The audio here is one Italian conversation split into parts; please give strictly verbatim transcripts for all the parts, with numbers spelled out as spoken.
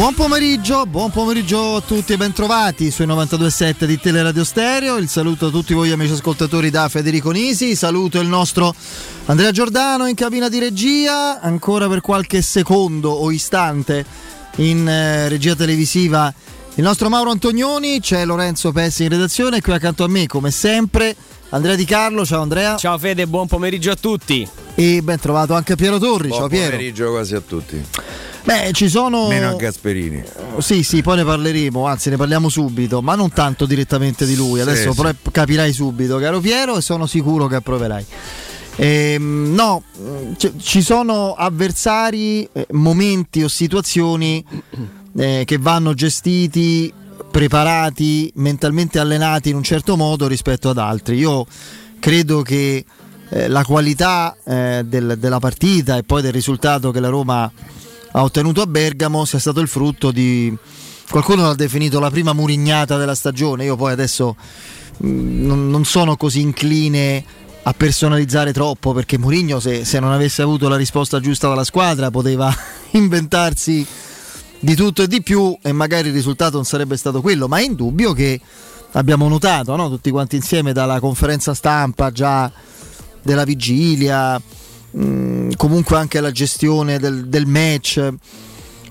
Buon pomeriggio, buon pomeriggio a tutti e bentrovati sui novantadue virgola sette di Teleradio Stereo. Il saluto a tutti voi amici ascoltatori da Federico Nisi. Saluto il nostro Andrea Giordano in cabina di regia, ancora per qualche secondo o istante in eh, regia televisiva il nostro Mauro Antonioni, c'è Lorenzo Pessi in redazione e qui accanto a me come sempre Andrea Di Carlo. Ciao Andrea. Ciao Fede, buon pomeriggio a tutti. E ben trovato anche Piero Torri. Buon Ciao Piero. Buon pomeriggio quasi a tutti. Beh, ci sono. Meno a Gasperini. Sì, sì, poi ne parleremo, anzi ne parliamo subito, ma non tanto direttamente di lui. Adesso sì, però sì. Capirai subito, caro Piero, e sono sicuro che approverai. Ehm, no, c- ci sono avversari, eh, momenti o situazioni eh, che vanno gestiti, preparati, mentalmente allenati in un certo modo rispetto ad altri. Io credo che eh, la qualità eh, del, della partita e poi del risultato che la Roma ha ottenuto a Bergamo sia stato il frutto di, qualcuno l'ha definito la prima murignata della stagione. Io poi adesso mh, non sono così incline a personalizzare troppo, perché Mourinho se, se non avesse avuto la risposta giusta dalla squadra poteva inventarsi di tutto e di più e magari il risultato non sarebbe stato quello, ma è indubbio che abbiamo notato, no? Tutti quanti insieme, dalla conferenza stampa già della vigilia, Mm, comunque anche la gestione del, del match,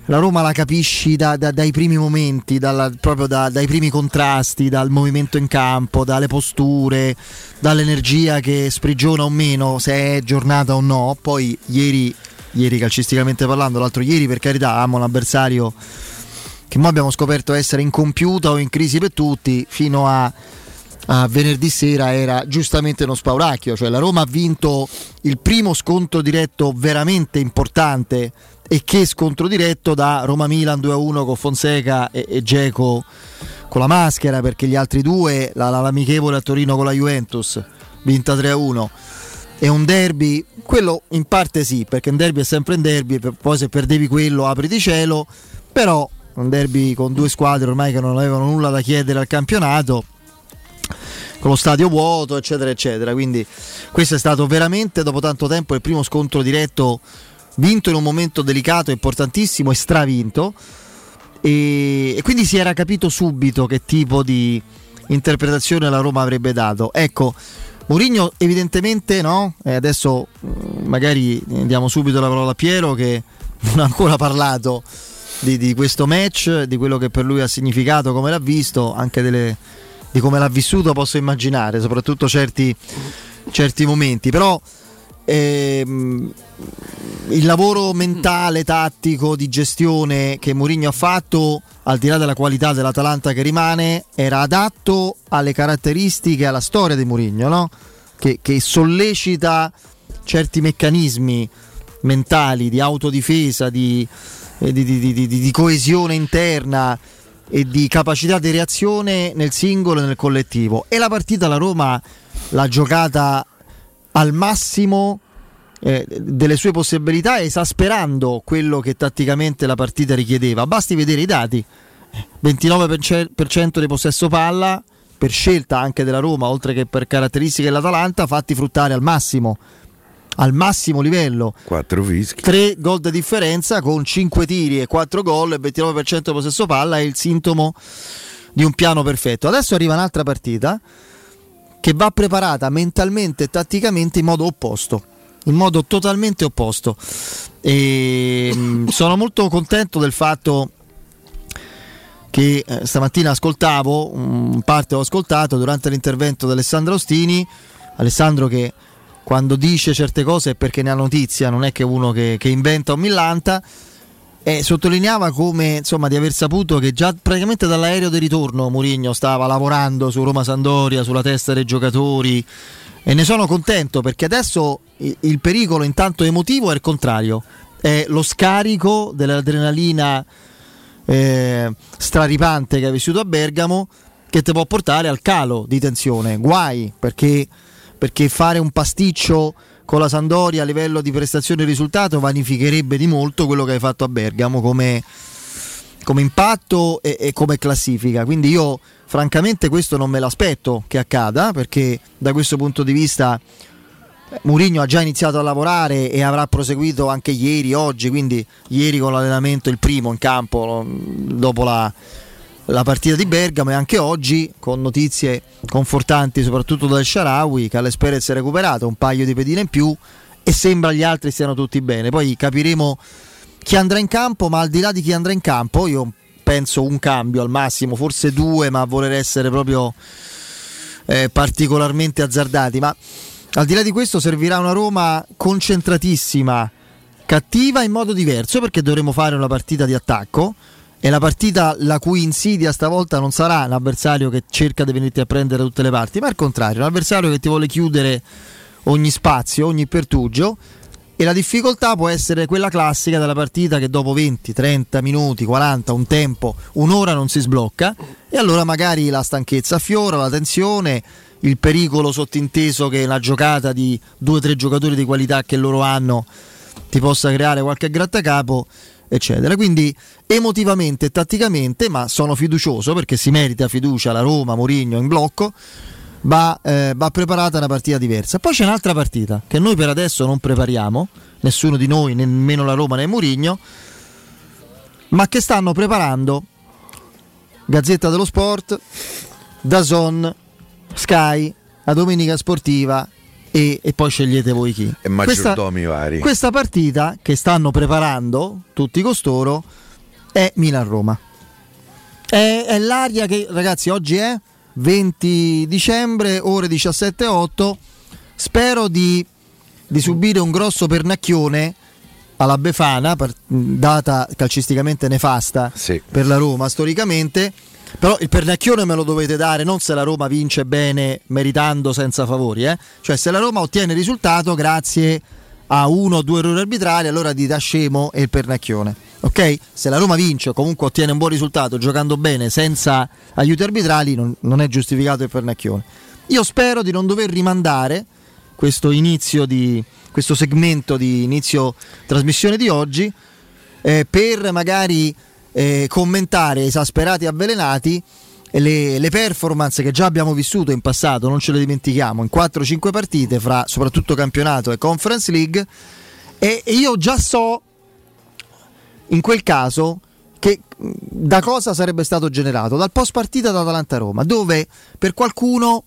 la Roma la capisci da, da, dai primi momenti, dalla, proprio da, dai primi contrasti, dal movimento in campo, dalle posture, dall'energia che sprigiona o meno, se è giornata o no. Poi ieri, ieri calcisticamente parlando, l'altro ieri per carità avevamo un avversario che noi abbiamo scoperto essere incompiuta o in crisi per tutti, fino a Ah, venerdì sera era giustamente uno spauracchio, cioè la Roma ha vinto il primo scontro diretto veramente importante, e che scontro diretto, da Roma-Milan due a uno con Fonseca e Dzeko con la maschera, perché gli altri due, la, la, l'amichevole a Torino con la Juventus vinta tre a uno, è un derby, quello in parte sì, perché un derby è sempre un derby, poi se perdevi quello apriti cielo, però un derby con due squadre ormai che non avevano nulla da chiedere al campionato, con lo stadio vuoto eccetera eccetera, quindi questo è stato veramente dopo tanto tempo il primo scontro diretto vinto in un momento delicato, importantissimo e stravinto, e, e quindi si era capito subito che tipo di interpretazione la Roma avrebbe dato. Ecco, Mourinho evidentemente no, e adesso magari diamo subito la parola a Piero che non ha ancora parlato di, di questo match, di quello che per lui ha significato, come l'ha visto, anche delle di come l'ha vissuto, posso immaginare, soprattutto certi, certi momenti, però ehm, il lavoro mentale, tattico, di gestione che Mourinho ha fatto, al di là della qualità dell'Atalanta che rimane, era adatto alle caratteristiche, alla storia di Mourinho, no? che, che sollecita certi meccanismi mentali di autodifesa, di, di, di, di, di coesione interna e di capacità di reazione nel singolo e nel collettivo. E la partita la Roma l'ha giocata al massimo eh, delle sue possibilità, esasperando quello che tatticamente la partita richiedeva. Basti vedere i dati: ventinove per cento di possesso palla, per scelta anche della Roma oltre che per caratteristiche dell'Atalanta, fatti fruttare al massimo, al massimo livello, quattro fischi, tre gol di differenza con cinque tiri e quattro gol, e ventinove per cento di possesso palla è il sintomo di un piano perfetto. Adesso arriva un'altra partita che va preparata mentalmente e tatticamente in modo opposto, in modo totalmente opposto, e sono molto contento del fatto che eh, stamattina ascoltavo, in parte ho ascoltato durante l'intervento di Alessandro Ostini, Alessandro che quando dice certe cose è perché ne ha notizia, non è che uno che, che inventa o millanta, e sottolineava come, insomma, di aver saputo che già praticamente dall'aereo di ritorno Mourinho stava lavorando su Roma Sampdoria, sulla testa dei giocatori, e ne sono contento, perché adesso il pericolo intanto emotivo è il contrario, è lo scarico dell'adrenalina eh, straripante che ha vissuto a Bergamo, che ti può portare al calo di tensione. Guai, perché perché fare un pasticcio con la Sampdoria a livello di prestazione e risultato vanificherebbe di molto quello che hai fatto a Bergamo come, come impatto e, e come classifica. Quindi io francamente questo non me l'aspetto che accada, perché da questo punto di vista Mourinho ha già iniziato a lavorare e avrà proseguito anche ieri, oggi, quindi ieri con l'allenamento il primo in campo dopo la, la partita di Bergamo, e anche oggi con notizie confortanti soprattutto dal Shaarawy, che all'Esperez si è recuperato un paio di pedine in più e sembra gli altri stiano tutti bene. Poi capiremo chi andrà in campo, ma al di là di chi andrà in campo io penso un cambio al massimo, forse due, ma a voler essere proprio eh, particolarmente azzardati. Ma al di là di questo servirà una Roma concentratissima, cattiva in modo diverso, perché dovremo fare una partita di attacco, e la partita la cui insidia stavolta non sarà l'avversario che cerca di venirti a prendere da tutte le parti, ma al contrario, l'avversario che ti vuole chiudere ogni spazio, ogni pertugio, e la difficoltà può essere quella classica della partita che dopo venti, trenta minuti, quaranta, un tempo, un'ora non si sblocca, e allora magari la stanchezza affiora, la tensione, il pericolo sottinteso che la giocata di due o tre giocatori di qualità che loro hanno ti possa creare qualche grattacapo, eccetera. Quindi emotivamente e tatticamente, ma sono fiducioso perché si merita fiducia la Roma, Mourinho in blocco, va, eh, va preparata una partita diversa. Poi c'è un'altra partita che noi per adesso non prepariamo, nessuno di noi, nemmeno la Roma né Mourinho, ma che stanno preparando Gazzetta dello Sport, DAZN, Sky, la Domenica Sportiva e, e poi scegliete voi chi. E maggiordomi vari. Questa partita che stanno preparando tutti costoro è Milan-Roma. È, è l'aria che, ragazzi, oggi è venti dicembre, ore diciassette e zero otto. Spero di, di subire un grosso pernacchione alla Befana, per, data calcisticamente nefasta, sì, per la Roma storicamente. Però il pernacchione me lo dovete dare non se la Roma vince bene meritando senza favori, eh? Cioè se la Roma ottiene risultato grazie a uno o due errori arbitrali, allora dite scemo e il pernacchione, ok? Se la Roma vince o comunque ottiene un buon risultato giocando bene senza aiuti arbitrali, non, non è giustificato il pernacchione. Io spero di non dover rimandare questo inizio di questo segmento di inizio trasmissione di oggi eh, per magari Eh, commentare esasperati e avvelenati le, le performance che già abbiamo vissuto in passato, non ce le dimentichiamo, in quattro cinque partite fra soprattutto campionato e Conference League, e, e io già so in quel caso che da cosa sarebbe stato generato, dal post partita da Atalanta-Roma, dove per qualcuno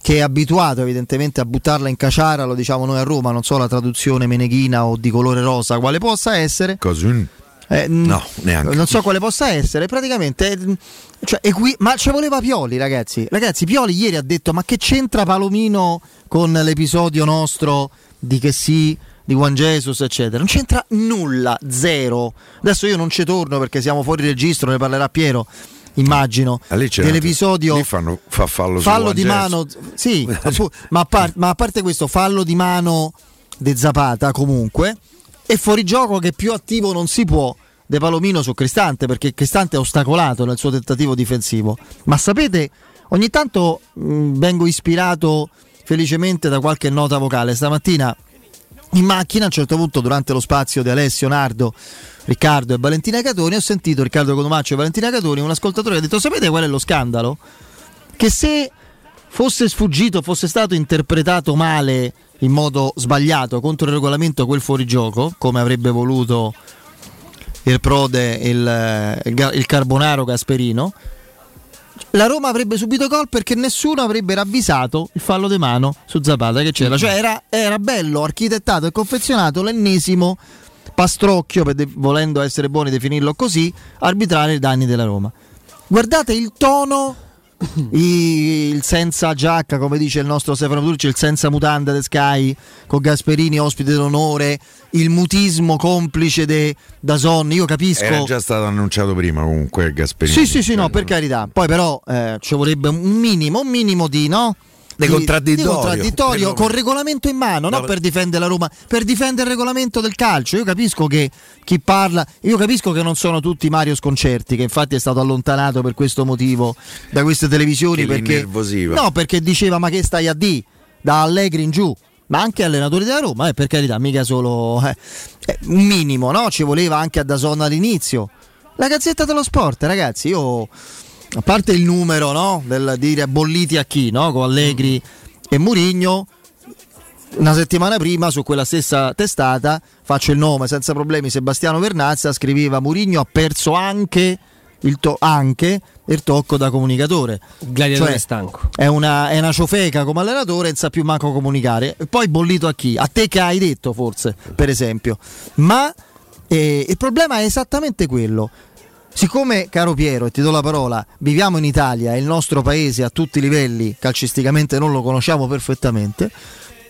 che è abituato evidentemente a buttarla in caciara, lo diciamo noi a Roma, non so la traduzione meneghina o di colore rosa quale possa essere, così. Eh, no, neanche. Non so quale possa essere, praticamente. Cioè, e qui, ma ci voleva Pioli, ragazzi. Ragazzi, Pioli ieri ha detto: ma che c'entra Palomino con l'episodio nostro di che sì, di Juan Jesus, eccetera? Non c'entra nulla, zero. Adesso io non ci torno perché siamo fuori registro, ne parlerà Piero, immagino, dell'episodio lì fanno, fa fallo, fallo di mano, sì, ma, a par- ma a parte questo fallo di mano di Zapata comunque. E fuorigioco che più attivo non si può De Palomino su Cristante, perché Cristante è ostacolato nel suo tentativo difensivo. Ma sapete, ogni tanto mh, vengo ispirato felicemente da qualche nota vocale. Stamattina in macchina, a un certo punto, durante lo spazio di Alessio, Nardo, Riccardo e Valentina Catoni, ho sentito Riccardo Codomaccio e Valentina Catoni, un ascoltatore che ha detto: sapete qual è lo scandalo? Che se fosse sfuggito, fosse stato interpretato male, in modo sbagliato, contro il regolamento, quel fuorigioco, come avrebbe voluto il prode, il, il, il Carbonaro Gasperino, la Roma avrebbe subito gol perché nessuno avrebbe ravvisato il fallo di mano su Zapata che c'era. Cioè era, era bello, architettato e confezionato l'ennesimo pastrocchio, per de- volendo essere buoni definirlo così, arbitrare i danni della Roma. Guardate il tono, il senza giacca, come dice il nostro Stefano Turci, il senza mutanda de Sky con Gasperini ospite d'onore, il mutismo complice de DAZN. Io capisco, era già stato annunciato prima comunque Gasperini, sì sì sì, no, per carità, poi però eh, ci vorrebbe un minimo un minimo di no di, di contraddittorio, di contraddittorio con il regolamento in mano, no, no, per difendere la Roma, per difendere il regolamento del calcio. Io capisco che chi parla, io capisco che non sono tutti Mario Sconcerti, che infatti è stato allontanato per questo motivo da queste televisioni, perché no, perché diceva ma che stai a dì, da Allegri in giù, ma anche allenatori della Roma, eh, per carità, mica solo eh, un minimo, no, ci voleva anche a DAZN all'inizio. La Gazzetta dello Sport, ragazzi, io a parte il numero, no, del dire bolliti a chi, no, con Allegri mm. e Mourinho, una settimana prima su quella stessa testata, faccio il nome senza problemi, Sebastiano Vernazza, scriveva: Mourinho ha perso anche il, to- anche il tocco da comunicatore, gladiatore, cioè, stanco, è una, è una ciofeca come allenatore, non sa più manco comunicare. Poi bollito a chi? A te che hai detto, forse, per esempio. Ma eh, il problema è esattamente quello. Siccome, caro Piero, e ti do la parola, viviamo in Italia e il nostro paese a tutti i livelli calcisticamente non lo conosciamo perfettamente,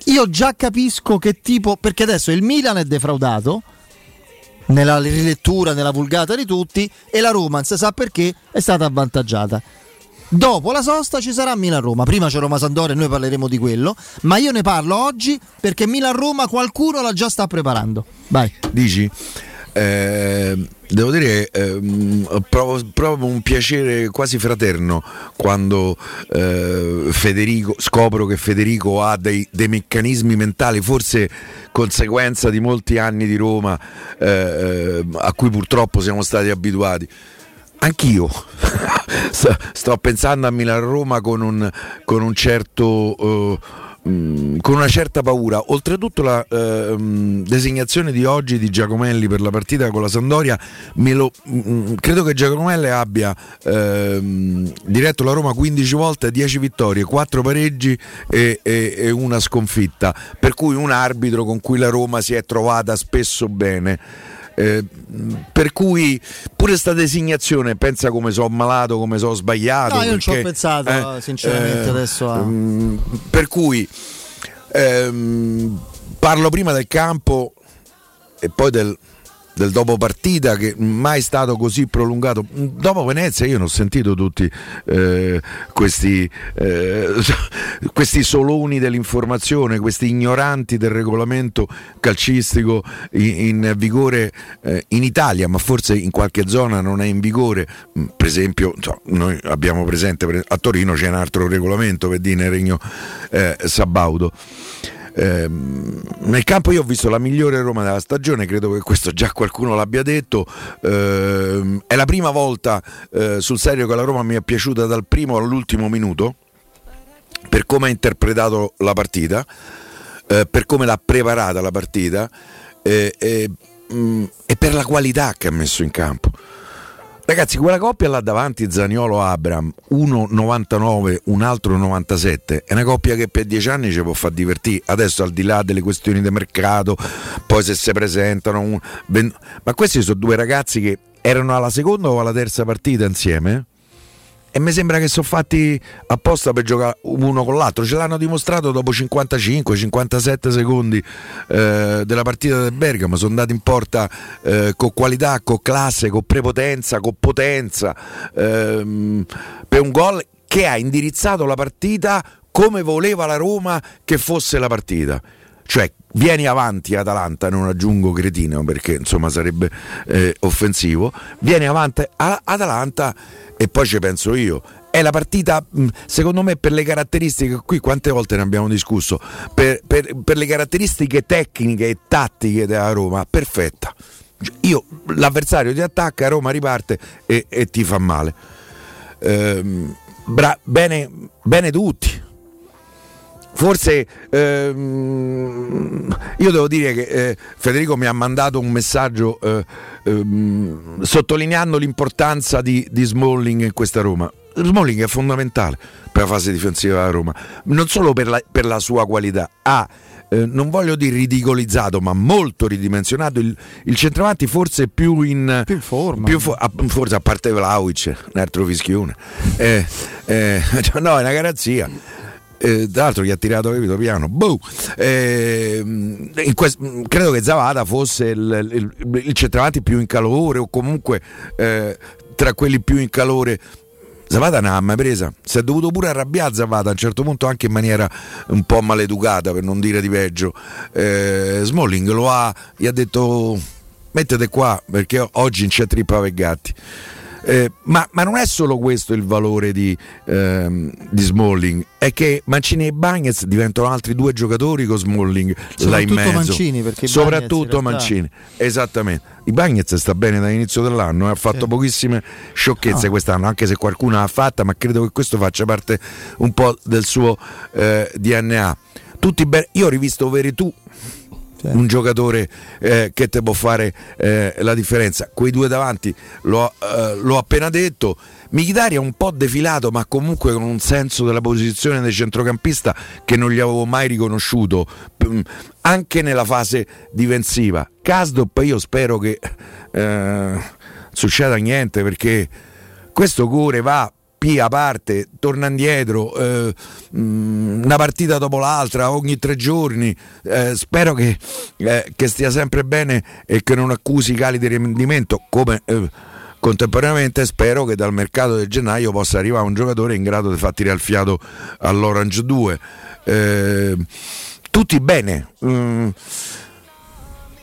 io già capisco che tipo, perché adesso il Milan è defraudato nella rilettura, nella vulgata di tutti, e la Roma, si sa perché, è stata avvantaggiata. Dopo la sosta ci sarà Milan-Roma, prima c'è Roma-Sampdoria e noi parleremo di quello, ma io ne parlo oggi perché Milan-Roma qualcuno la già sta preparando. Vai. Dici? Eh, devo dire, ehm, provo, provo un piacere quasi fraterno quando eh, Federico, scopro che Federico ha dei, dei meccanismi mentali, forse conseguenza di molti anni di Roma, eh, a cui purtroppo siamo stati abituati. Anch'io sto, sto pensando a Milan-Roma con un, con un certo... Eh, con una certa paura. Oltretutto la eh, designazione di oggi di Giacomelli per la partita con la Sampdoria, me lo, mh, credo che Giacomelli abbia eh, diretto la Roma quindici volte, dieci vittorie, quattro pareggi e, e, e una sconfitta, per cui un arbitro con cui la Roma si è trovata spesso bene. Eh, per cui pure sta designazione, pensa come so malato, come so sbagliato. No, io non ci ho pensato, eh, sinceramente, eh, adesso. A... Per cui ehm, parlo prima del campo e poi del, del dopo partita, che mai stato così prolungato. Dopo Venezia io non ho sentito tutti eh, questi eh, questi soloni dell'informazione, questi ignoranti del regolamento calcistico in, in vigore eh, in Italia, ma forse in qualche zona non è in vigore. Per esempio, so, noi abbiamo presente a Torino c'è un altro regolamento, per dire, nel Regno eh, Sabaudo. Eh, nel campo io ho visto la migliore Roma della stagione, credo che questo già qualcuno l'abbia detto. Eh, è la prima volta eh, sul serio che la Roma mi è piaciuta dal primo all'ultimo minuto, per come ha interpretato la partita, eh, per come l'ha preparata la partita eh, eh, mh, e per la qualità che ha messo in campo. Ragazzi, quella coppia là davanti, Zaniolo Abraham, uno novantanove, un altro novantasette, è una coppia che per dieci anni ci può far divertire. Adesso, al di là delle questioni di mercato, poi se si presentano un... ma questi sono due ragazzi che erano alla seconda o alla terza partita insieme e mi sembra che sono fatti apposta per giocare uno con l'altro. Ce l'hanno dimostrato dopo cinquantacinque cinquantasette secondi eh, della partita del Bergamo. Sono andati in porta eh, con qualità, con classe, con prepotenza, con potenza ehm, per un gol che ha indirizzato la partita come voleva la Roma che fosse la partita. Cioè, vieni avanti Atalanta, non aggiungo cretino perché insomma sarebbe eh, offensivo, vieni avanti a Atalanta e poi ci penso io. È la partita, secondo me, per le caratteristiche, qui quante volte ne abbiamo discusso, per, per, per le caratteristiche tecniche e tattiche della Roma, perfetta. Io, l'avversario ti attacca, Roma riparte e, e ti fa male. Ehm, bra- bene, bene tutti. Forse ehm, io devo dire che eh, Federico mi ha mandato un messaggio eh, ehm, sottolineando l'importanza di, di Smalling in questa Roma. Smalling è fondamentale per la fase difensiva della Roma, non solo per la, per la sua qualità. Ha, ah, eh, non voglio dire ridicolizzato, ma molto ridimensionato il, il centravanti, forse più in, più in forma, più for- a, forse a parte Vlahovic, un altro fischione. Eh, eh, no, è una garanzia. Eh, tra l'altro gli ha tirato, capito, piano, boh. eh, in quest- credo che Zapata fosse il, il, il centravanti più in calore, o comunque eh, tra quelli più in calore. Zapata non ha mai presa, si è dovuto pure arrabbiare Zapata a un certo punto, anche in maniera un po' maleducata, per non dire di peggio. eh, Smalling lo ha, gli ha detto: mettete qua perché oggi non c'è trippa per gatti. Eh, ma, ma non è solo questo il valore di, ehm, di Smalling, è che Mancini e Bagnez diventano altri due giocatori con Smalling là in mezzo. Mancini, perché soprattutto Bagnez, Mancini, esattamente. I Bagnez sta bene dall'inizio dell'anno, ha fatto sì. pochissime sciocchezze no. quest'anno, anche se qualcuna ha fatta, ma credo che questo faccia parte un po' del suo eh, D N A. tutti be- io ho rivisto Veretout, certo, un giocatore eh, che te può fare eh, la differenza. Quei due davanti, l'ho, eh, l'ho appena detto. Mkhitaryan è un po' defilato, ma comunque con un senso della posizione del centrocampista che non gli avevo mai riconosciuto, anche nella fase difensiva. Kasdorp, io spero che eh, succeda niente, perché questo cuore va pia parte, torna indietro, eh, una partita dopo l'altra, ogni tre giorni. Eh, spero che, eh, che stia sempre bene e che non accusi cali di rendimento, come eh, contemporaneamente spero che dal mercato del gennaio possa arrivare un giocatore in grado di far tirare il fiato all'Orange due. Eh, tutti bene, mm,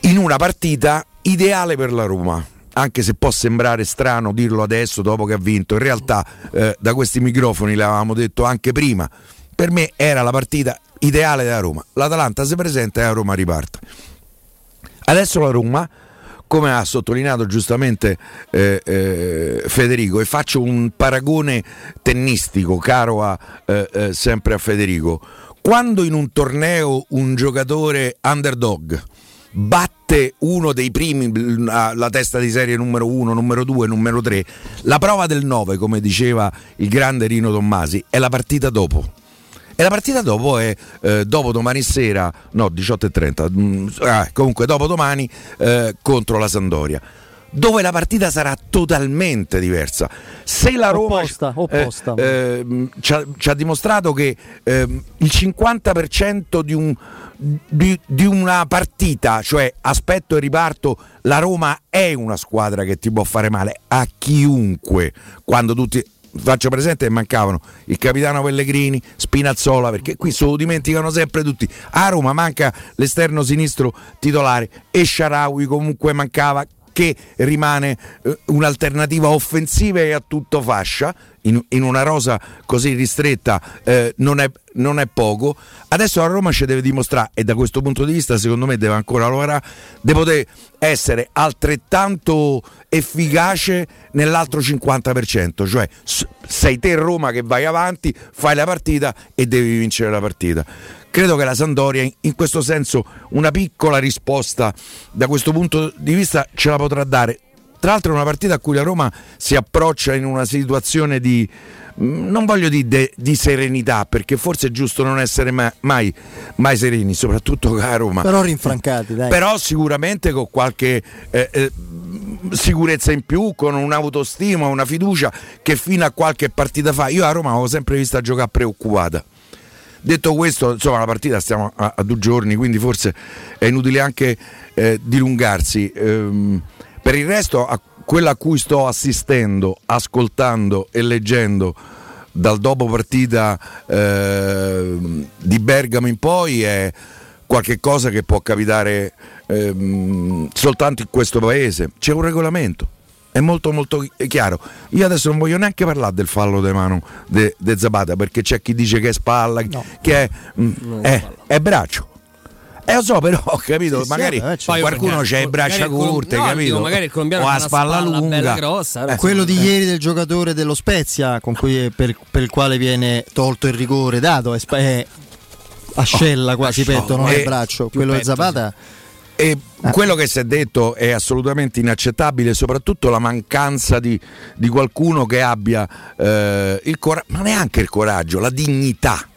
in una partita ideale per la Roma. Anche se può sembrare strano dirlo adesso dopo che ha vinto, in realtà eh, da questi microfoni l'avevamo detto anche prima, per me era la partita ideale della Roma. L'Atalanta si presenta e la Roma riparte. Adesso la Roma, come ha sottolineato giustamente eh, eh, Federico, e faccio un paragone tennistico caro a, eh, eh, sempre a Federico, quando in un torneo un giocatore underdog batte uno dei primi, la testa di serie numero uno, numero due, numero tre, la prova del nove, come diceva il grande Rino Tommasi, è la partita dopo. E la partita dopo è eh, dopo domani sera, no, diciotto e trenta, eh, comunque dopo domani eh, contro la Sampdoria, dove la partita sarà totalmente diversa. Se la Roma opposta, opposta. Eh, eh, ci, ha, ci ha dimostrato che eh, il cinquanta per cento di, un, di, di una partita, cioè aspetto e riparto, la Roma è una squadra che ti può fare male a chiunque. Quando tutti, faccio presente che mancavano il capitano Pellegrini, Spinazzola, perché qui se lo dimenticano sempre tutti. A Roma manca l'esterno sinistro titolare e Sharawi comunque mancava, che rimane eh, un'alternativa offensiva e a tutto fascia in, in una rosa così ristretta, eh, non, è, non è poco. Adesso la Roma ci deve dimostrare, e da questo punto di vista secondo me deve ancora lavorare, deve poter essere altrettanto efficace nell'altro cinquanta per cento, cioè sei te Roma che vai avanti, fai la partita e devi vincere la partita. Credo che la Sampdoria in questo senso una piccola risposta da questo punto di vista ce la potrà dare. Tra l'altro è una partita a cui la Roma si approccia in una situazione di, non voglio dire de, di serenità, perché forse è giusto non essere mai, mai, mai sereni, soprattutto a Roma. Però rinfrancati, dai. Però sicuramente con qualche eh, eh, sicurezza in più, con un'autostima, una fiducia che fino a qualche partita fa io a Roma avevo sempre vista giocare preoccupata. Detto questo, insomma, la partita stiamo a, a due giorni, quindi forse è inutile anche eh, dilungarsi. Ehm, per il resto, a quella a cui sto assistendo, ascoltando e leggendo dal dopo partita eh, di Bergamo in poi è qualche cosa che può capitare ehm, soltanto in questo paese. C'è un regolamento, è molto molto chiaro. Io adesso non voglio neanche parlare del fallo di mano de, de Zapata, perché c'è chi dice che è spalla, no, che è, mh, è, è braccio. E eh, lo so, però ho capito, sì, magari sì, eh, qualcuno c'è le braccia curte, no, capito? Dico, magari il colombiano o ha una spalla, spalla lunga, bella grossa. Eh, quello di eh. ieri del giocatore dello Spezia, con cui è per, per il quale viene tolto il rigore dato, è, è ascella oh, quasi asciò, petto, non è braccio. Quello di Zapata. Sì. E quello che si è detto è assolutamente inaccettabile, soprattutto la mancanza di, di qualcuno che abbia eh, il coraggio, ma neanche il coraggio, la dignità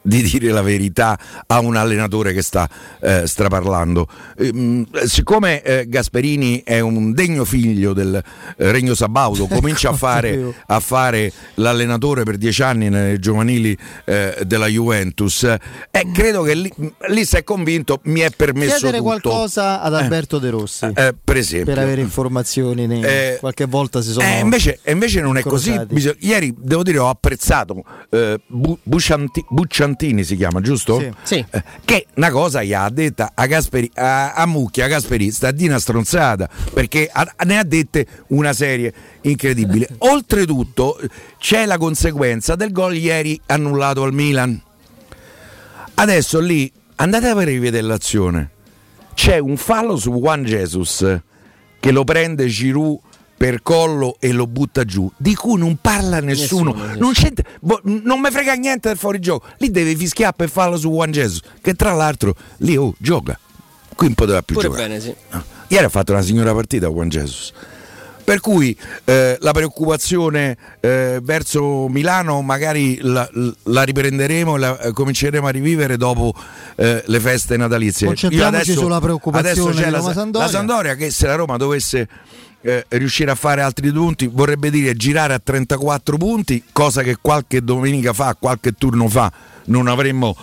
di dire la verità a un allenatore che sta eh, straparlando. Ehm, siccome eh, Gasperini è un degno figlio del eh, Regno Sabaudo, comincia a fare, a fare l'allenatore per dieci anni nelle giovanili eh, della Juventus, e eh, credo che lì, lì si è convinto, mi è permesso chiedere tutto. Qualcosa ad Alberto De Rossi eh, eh, per esempio, per avere informazioni nei, eh, qualche volta si sono eh, invece, invece non è così. Bisog- ieri devo dire ho apprezzato eh, Bu- Buccianti- Bucciantini si chiama, giusto? Sì, sì. Eh, che una cosa gli ha detta a Gasperi, a, a Mucchia, a Gasperi, sta di una stronzata, perché a, ne ha dette una serie incredibile. Oltretutto c'è la conseguenza del gol ieri annullato al Milan. Adesso lì andate a rivedere l'azione, c'è un fallo su Juan Jesus che lo prende Giroud per collo e lo butta giù, di cui non parla nessuno, nessuno, non, nessuno. Boh, non mi frega niente del fuorigioco, lì deve fischiare per farlo su Juan Jesus, che tra l'altro lì oh, gioca, qui non poteva più pure giocare bene, sì. Ieri ha fatto una signora partita Juan Jesus, per cui eh, la preoccupazione eh, verso Milano magari la, la riprenderemo e la eh, cominceremo a rivivere dopo eh, le feste natalizie. Concentriamoci adesso, sulla preoccupazione della Roma Sampdoria. La Sampdoria che se la Roma dovesse eh, riuscire a fare altri due punti vorrebbe dire girare a trentaquattro punti, cosa che qualche domenica fa, qualche turno fa non avremmo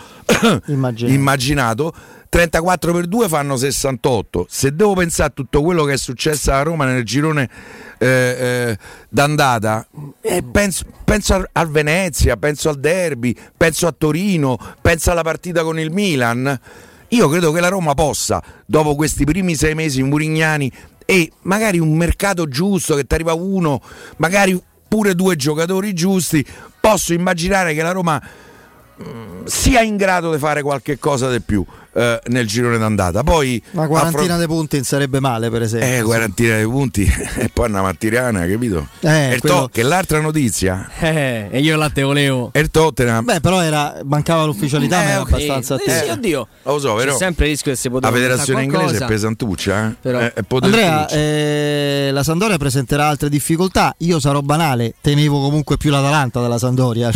immaginato. trentaquattro per due fanno sessantotto. Se devo pensare a tutto quello che è successo a Roma nel girone eh, eh, d'andata, eh, penso, penso al Venezia, penso al derby, penso a Torino, penso alla partita con il Milan. Io credo che la Roma possa, dopo questi primi sei mesi murignani e magari un mercato giusto che ti arriva uno, magari pure due giocatori giusti, posso immaginare che la Roma sia in grado di fare qualche cosa di più eh, nel girone d'andata. Poi una quarantina affron- di punti sarebbe male, per esempio. Eh, quarantina di punti e poi una martiriana, capito? Eh, Ertò, quello... che l'altra notizia. Eh, e io là te volevo. Il Tottenham. Beh, però era mancava l'ufficialità, eh, ma era okay. abbastanza attesa. Eh, sì, oddio. Lo so, però. C'è sempre il rischio che si poteva. La federazione inglese è pesantuccia, eh? Però... è, è Andrea, eh, la Sampdoria presenterà altre difficoltà. Io sarò banale, temevo comunque più l'Atalanta della Sampdoria,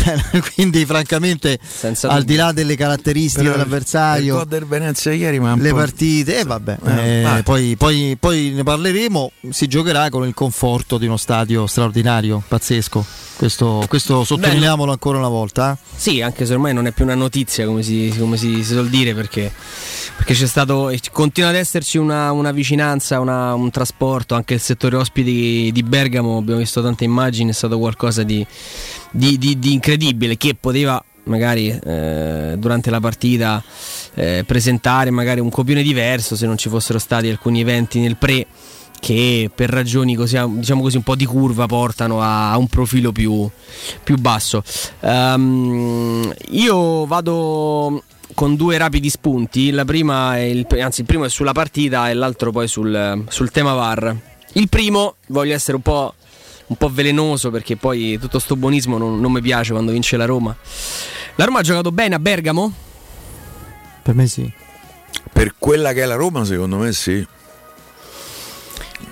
quindi francamente senza al dubbio. Di là delle caratteristiche però dell'avversario, il del Venezia ieri, ma le partite e eh, vabbè eh, eh, poi, poi, poi ne parleremo. Si giocherà con il conforto di uno stadio straordinario, pazzesco, questo, questo sottolineiamolo beh, ancora una volta. Sì, anche se ormai non è più una notizia, come si, come si, si suol dire, perché, perché c'è stato e continua ad esserci una, una vicinanza, una, un trasporto. Anche il settore ospiti di Bergamo, abbiamo visto tante immagini, è stato qualcosa di, di, di, di incredibile, che poteva magari eh, durante la partita eh, presentare magari un copione diverso se non ci fossero stati alcuni eventi nel pre che per ragioni così, diciamo così, un po' di curva portano a un profilo più, più basso. Um, io vado con due rapidi spunti, la prima è il, anzi il primo è sulla partita e l'altro poi sul, sul tema V A R. Il primo, voglio essere un po' un po' velenoso perché poi tutto sto buonismo non, non mi piace quando vince la Roma. La Roma ha giocato bene a Bergamo? Per me sì. Per quella che è la Roma, secondo me sì.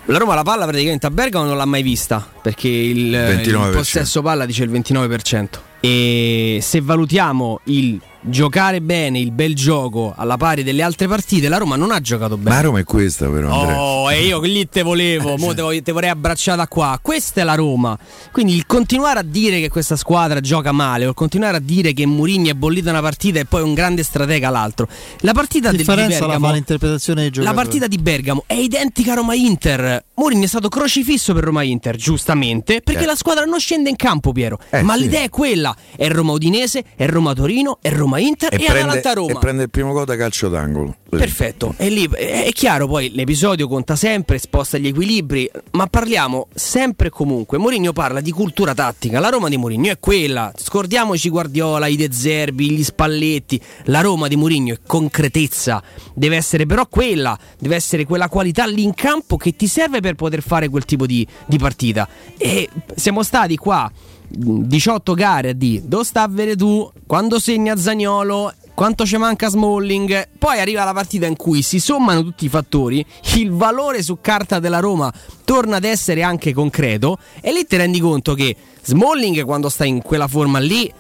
La Roma la palla praticamente a Bergamo non l'ha mai vista, perché il, il possesso palla dice il ventinove per cento. E se valutiamo il giocare bene, il bel gioco alla pari delle altre partite, la Roma non ha giocato bene. Ma Roma è questa, però, Andrea. Oh, e io lì te volevo, mo te, vo- te vorrei abbracciare da qua. Questa è la Roma. Quindi il continuare a dire che questa squadra gioca male, o il continuare a dire che Mourinho è bollito una partita e poi un grande stratega l'altro. La partita del, di Bergamo, la, la partita di Bergamo è identica a Roma-Inter. Mourinho è stato crocifisso per Roma-Inter, giustamente, perché eh. la squadra non scende in campo, Piero. Eh, ma sì. L'idea è quella. È Roma-Udinese, è Roma-Torino, è Roma Inter e, e Atalanta Roma. E prende il primo gol da calcio d'angolo. Perfetto. E lì è chiaro, poi l'episodio conta sempre, sposta gli equilibri, ma parliamo sempre e comunque. Mourinho parla di cultura tattica. La Roma di Mourinho è quella. Scordiamoci Guardiola, i De Zerbi, gli Spalletti. La Roma di Mourinho è concretezza. Deve essere però quella, deve essere quella qualità lì in campo che ti serve per poter fare quel tipo di, di partita. E siamo stati qua diciotto gare a di dove sta Veretout, quando segna Zaniolo, quanto ci manca Smalling. Poi arriva la partita in cui si sommano tutti i fattori, il valore su carta della Roma torna ad essere anche concreto, e lì ti rendi conto che Smalling, quando sta in quella forma lì,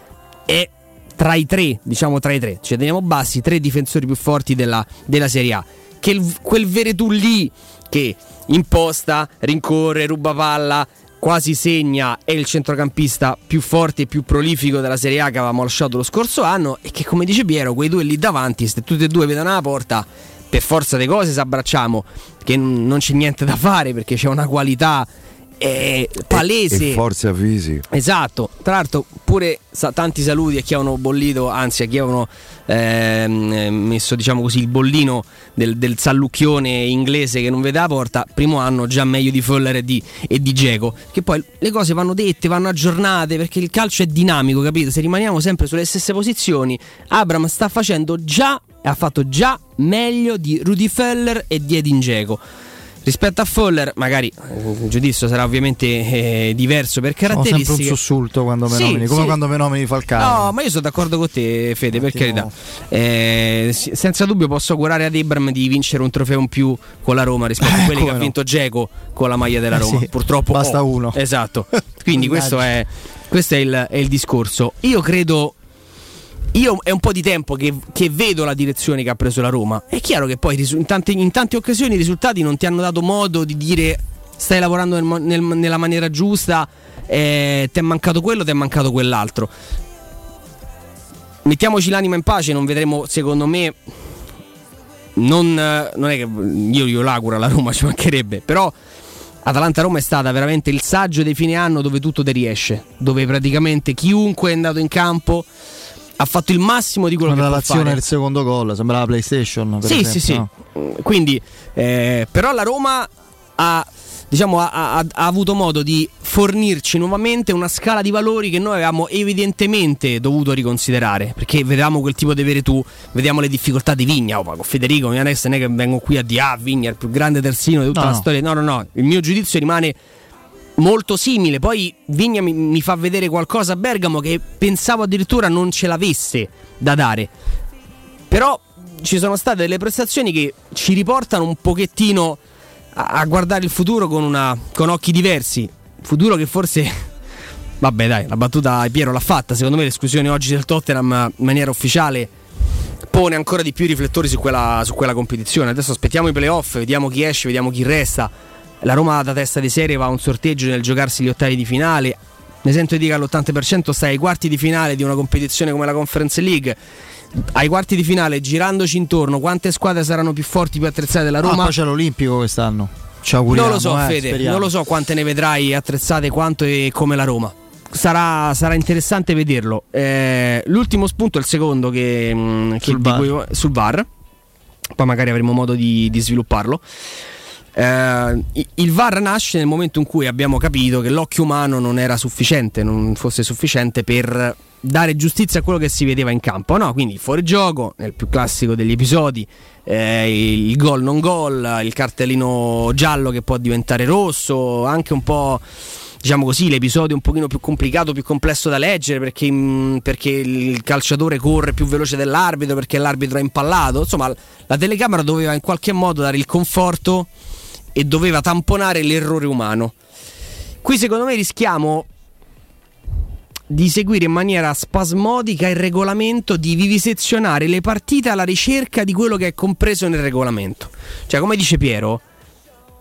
è tra i tre, diciamo tra i tre, cioè teniamo bassi, tre difensori più forti della, della Serie A. Che il, quel Veretout lì che imposta, rincorre, ruba palla, quasi segna, è il centrocampista più forte e più prolifico della Serie A che avevamo lasciato lo scorso anno, e che, come dice Piero, quei due lì davanti, se tutti e due vedono la porta, per forza delle cose si abbracciamo, che non c'è niente da fare perché c'è una qualità eh, palese e, e forza fisica. Esatto, tra l'altro pure sa, tanti saluti a chi avevano bollito, anzi a chi avevano ehm, messo, diciamo così, il bollino del, del sallucchione inglese che non vede la porta. Primo anno già meglio di Freuler e di, e di Dzeko, che poi le cose vanno dette, vanno aggiornate, perché il calcio è dinamico, capito? Se rimaniamo sempre sulle stesse posizioni, Abraham sta facendo già, ha fatto già meglio di Rudi Freuler e di Edin Dzeko. Rispetto a Freuler, magari il giudizio sarà ovviamente eh, diverso per caratteristiche. Ho sempre un sussulto quando me sì, nomini, come sì. quando me nomini Falcao. No, ma io sono d'accordo con te, Fede, per carità. Eh, senza dubbio posso augurare ad Abraham di vincere un trofeo in più con la Roma rispetto eh, a quelli che no. ha vinto Dzeko con la maglia della Roma. Eh sì, purtroppo basta oh, uno. Esatto. Quindi questo è questo è il, è il discorso. Io credo Io è un po' di tempo che, che vedo la direzione che ha preso la Roma. È chiaro che poi in tante, in tante occasioni i risultati non ti hanno dato modo di dire stai lavorando nel, nel, nella maniera giusta, eh, ti è mancato quello, ti è mancato quell'altro. Mettiamoci l'anima in pace, non vedremo, secondo me, non, non è che io io l'auguro alla Roma, ci mancherebbe, però Atalanta-Roma è stata veramente il saggio di fine anno dove tutto ti riesce, dove praticamente chiunque è andato in campo ha fatto il massimo di quello che può fare. L'azione del secondo gol sembrava PlayStation, per sì esempio, sì sì no? Quindi eh, però la Roma ha, diciamo, ha, ha, ha avuto modo di fornirci nuovamente una scala di valori che noi avevamo evidentemente dovuto riconsiderare, perché vediamo quel tipo di Veretout, vediamo le difficoltà di Vigna, opa, con Federico non è che vengo qui a dire ah, Vigna è il più grande terzino di tutta no, la no. storia, no no no, il mio giudizio rimane molto simile. Poi Vigna mi, mi fa vedere qualcosa a Bergamo che pensavo addirittura non ce l'avesse da dare, però ci sono state delle prestazioni che ci riportano un pochettino a, a guardare il futuro con, una, con occhi diversi, futuro che forse... Vabbè dai, la battuta Piero l'ha fatta, secondo me l'esclusione oggi del Tottenham in maniera ufficiale pone ancora di più i riflettori su quella, su quella competizione. Adesso aspettiamo i playoff, vediamo chi esce, vediamo chi resta. La Roma da testa di serie va a un sorteggio nel giocarsi gli ottavi di finale. Ne sento di dire all'ottanta per cento stai ai quarti di finale di una competizione come la Conference League. Ai quarti di finale, girandoci intorno, quante squadre saranno più forti, più attrezzate della Roma? Ah, poi c'è l'Olimpico quest'anno. Ci auguriamo. Non lo so, eh, Fede, speriamo. Non lo so quante ne vedrai attrezzate quanto e come la Roma. Sarà, sarà interessante vederlo. Eh, l'ultimo spunto, il secondo che, mh, sul, che bar. Cui, sul V A R. Poi magari avremo modo di, di svilupparlo. Uh, il V A R nasce nel momento in cui abbiamo capito che l'occhio umano non era sufficiente, non fosse sufficiente per dare giustizia a quello che si vedeva in campo, no? Quindi il fuorigioco, nel più classico degli episodi, eh, il gol non gol, il cartellino giallo che può diventare rosso, anche un po', diciamo così, l'episodio un pochino più complicato, più complesso da leggere perché, mh, perché il calciatore corre più veloce dell'arbitro, perché l'arbitro è impallato. Insomma, la telecamera doveva in qualche modo dare il conforto e doveva tamponare l'errore umano. Qui secondo me rischiamo di seguire in maniera spasmodica il regolamento, di vivisezionare le partite alla ricerca di quello che è compreso nel regolamento. Cioè, come dice Piero,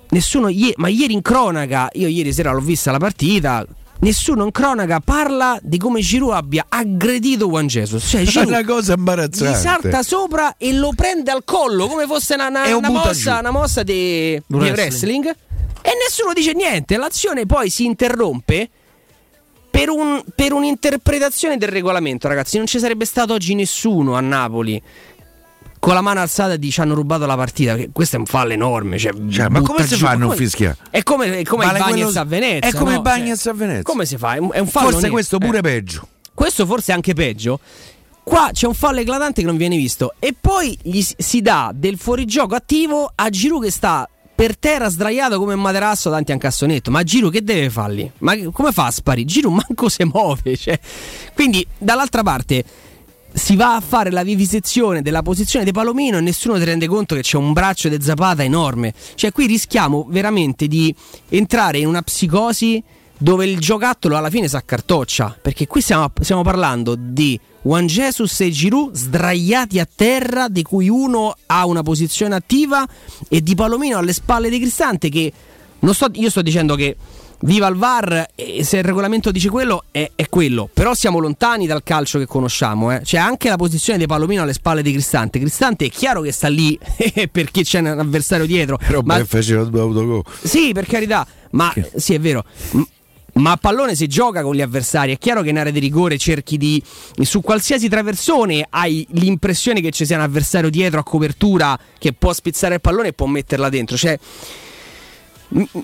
nessuno ie- ma ieri in cronaca, io ieri sera l'ho vista la partita, nessuno in cronaca parla di come Giroud abbia aggredito Juan Jesus. Cioè, Giroud è una cosa imbarazzante, gli salta sopra e lo prende al collo come fosse una, una, una mossa, una mossa di wrestling. wrestling E nessuno dice niente. L'azione poi si interrompe per, un, per un'interpretazione del regolamento. Ragazzi, non ci sarebbe stato oggi nessuno a Napoli con la mano alzata di ci hanno rubato la partita. Questo è un fallo enorme, cioè, cioè, ma come si fa a non fischiare? È come, è come vale il Bagnez quello... a Venezia. È come no? il Bagnez cioè, a Venezia. Come si fa? È un fallo. Forse questo pure eh. peggio. Questo forse è anche peggio. Qua c'è un fallo eclatante che non viene visto. E poi gli si dà del fuorigioco attivo a Giroud che sta per terra sdraiato come un materasso davanti a un cassonetto. Ma Giroud che deve farli? Ma come fa a sparire? Giroud manco si muove. Cioè. Quindi dall'altra parte si va a fare la vivisezione della posizione di Palomino e nessuno ti rende conto che c'è un braccio di Zapata enorme. Cioè, qui rischiamo veramente di entrare in una psicosi dove il giocattolo alla fine si accartoccia, perché qui stiamo, stiamo parlando di Juan Jesus e Giroud sdraiati a terra, di cui uno ha una posizione attiva, e di Palomino alle spalle di Cristante, che non sto, io sto dicendo che viva il V A R, e se il regolamento dice quello è, è quello, però siamo lontani dal calcio che conosciamo, eh. C'è anche la posizione di Palomino alle spalle di Cristante. Cristante è chiaro che sta lì perché c'è un avversario dietro, però ma... sì, per carità, ma che... sì, è vero, ma a pallone si gioca con gli avversari. È chiaro che in area di rigore cerchi di, su qualsiasi traversone hai l'impressione che ci sia un avversario dietro a copertura che può spizzare il pallone e può metterla dentro. Cioè,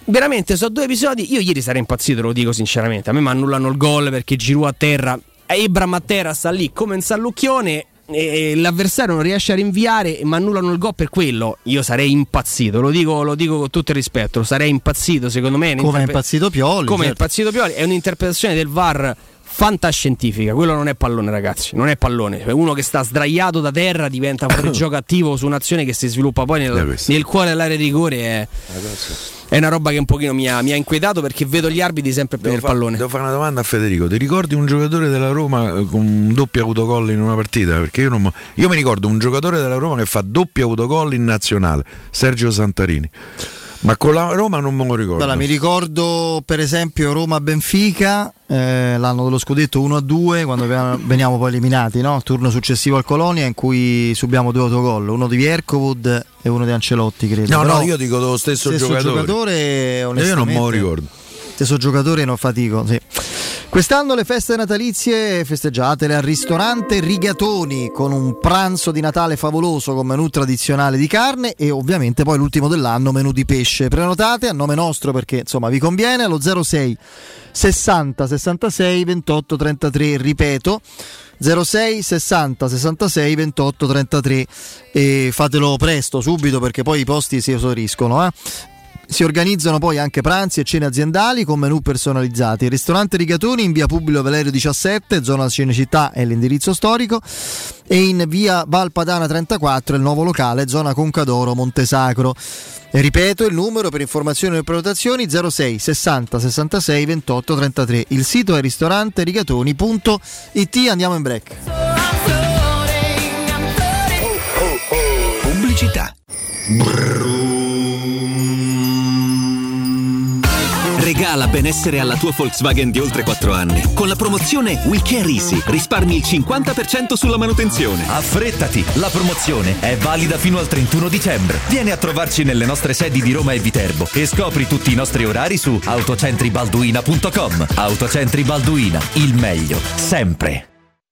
veramente sono due episodi. Io ieri sarei impazzito, lo dico sinceramente. A me mi annullano il gol perché Giroud a terra, Abraham a terra sta lì come un sallucchione. e l'avversario non riesce a rinviare, ma annullano il gol per quello. Io sarei impazzito, lo dico, lo dico con tutto il rispetto, sarei impazzito, secondo me. Come è impazzito Pioli. Come è certo. impazzito Pioli, è un'interpretazione del V A R fantascientifica. Quello non è pallone, ragazzi, non è pallone. Uno che sta sdraiato da terra diventa fuorigioco attivo su un'azione che si sviluppa poi nel, nel cuore dell'area di rigore. È, è una roba che un pochino mi ha, mi ha inquietato, perché vedo gli arbitri sempre più nel pallone. Devo fare una domanda a Federico: ti ricordi un giocatore della Roma con un doppio autogol in una partita? Perché io non io mi ricordo un giocatore della Roma che fa doppio autogol in nazionale, Sergio Santarini. Ma con la Roma non me lo ricordo. Allora, mi ricordo per esempio Roma-Benfica, eh, l'anno dello scudetto uno a due, quando veniamo poi eliminati, no? Il turno successivo al Colonia, in cui subiamo due autogol, uno di Vierkovud e uno di Ancelotti, credo. No, però, no, io dico dello stesso, stesso giocatore, giocatore onestamente, io non me lo ricordo. Stesso giocatore, non fatico, sì. Quest'anno le feste natalizie festeggiatele al ristorante Rigatoni, con un pranzo di Natale favoloso con menù tradizionale di carne e ovviamente poi l'ultimo dell'anno menù di pesce. Prenotate a nome nostro, perché insomma vi conviene, allo zero sei sessanta sessantasei ventotto trentatré, ripeto zero sei sessanta sessantasei ventotto trentatré, e fatelo presto, subito, perché poi i posti si esauriscono, eh? Si organizzano poi anche pranzi e cene aziendali con menù personalizzati. Il ristorante Rigatoni in via Publio Valerio diciassette, zona Cinecittà è l'indirizzo storico, e in via Valpadana trentaquattro il nuovo locale, zona Concadoro Montesacro. E ripeto il numero per informazioni e prenotazioni: zero sei sessanta sessantasei ventotto trentatré. Il sito è ristorante rigatoni punto it. Andiamo in break. Pubblicità. Regala benessere alla tua Volkswagen di oltre quattro anni. Con la promozione We Care Easy risparmi il cinquanta per cento sulla manutenzione. Affrettati, la promozione è valida fino al trentuno dicembre. Vieni a trovarci nelle nostre sedi di Roma e Viterbo e scopri tutti i nostri orari su autocentribalduina punto com. Autocentri Balduina, il meglio, sempre.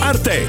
Arte,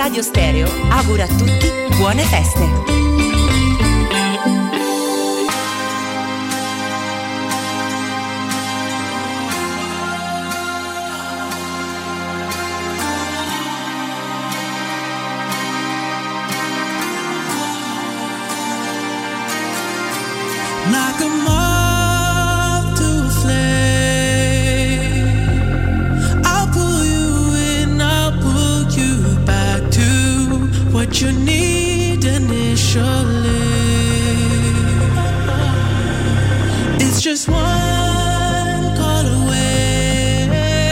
Radio Stereo augura a tutti buone feste. Knock them off to a flame. I'll pull you in, I'll pull you back to what you need initially. It's just one call away,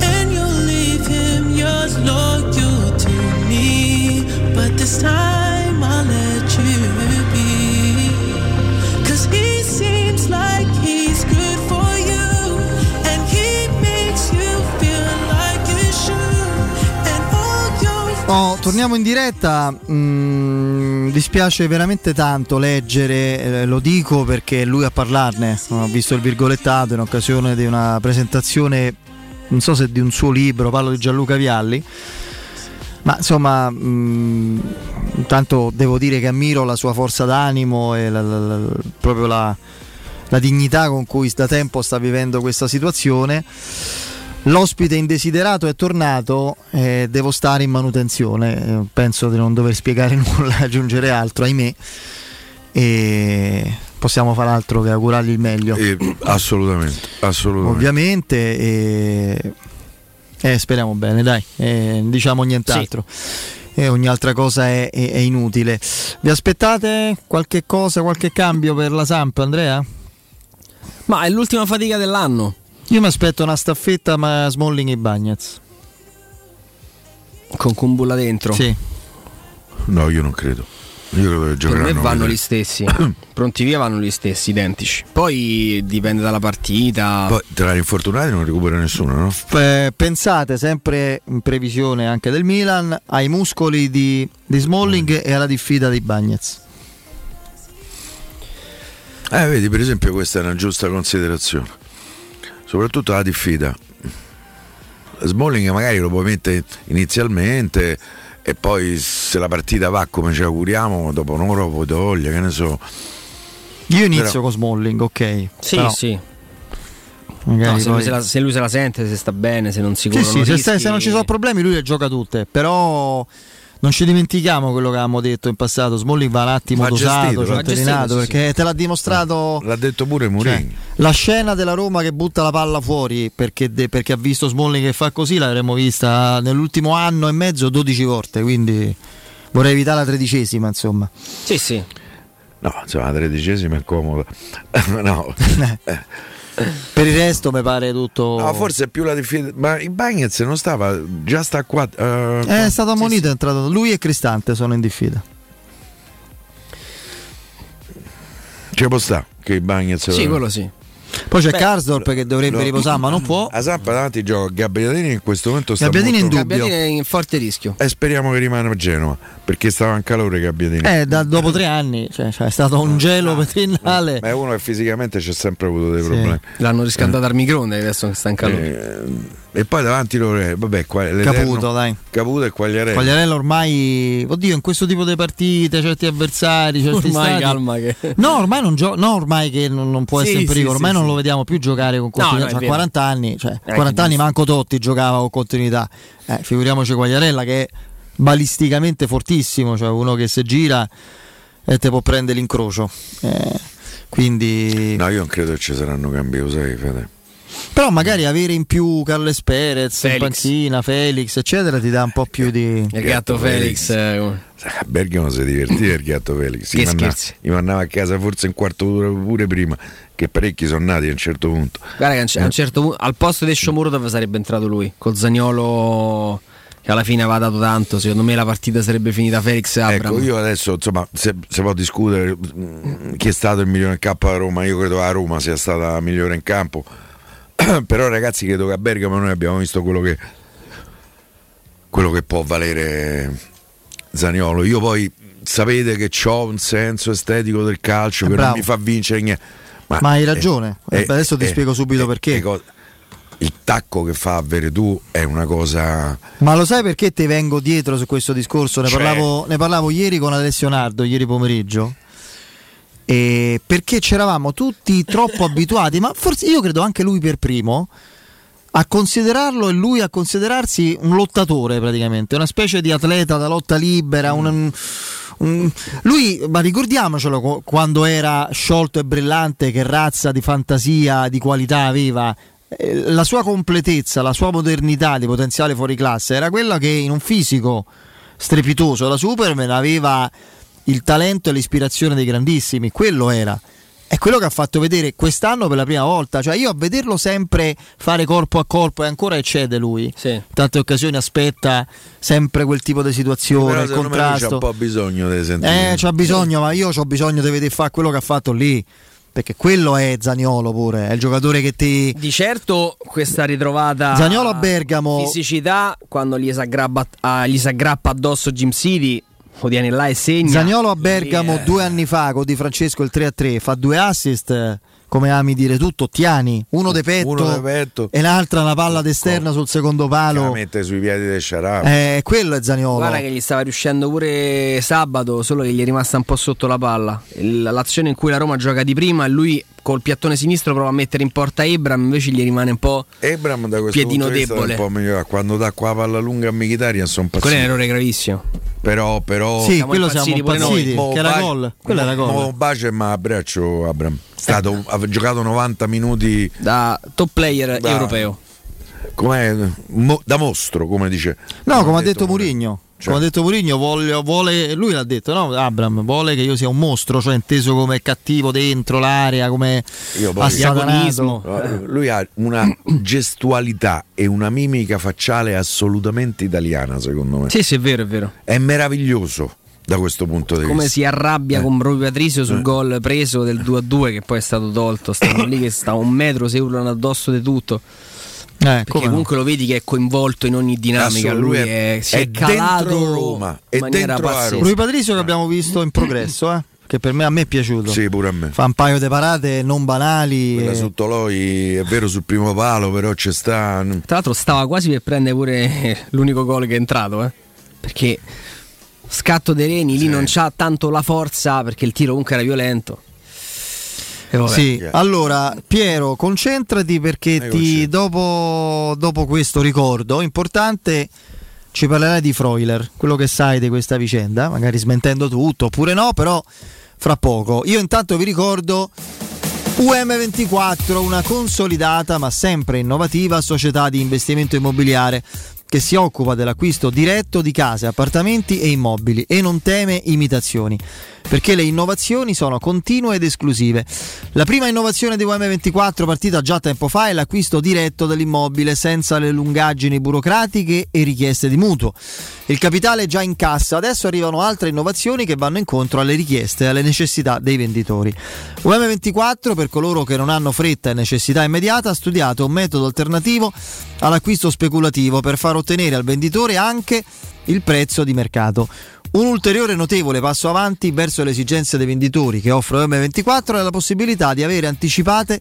and you'll leave him yours loyal to me. But this time I'll let you be, 'cause he seems like he's good for you, and he makes you feel like you should. And all your oh, torniamo in diretta. Mm, dispiace veramente tanto leggere, eh, lo dico perché è lui a parlarne. Ho visto il virgolettato in occasione di una presentazione, non so se di un suo libro, parlo di Gianluca Vialli. Ma insomma, mh, intanto devo dire che ammiro la sua forza d'animo e la, la, la, proprio la, la dignità con cui da tempo sta vivendo questa situazione. L'ospite indesiderato è tornato e eh, devo stare in manutenzione. Penso di non dover spiegare nulla, aggiungere altro, ahimè. E possiamo far altro che augurargli il meglio. Eh, assolutamente, assolutamente. Ovviamente. Eh... Eh, speriamo bene, dai, eh, diciamo nient'altro, sì. eh, ogni altra cosa è, è, è inutile. Vi aspettate qualche cosa, qualche cambio per la Samp, Andrea? Ma è l'ultima fatica dell'anno. Io mi aspetto una staffetta, ma Smalling e Bagnez con Kumbulla dentro. Sì. No, io non credo. Io per me vanno gli stessi, pronti via vanno gli stessi, identici. Poi dipende dalla partita. Poi tra gli infortunati non recupera nessuno, no? F- pensate sempre in previsione anche del Milan ai muscoli di, di Smalling mm. e alla diffida di Bagnez. Eh, vedi, per esempio questa è una giusta considerazione, soprattutto la diffida. Smalling magari lo puoi mettere inizialmente e poi se la partita va come ci auguriamo dopo un'ora poi toglie, che ne so. Io inizio però con Smalling, ok. Sì, però sì. No, se, lui se, la, se lui se la sente, se sta bene, se non si corrono sì, sì, rischi... se, se non ci sono problemi lui le gioca tutte, però non ci dimentichiamo quello che avevamo detto in passato. Smalling va un attimo va dosato, gestito, perché sì, te l'ha dimostrato. L'ha detto pure Mourinho. Cioè, la scena della Roma che butta la palla fuori perché, de, perché ha visto Smalling che fa così, l'avremmo vista nell'ultimo anno e mezzo dodici volte, quindi vorrei evitare la tredicesima, insomma. Sì, sì. No, insomma, la tredicesima è comoda. No. Per il resto mi pare tutto. No, forse è più la difficoltà. Ma il Bagnez non stava, già sta qua. Uh, è stato ammonito, sì, è entrato. Lui e Cristante sono in diffida. Ci può sta che il Bagnez. Sì, quello sì. Poi c'è Karsdorp che dovrebbe lo... riposare, ma non può. A Zappa davanti gioca Gabbiadini, in questo momento sta Gabbiadini molto... in dubbio. Gabbiadini è in forte rischio. E speriamo che rimane a Genova, perché stava in calore Gabbiadini. Eh, da, dopo tre anni, cioè, cioè, è stato un gelo ah, petrinnale. Ma è uno che fisicamente c'è sempre avuto dei problemi. Sì. L'hanno riscaldato eh. al microonde, adesso che sta in calore. Eh, e poi davanti loro è, vabbè, Caputo, dai. Caputo e Quagliarella. Quagliarella ormai, oddio, in questo tipo di partite certi avversari, certi ormai stati, calma che... no ormai non gioca, no ormai che non, non può sì, essere in pericolo, sì, ormai sì, non sì. lo vediamo più giocare con continuità, no, no, a quaranta anni, cioè eh, quaranta anni manco Totti giocava con continuità, eh, figuriamoci Quagliarella che è balisticamente fortissimo, cioè uno che se gira e te può prendere l'incrocio, eh, quindi no, io non credo che ci saranno cambi, lo sai Fede. Però magari avere in più Carles Perez, Felix in panchina, Felix eccetera, ti dà un po' più di... Il gatto Felix, Felix. A Bergamo si divertiva il gatto Felix, mi mandava, mandava a casa forse in quarto d'ora pure prima, che parecchi sono nati a un certo punto. Guarda che a un certo punto al posto di Shomurodov sarebbe entrato lui, col Zaniolo che alla fine aveva dato tanto, secondo me la partita sarebbe finita Felix e Abraham. Ecco, io adesso insomma se, se può discutere chi è stato il migliore in campo a Roma, io credo a Roma sia stata la migliore in campo. Però ragazzi, credo che a Bergamo noi abbiamo visto quello che quello che può valere Zaniolo. Io poi sapete che c'ho un senso estetico del calcio eh che bravo. non mi fa vincere niente. Ma, Ma hai ragione, eh, eh, adesso ti eh, spiego subito eh, perché. Co- il tacco che fa a Veretout è una cosa. Ma lo sai perché ti vengo dietro su questo discorso? Ne, cioè... parlavo, ne parlavo ieri con Alessio Nardo, ieri pomeriggio. Eh, perché c'eravamo tutti troppo abituati, ma forse io credo anche lui per primo, a considerarlo e lui a considerarsi un lottatore praticamente, una specie di atleta da lotta libera, mm. un, un, lui, ma ricordiamocelo, quando era sciolto e brillante, che razza di fantasia, di qualità aveva, la sua completezza, la sua modernità di potenziale fuori classe era quella che in un fisico strepitoso la Superman aveva il talento e l'ispirazione dei grandissimi, quello era, è quello che ha fatto vedere quest'anno per la prima volta, cioè io a vederlo sempre fare corpo a corpo e ancora eccede lui, sì. Tante occasioni aspetta sempre quel tipo di situazione, il contrasto, c'ha un po' bisogno di sentire, eh, c'ha bisogno, ma io ho bisogno di vedere fare quello che ha fatto lì, perché quello è Zaniolo pure, è il giocatore che ti... Di certo questa ritrovata Zaniolo a Bergamo, fisicità, quando gli si aggrappa, gli si aggrappa addosso Jim City, viene là e segna. Zaniolo a Bergamo yeah. due anni fa con Di Francesco il tre a tre fa due assist, come ami dire tutto, Tiani, uno de petto, uno de petto. E l'altra una palla d'esterna sul secondo palo, la mette sui piedi del Sciarabia, eh, quello è Zaniolo. Guarda che gli stava riuscendo pure sabato, solo che gli è rimasta un po' sotto la palla l'azione in cui la Roma gioca di prima e lui col piattone sinistro prova a mettere in porta Abraham, invece gli rimane un po' Abraham, da questo piedino punto di vista debole, un po' migliore. Quando dà qua la palla lunga a Mkhitaryan sono pazzito, quello è un errore gravissimo, però però sì, siamo quello siamo impazziti, che era baci, gol, quello era gol. Mo bacio e ma abbraccio Abraham, stato, ha giocato novanta minuti da top player da, europeo, com'è, mo, da mostro, come dice, no, come, come ha detto Mourinho, cioè. Come ha detto Mourinho, vuole, vuole, lui l'ha detto, no, Abraham vuole che io sia un mostro, cioè inteso come cattivo dentro l'area, come assassinato. Lui ha una gestualità e una mimica facciale assolutamente italiana, secondo me. Sì, sì, è vero, è vero. È meraviglioso da questo punto di vista. Come si arrabbia eh. con proprio Patrizio sul eh. gol preso del due a due che poi è stato tolto, stavano lì che sta un metro, si urlano addosso di tutto. Eh, perché come comunque no? Lo vedi che è coinvolto in ogni dinamica, Asso, lui è, è, si è, è calato dentro Roma, è dentro Roma. Rui Patrizio che abbiamo visto in progresso, eh? Che per me a me è piaciuto. Sì, pure a me. Fa un paio di parate non banali. Quella e... sotto Loi è vero sul primo palo, però c'è sta. Tra l'altro stava quasi per prendere pure l'unico gol che è entrato, eh? Perché scatto dei Reni lì sì. non c'ha tanto la forza, perché il tiro comunque era violento. Sì, allora Piero concentrati perché ti, dopo, dopo questo ricordo importante ci parlerai di Freuler, quello che sai di questa vicenda, magari smentendo tutto oppure no, però fra poco. Io intanto vi ricordo U M ventiquattro, una consolidata ma sempre innovativa società di investimento immobiliare che si occupa dell'acquisto diretto di case, appartamenti e immobili e non teme imitazioni, perché le innovazioni sono continue ed esclusive. La prima innovazione di U M ventiquattro, partita già tempo fa, è l'acquisto diretto dell'immobile senza le lungaggini burocratiche e richieste di mutuo. Il capitale è già in cassa, adesso arrivano altre innovazioni che vanno incontro alle richieste e alle necessità dei venditori. U M ventiquattro, per coloro che non hanno fretta e necessità immediata, ha studiato un metodo alternativo all'acquisto speculativo per far ottenere al venditore anche il prezzo di mercato. Un ulteriore notevole passo avanti verso le esigenze dei venditori che offre U M ventiquattro è la possibilità di avere anticipate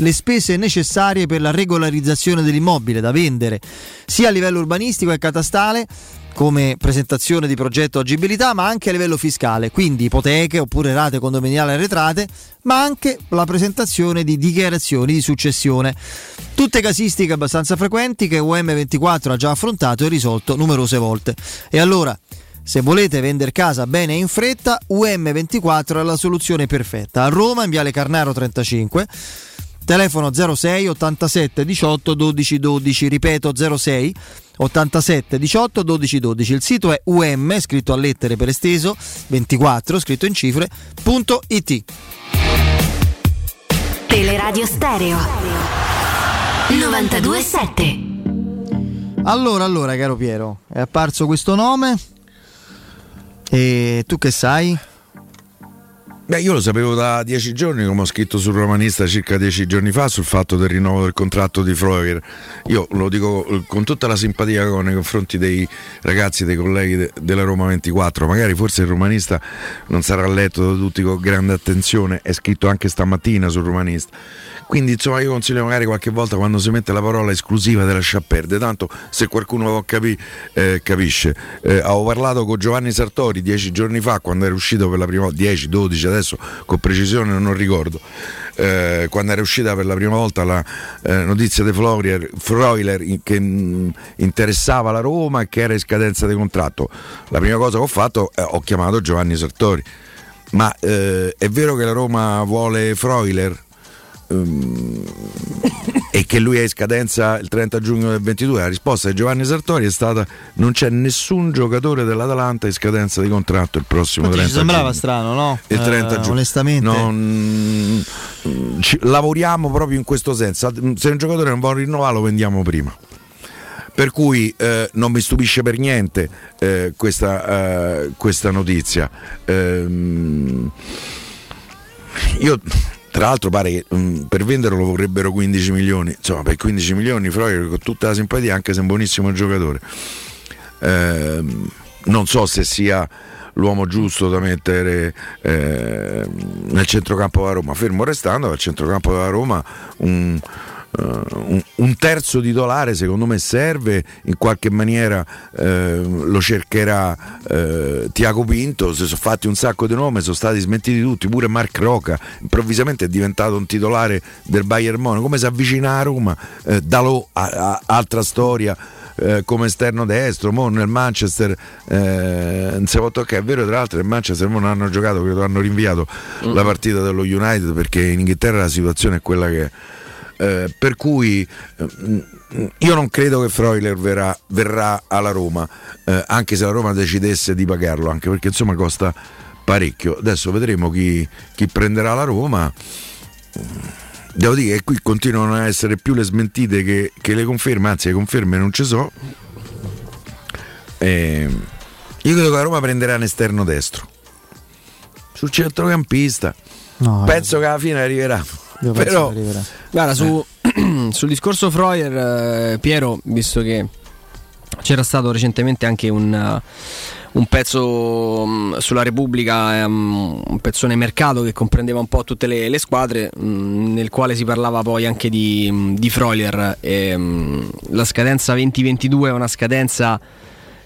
le spese necessarie per la regolarizzazione dell'immobile da vendere, sia a livello urbanistico e catastale, come presentazione di progetto agibilità, ma anche a livello fiscale, quindi ipoteche oppure rate condominiali arretrate, ma anche la presentazione di dichiarazioni di successione. Tutte casistiche abbastanza frequenti che U M ventiquattro ha già affrontato e risolto numerose volte. E allora, se volete vendere casa bene e in fretta, U M ventiquattro è la soluzione perfetta. A Roma, in Viale Carnaro trentacinque, telefono zero sei ottantasette diciotto dodici dodici, ripeto zero sei ottantasette diciotto dodici dodici. Il sito è um, scritto a lettere per esteso, ventiquattro scritto in cifre, punto it. Teleradio Stereo novantadue virgola sette. Allora, allora, caro Piero, è apparso questo nome e tu che sai? Beh, io lo sapevo da dieci giorni, come ho scritto sul Romanista circa dieci giorni fa, sul fatto del rinnovo del contratto di Freuler. Io lo dico con tutta la simpatia che ho nei confronti dei ragazzi, dei colleghi de- della Roma ventiquattro. Magari forse il Romanista non sarà letto da tutti con grande attenzione, è scritto anche stamattina sul Romanista. Quindi insomma io consiglio magari qualche volta, quando si mette la parola esclusiva, di lasciar perdere. Tanto se qualcuno lo capi- eh, capisce. Eh, avevo parlato con Giovanni Sartori dieci giorni fa, quando era uscito per la prima volta, dieci dodici, adesso con precisione non ricordo, eh, quando era uscita per la prima volta la eh, notizia di Freuler, Freuler in, che mh, interessava la Roma e che era in scadenza di contratto. La prima cosa che ho fatto, eh, ho chiamato Giovanni Sartori. Ma eh, è vero che la Roma vuole Freuler um, e che lui è in scadenza il trenta giugno del ventidue? La risposta di Giovanni Sartori è stata: non c'è nessun giocatore dell'Atalanta in scadenza di contratto il prossimo trenta giugno. Ci sembrava strano, no? Il trenta eh, giugno. Onestamente non... Ci... lavoriamo proprio in questo senso. Se un giocatore non vuole rinnovare, lo vendiamo prima. Per cui eh, non mi stupisce per niente eh, questa, eh, questa notizia. eh, Io... Tra l'altro pare che mh, per venderlo vorrebbero quindici milioni, insomma per quindici milioni Freuler, con tutta la simpatia, anche se è un buonissimo giocatore, eh, non so se sia l'uomo giusto da mettere eh, nel centrocampo della Roma, fermo restando al centrocampo della Roma un, uh, un, un terzo titolare secondo me serve, in qualche maniera eh, lo cercherà eh, Tiago Pinto. Si sono fatti un sacco di nomi, sono stati smentiti tutti, pure Marc Roca improvvisamente è diventato un titolare del Bayern Monaco. Come si avvicina a Roma? eh, Dalò, a, a, altra storia, eh, come esterno destro, mo nel Manchester eh, non si può toccare. È vero, tra l'altro nel Manchester mo non hanno giocato, credo hanno rinviato mm. la partita dello United perché in Inghilterra la situazione è quella che è. Eh, per cui eh, io non credo che Freuler verrà, verrà alla Roma, eh, anche se la Roma decidesse di pagarlo, anche perché insomma costa parecchio. Adesso vedremo chi, chi prenderà la Roma. Devo dire che qui continuano a essere più le smentite che, che le conferme, anzi le conferme non ci sono. eh, Io credo che la Roma prenderà un esterno destro. Sul centrocampista no, penso eh. che alla fine arriverà. Però, guarda, su, eh. sul discorso Freuler, eh, Piero, visto che c'era stato recentemente anche un, uh, un pezzo um, sulla Repubblica, um, un pezzone mercato che comprendeva un po' tutte le, le squadre, um, nel quale si parlava poi anche di, di Freuler. E, um, la scadenza venti ventidue è una scadenza,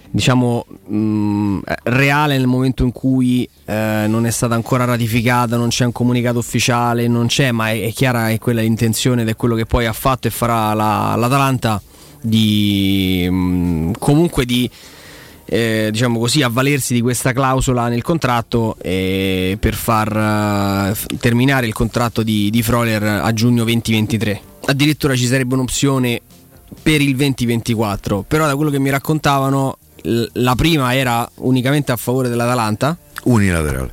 diciamo, mh, reale nel momento in cui eh, non è stata ancora ratificata, non c'è un comunicato ufficiale, non c'è, ma è, è chiara che quella è l'intenzione ed è quello che poi ha fatto e farà la, l'Atalanta, di mh, comunque di eh, diciamo così avvalersi di questa clausola nel contratto eh, per far eh, terminare il contratto di, di Freuler a giugno venti ventitré. Addirittura ci sarebbe un'opzione per il venti ventiquattro, però da quello che mi raccontavano la prima era unicamente a favore dell'Atalanta, unilaterale.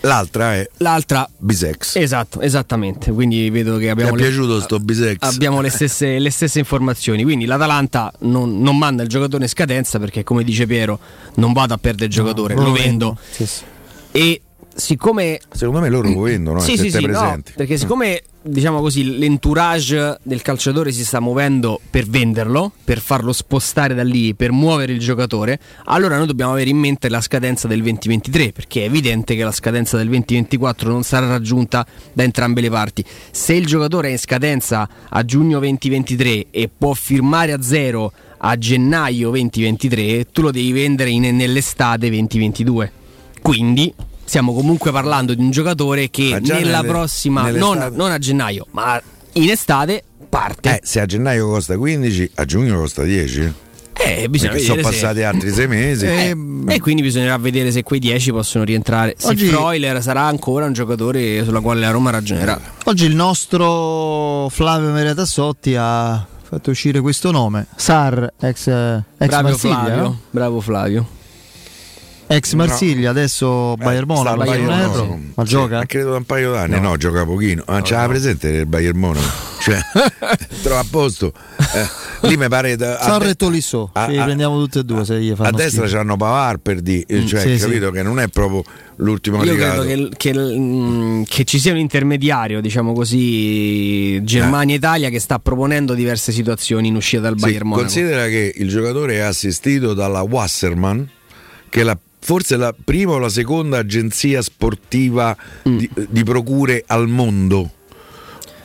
L'altra è l'altra bisex. Esatto, esattamente. Quindi vedo che abbiamo, mi è piaciuto le, sto bisex. Abbiamo le stesse, le stesse informazioni. Quindi l'Atalanta non, non manda il giocatore in scadenza perché, come dice Piero, non vado a perdere il giocatore, no, lo vendo. Sì, sì. E siccome secondo me loro lo vendono, sì, eh, sì, se sì, presenti. No, perché siccome, diciamo così, l'entourage del calciatore si sta muovendo per venderlo, per farlo spostare da lì, per muovere il giocatore, allora noi dobbiamo avere in mente la scadenza del venti ventitré, perché è evidente che la scadenza del venti ventiquattro non sarà raggiunta da entrambe le parti. Se il giocatore è in scadenza a giugno venti ventitré e può firmare a zero a gennaio venti ventitré, tu lo devi vendere in, nell'estate venti ventidue, quindi stiamo comunque parlando di un giocatore che nella nelle, prossima, non, non a gennaio, ma in estate parte. Eh, se a gennaio costa quindici, a giugno costa dieci. Eh, bisogna vedere, sono passati se... altri sei mesi. Eh, eh, e quindi bisognerà vedere se quei dieci possono rientrare. Se oggi... Freuler sarà ancora un giocatore sulla quale la Roma ragionerà. Oggi il nostro Flavio Meratassotti ha fatto uscire questo nome. Sar, ex, ex bravo Marsiglia. Flavio, no? Bravo Flavio. Ex Marsiglia, no. Adesso Bayern Monaco, Bayern Monaco. No. Ma gioca? Sì, credo da un paio d'anni, no, no gioca pochino. Ma ah, no, c'era no. presente il Bayern Monaco, cioè trova a posto. Eh, lì mi pare da Sarre Tolisso, li prendiamo tutti e due, a, se gli fanno a destra schifo. C'hanno Pavard per di, cioè mm, sì, capito sì. Che non è proprio l'ultimo. Io credo che, che, mh, che ci sia un intermediario, diciamo così, Germania-Italia, che sta proponendo diverse situazioni in uscita dal sì, Bayern Monaco. Considera che il giocatore è assistito dalla Wasserman, che la forse la prima o la seconda agenzia sportiva mm. di, di procure al mondo.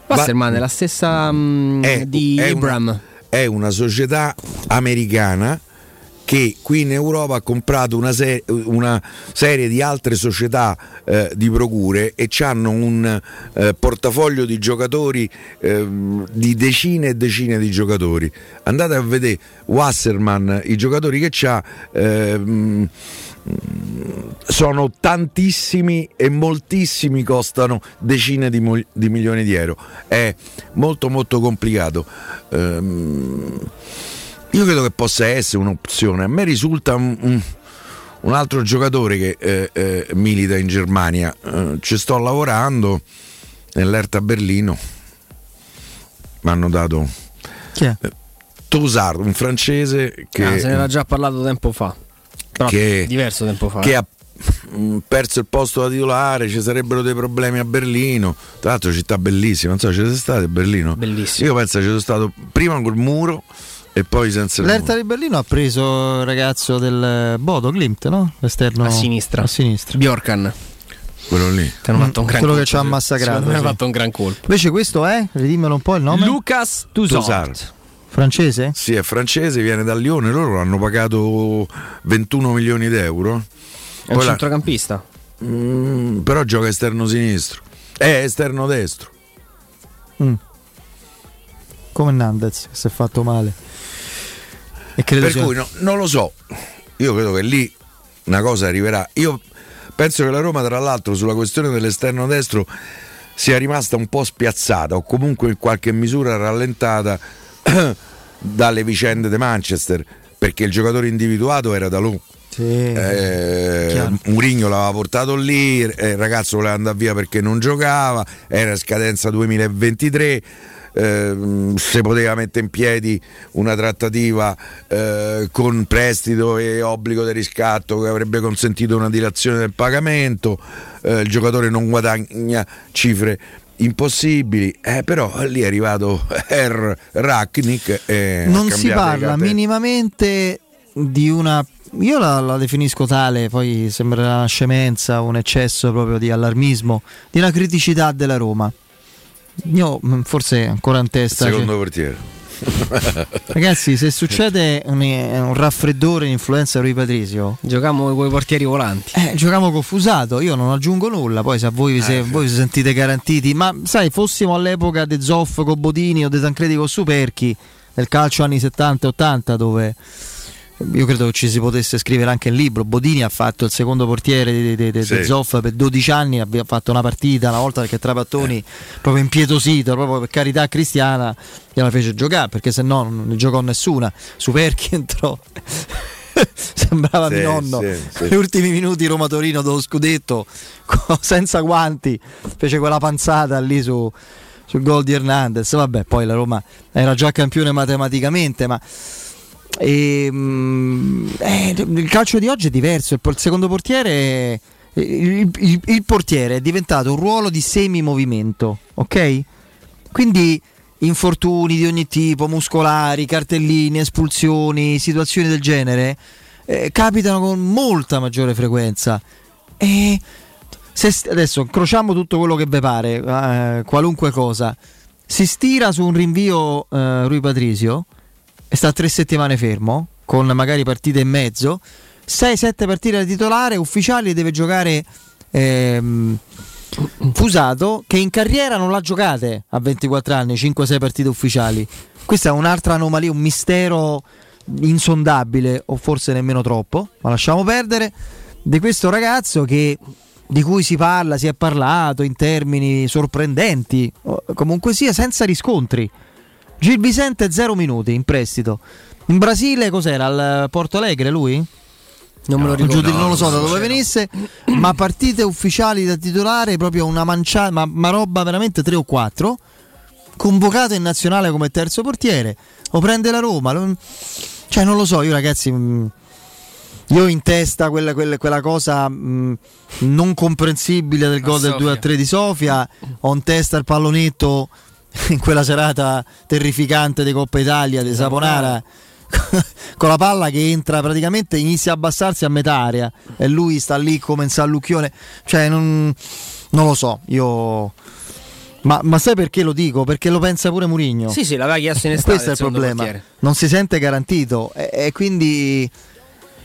Wasserman è la stessa um, è, di è Abraham. Una, è una società americana che qui in Europa ha comprato una, ser- una serie di altre società eh, di procure, e hanno un eh, portafoglio di giocatori eh, di decine e decine di giocatori. Andate a vedere Wasserman, i giocatori che c'ha. Eh, sono tantissimi e moltissimi, costano decine di, mo- di milioni di euro. È molto molto complicato. Ehm, io credo che possa essere un'opzione. A me risulta un, un altro giocatore che eh, eh, milita in Germania. Eh, ci sto lavorando nell'Hertha Berlino. Mi hanno dato chi è? Eh, Tosard, un francese che ah, se ne era già parlato tempo fa. Però che diverso tempo fa che ha perso il posto da titolare, ci sarebbero dei problemi a Berlino, tra l'altro città bellissima, non so, ci sei stato a Berlino? Bellissimo. Io penso che ci sono stato prima col muro e poi senza il muro. L'Hertha di Berlino ha preso il ragazzo del Bodo Glimt, no? L'esterno a sinistra, a sinistra. Bjorkan, quello lì, che hanno fatto un gran quello colpo, che ci ha massacrato, sì. Hanno fatto un gran colpo. Invece questo è, ridimmelo un po' il nome, Lucas Toussaint. Francese? Sì, è francese, viene da Lione, loro l'hanno pagato ventuno milioni di euro. È un centrocampista? La... Mm, però gioca esterno sinistro. È esterno destro. Mm. Come Nandez, che si è fatto male. E credo per sia... cui no, non lo so. Io credo che lì una cosa arriverà. Io penso che la Roma, tra l'altro, sulla questione dell'esterno destro sia rimasta un po' spiazzata, o comunque in qualche misura rallentata dalle vicende di Manchester, perché il giocatore individuato era da lui. Sì, eh, Mourinho l'aveva portato lì, eh, il ragazzo voleva andare via perché non giocava, era scadenza duemilaventitré, eh, se poteva mettere in piedi una trattativa eh, con prestito e obbligo di riscatto che avrebbe consentito una dilazione del pagamento, eh, il giocatore non guadagna cifre impossibili, eh, però lì è arrivato R. Rachnik e non si parla minimamente di una, io la, la definisco tale, poi sembra una scemenza, un eccesso proprio di allarmismo, di una criticità della Roma. Io forse ancora in testa secondo cioè... portiere. Ragazzi, se succede un, un raffreddore in influenza Rui Patrizio, giochiamo con i portieri volanti, eh, giochiamo con Fusato, io non aggiungo nulla. Poi se voi, se eh, voi vi sentite garantiti, ma sai, fossimo all'epoca de Zoff con Bodini o de Tancredi con Superchi, nel calcio anni settanta ottanta, dove io credo che ci si potesse scrivere anche il libro. Bodini ha fatto il secondo portiere di, di, di, sì. di Zoff per dodici anni, ha fatto una partita una volta perché Trapattoni, eh. proprio impietosito, proprio per carità cristiana, gliela fece giocare, perché se no non ne giocò nessuna. Superchi entrò sembrava sì, mio nonno sì, sì. Gli ultimi minuti Roma-Torino dello scudetto senza guanti, fece quella panzata lì su sul gol di Hernandez. Vabbè, poi la Roma era già campione matematicamente, ma E, eh, il calcio di oggi è diverso. Il secondo portiere è, il, il, il portiere è diventato un ruolo di semi-movimento, ok? Quindi infortuni di ogni tipo, muscolari, cartellini, espulsioni, situazioni del genere eh, capitano con molta maggiore frequenza. E se st- adesso incrociamo tutto quello che vi pare, eh, qualunque cosa, si stira su un rinvio eh, Rui Patricio e sta tre settimane fermo, con magari partite e mezzo, sei sette partite da titolare ufficiali, deve giocare ehm, Fusato, che in carriera non l'ha giocate a ventiquattro anni, cinque sei partite ufficiali. Questa è un'altra anomalia, un mistero insondabile, o forse nemmeno troppo, ma lasciamo perdere, di questo ragazzo che, di cui si parla, si è parlato in termini sorprendenti, comunque sia, senza riscontri. Gil Vicente zero minuti in prestito. In Brasile cos'era? Al Porto Alegre lui? Non me lo ricordo, no, non lo so da dove venisse, ma partite ufficiali da titolare proprio una manciata, ma, ma roba veramente tre o quattro. Convocato in nazionale come terzo portiere, o prende la Roma, lo, cioè non lo so, io ragazzi, io in testa quella, quella, quella cosa mh, non comprensibile del gol del due a tre di Sofia, ho in testa il pallonetto in quella serata terrificante di Coppa Italia di Saponara, con la palla che entra praticamente, inizia a abbassarsi a metà area e lui sta lì come in Sallucchione, cioè non, non lo so io, ma, ma sai perché lo dico? Perché lo pensa pure Mourinho. Sì sì, l'aveva chiesto in estate. Questo è il problema, portiere non si sente garantito e, e quindi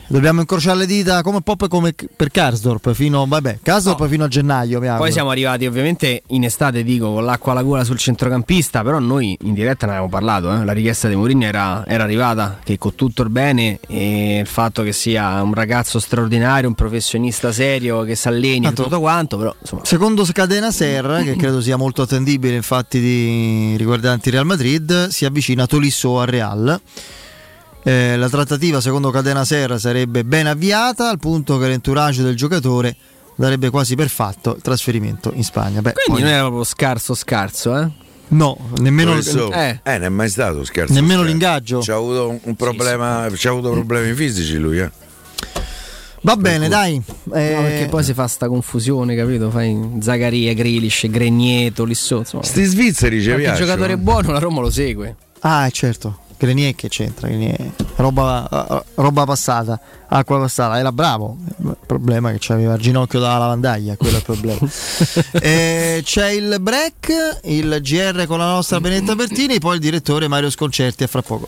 dobbiamo incrociare le dita come Pop e come per Karsdorp fino, vabbè, Karsdorp no. fino a gennaio. Poi siamo arrivati ovviamente in estate, dico, con l'acqua alla gola sul centrocampista, però noi in diretta ne avevamo parlato, eh? La richiesta di Mourinho era, era arrivata, che con tutto il bene e il fatto che sia un ragazzo straordinario, un professionista serio, che si alleni e tutto quanto, però insomma. Secondo Scatena Serra, che credo sia molto attendibile infatti di, riguardanti Real Madrid, si avvicina Tolisso al Real. Eh, la trattativa secondo Cadena Serra sarebbe ben avviata, al punto che l'entourage del giocatore darebbe quasi per fatto il trasferimento in Spagna. Beh, quindi poi non era proprio scarso scarso, eh? No, nemmeno so. eh. eh, non è mai stato scarso. Nemmeno scarso. L'ingaggio. C'ha avuto un, un problema, sì, sì. C'ha avuto problemi fisici lui, eh. Va bene, dai. Eh... No, perché poi si fa sta confusione, capito? Fai Zagaria, Grealish, Gregneto, Lissò, insomma. Sti svizzeri ci piacciono. Il giocatore buono la Roma lo segue. Ah, certo. Grenier che c'entra, Grenier. Roba, roba passata, acqua passata, era bravo. Il problema è che c'aveva il ginocchio dalla lavandaglia, quello è il problema. eh, c'è il break, il G R con la nostra Benedetta Bertini, poi il direttore Mario Sconcerti, a fra poco.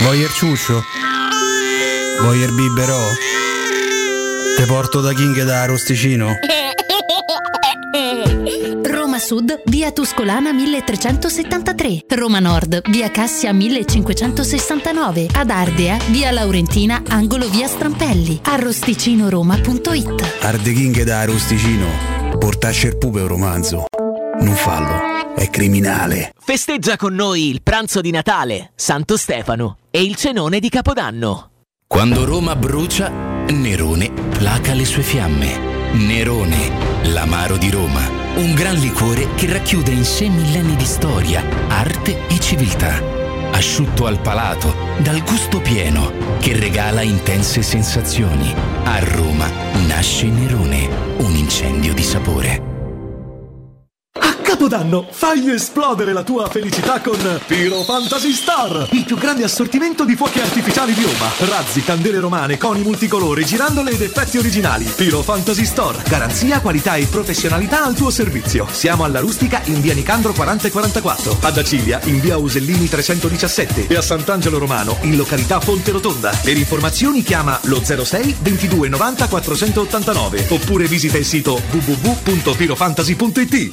Vuoi il ciuscio? Vuoi il biberò? Te porto da King da Arosticino? Roma Sud, via Tuscolana milletrecentosettantatré. Roma Nord, via Cassia millecinquecentosessantanove. Ad Ardea, via Laurentina, angolo via Strampelli. Arrosticinoroma.it. Arde King da Arosticino. Portasce il pupe un romanzo. Non fallo, è criminale. Festeggia con noi il pranzo di Natale, Santo Stefano e il cenone di Capodanno. Quando Roma brucia, Nerone placa le sue fiamme. Nerone, l'amaro di Roma. Un gran liquore che racchiude in sé millenni di storia, arte e civiltà. Asciutto al palato, dal gusto pieno, che regala intense sensazioni. A Roma nasce Nerone, un incendio di sapore. Capodanno, fai esplodere la tua felicità con Piro Fantasy Star, il più grande assortimento di fuochi artificiali di Roma. Razzi, candele romane, coni multicolori, girandole ed effetti originali. Piro Fantasy Store, garanzia, qualità e professionalità al tuo servizio. Siamo alla Rustica in via Nicandro quaranta e quarantaquattro, ad Acilia in via Ausellini trecentodiciassette e a Sant'Angelo Romano in località Fonte Rotonda. Per informazioni chiama lo zero sei ventidue novanta quattrocentottantanove oppure visita il sito w w w punto pirofantasy punto i t.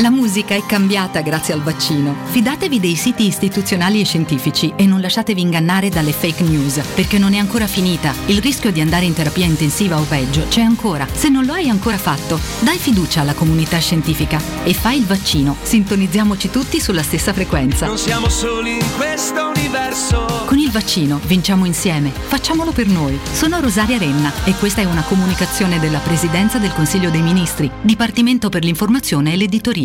La musica è cambiata grazie al vaccino. Fidatevi dei siti istituzionali e scientifici e non lasciatevi ingannare dalle fake news, perché non è ancora finita. Il rischio di andare in terapia intensiva o peggio c'è ancora. Se non lo hai ancora fatto, dai fiducia alla comunità scientifica e fai il vaccino. Sintonizziamoci tutti sulla stessa frequenza. Non siamo soli in questo universo. Con il vaccino vinciamo insieme. Facciamolo per noi. Sono Rosaria Renna e questa è una comunicazione della Presidenza del Consiglio dei Ministri, Dipartimento per l'Informazione e l'Editoria.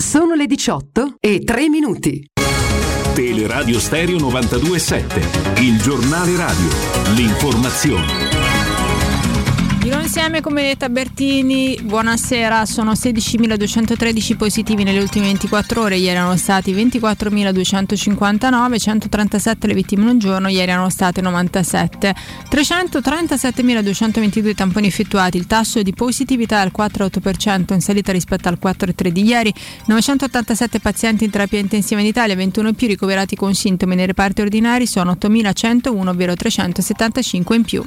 Sono le diciotto e tre minuti. Teleradio Stereo novantadue e sette, il giornale radio, l'informazione. Tirano insieme con Benedetta Bertini. Buonasera, sono sedicimiladuecentotredici positivi nelle ultime ventiquattro ore. Ieri erano stati ventiquattromiladuecentocinquantanove, centotrentasette le vittime in un giorno, ieri erano state novantasette. trecentotrentasette mila duecentoventidue tamponi effettuati, il tasso di positività è al quattro virgola otto per cento, in salita rispetto al quattro virgola tre per cento di ieri. novecentottantasette pazienti in terapia intensiva in Italia, ventuno e più ricoverati con sintomi. Nei reparti ordinari sono ottomilacentuno, ovvero trecentosettantacinque in più.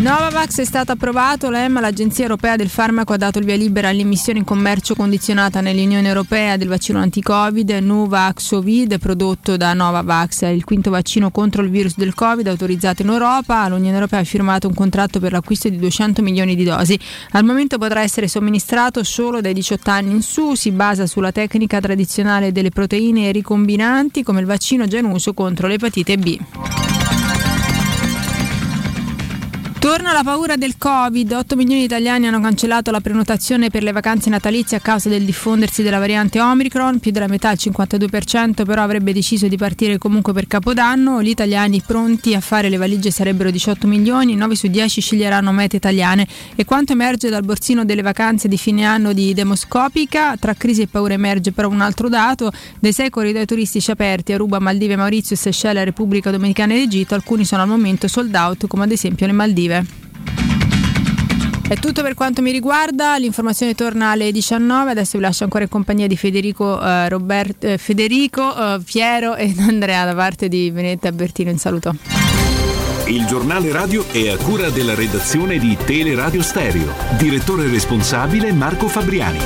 Novavax è stato approvato, l'E M A, l'Agenzia Europea del Farmaco, ha dato il via libera all'immissione in commercio condizionata nell'Unione Europea del vaccino anti-Covid Nuvaxovid, prodotto da Novavax, il quinto vaccino contro il virus del Covid autorizzato in Europa. L'Unione Europea ha firmato un contratto per l'acquisto di duecento milioni di dosi. Al momento potrà essere somministrato solo dai diciotto anni in su, si basa sulla tecnica tradizionale delle proteine ricombinanti come il vaccino già in uso contro l'epatite B. Torna la paura del Covid, otto milioni di italiani hanno cancellato la prenotazione per le vacanze natalizie a causa del diffondersi della variante Omicron, più della metà, il cinquantadue per cento, però avrebbe deciso di partire comunque per Capodanno. Gli italiani pronti a fare le valigie sarebbero diciotto milioni, nove su dieci sceglieranno mete italiane. E quanto emerge dal borsino delle vacanze di fine anno di Demoscopica? Tra crisi e paura emerge però un altro dato, dei sei corridoi turistici aperti, Aruba, Maldive, Maurizio, Seychelles, Repubblica Dominicana ed Egitto, alcuni sono al momento sold out, come ad esempio le Maldive. È tutto per quanto mi riguarda, l'informazione torna alle diciannove, adesso vi lascio ancora in compagnia di Federico, eh, Roberto, eh, Federico eh, Piero ed Andrea da parte di Benedetta Bertini. Un saluto. Il giornale radio è a cura della redazione di Teleradio Stereo, direttore responsabile Marco Fabriani.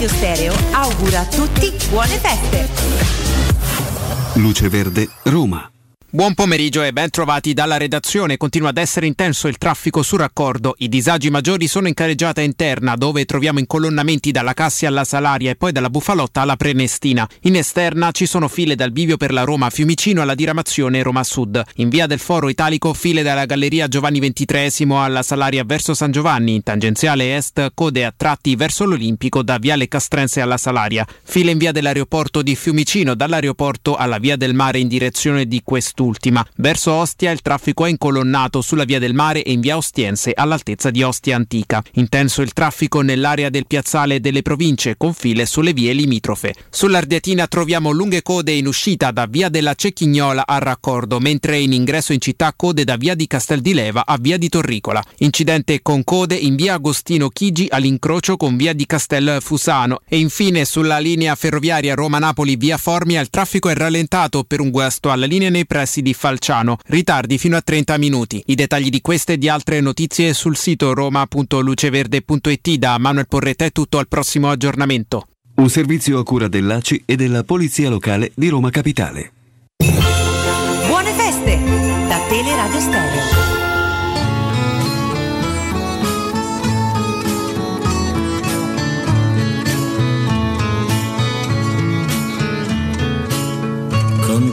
Radio Stereo augura a tutti buone feste. Luce Verde, Roma. Buon pomeriggio e ben trovati dalla redazione. Continua ad essere intenso il traffico sul raccordo. I disagi maggiori sono in carreggiata interna, dove troviamo incolonnamenti dalla Cassia alla Salaria e poi dalla Bufalotta alla Prenestina. In esterna ci sono file dal bivio per la Roma Fiumicino alla diramazione Roma Sud. In via del Foro Italico file dalla Galleria Giovanni ventitreesimo alla Salaria verso San Giovanni. In tangenziale est code a tratti verso l'Olimpico da Viale Castrense alla Salaria. File in via dell'aeroporto di Fiumicino dall'aeroporto alla via del Mare in direzione di Questura. Ultima. Verso Ostia il traffico è incolonnato sulla via del Mare e in via Ostiense all'altezza di Ostia Antica. Intenso il traffico nell'area del piazzale delle Province con file sulle vie limitrofe. Sull'Ardeatina troviamo lunghe code in uscita da via della Cecchignola al raccordo, mentre in ingresso in città code da via di Castel di Leva a via di Torricola. Incidente con code in via Agostino Chigi all'incrocio con via di Castel Fusano. E infine sulla linea ferroviaria Roma-Napoli via Formia il traffico è rallentato per un guasto alla linea nei pressi di Falciano, ritardi fino a trenta minuti. I dettagli di queste e di altre notizie sul sito roma punto luceverde punto it. Da Manuel Porretta è tutto, al prossimo aggiornamento. Un servizio a cura dell'A C I e della Polizia Locale di Roma Capitale. Buone feste da Teleradio Stereo. Con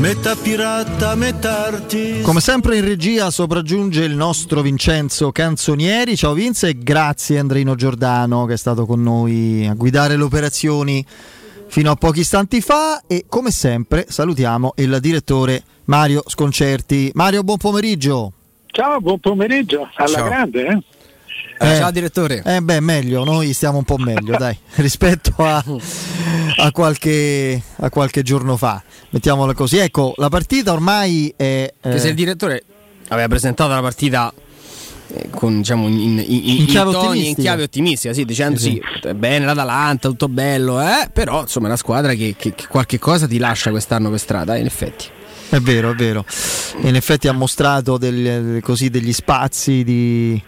Metà pirata, metà artista. Come sempre in regia sopraggiunge il nostro Vincenzo Canzonieri. Ciao Vince e grazie Andreino Giordano che è stato con noi a guidare le operazioni fino a pochi istanti fa. E come sempre salutiamo il direttore Mario Sconcerti. Mario, buon pomeriggio. Ciao, buon pomeriggio, alla ciao. Grande eh? Eh, ciao direttore. Eh beh, meglio, noi stiamo un po' meglio dai, rispetto a, a, qualche, a qualche giorno fa, mettiamola così. Ecco, la partita ormai è eh... che se il direttore aveva presentato la partita eh, con, diciamo, in, in, in, in, chiave in, in chiave ottimistica, sì, dicendo eh sì, sì, bene l'Atalanta, tutto bello, eh? Però insomma è una squadra che, che, che qualche cosa ti lascia quest'anno per strada, eh, in effetti. È vero, è vero, in effetti ha mostrato del, così degli spazi di...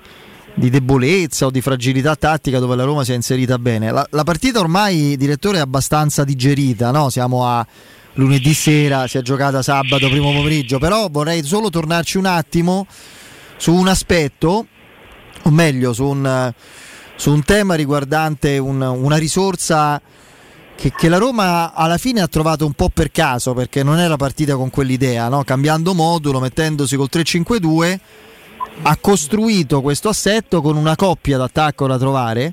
di debolezza o di fragilità tattica dove la Roma si è inserita bene. La, la partita ormai, direttore, è abbastanza digerita, no? Siamo a lunedì sera, si è giocata sabato primo pomeriggio, però vorrei solo tornarci un attimo su un aspetto, o meglio su un, su un tema riguardante un, una risorsa che, che la Roma alla fine ha trovato un po' per caso, perché non era partita con quell'idea, no? Cambiando modulo, mettendosi col tre cinque due ha costruito questo assetto con una coppia d'attacco da trovare,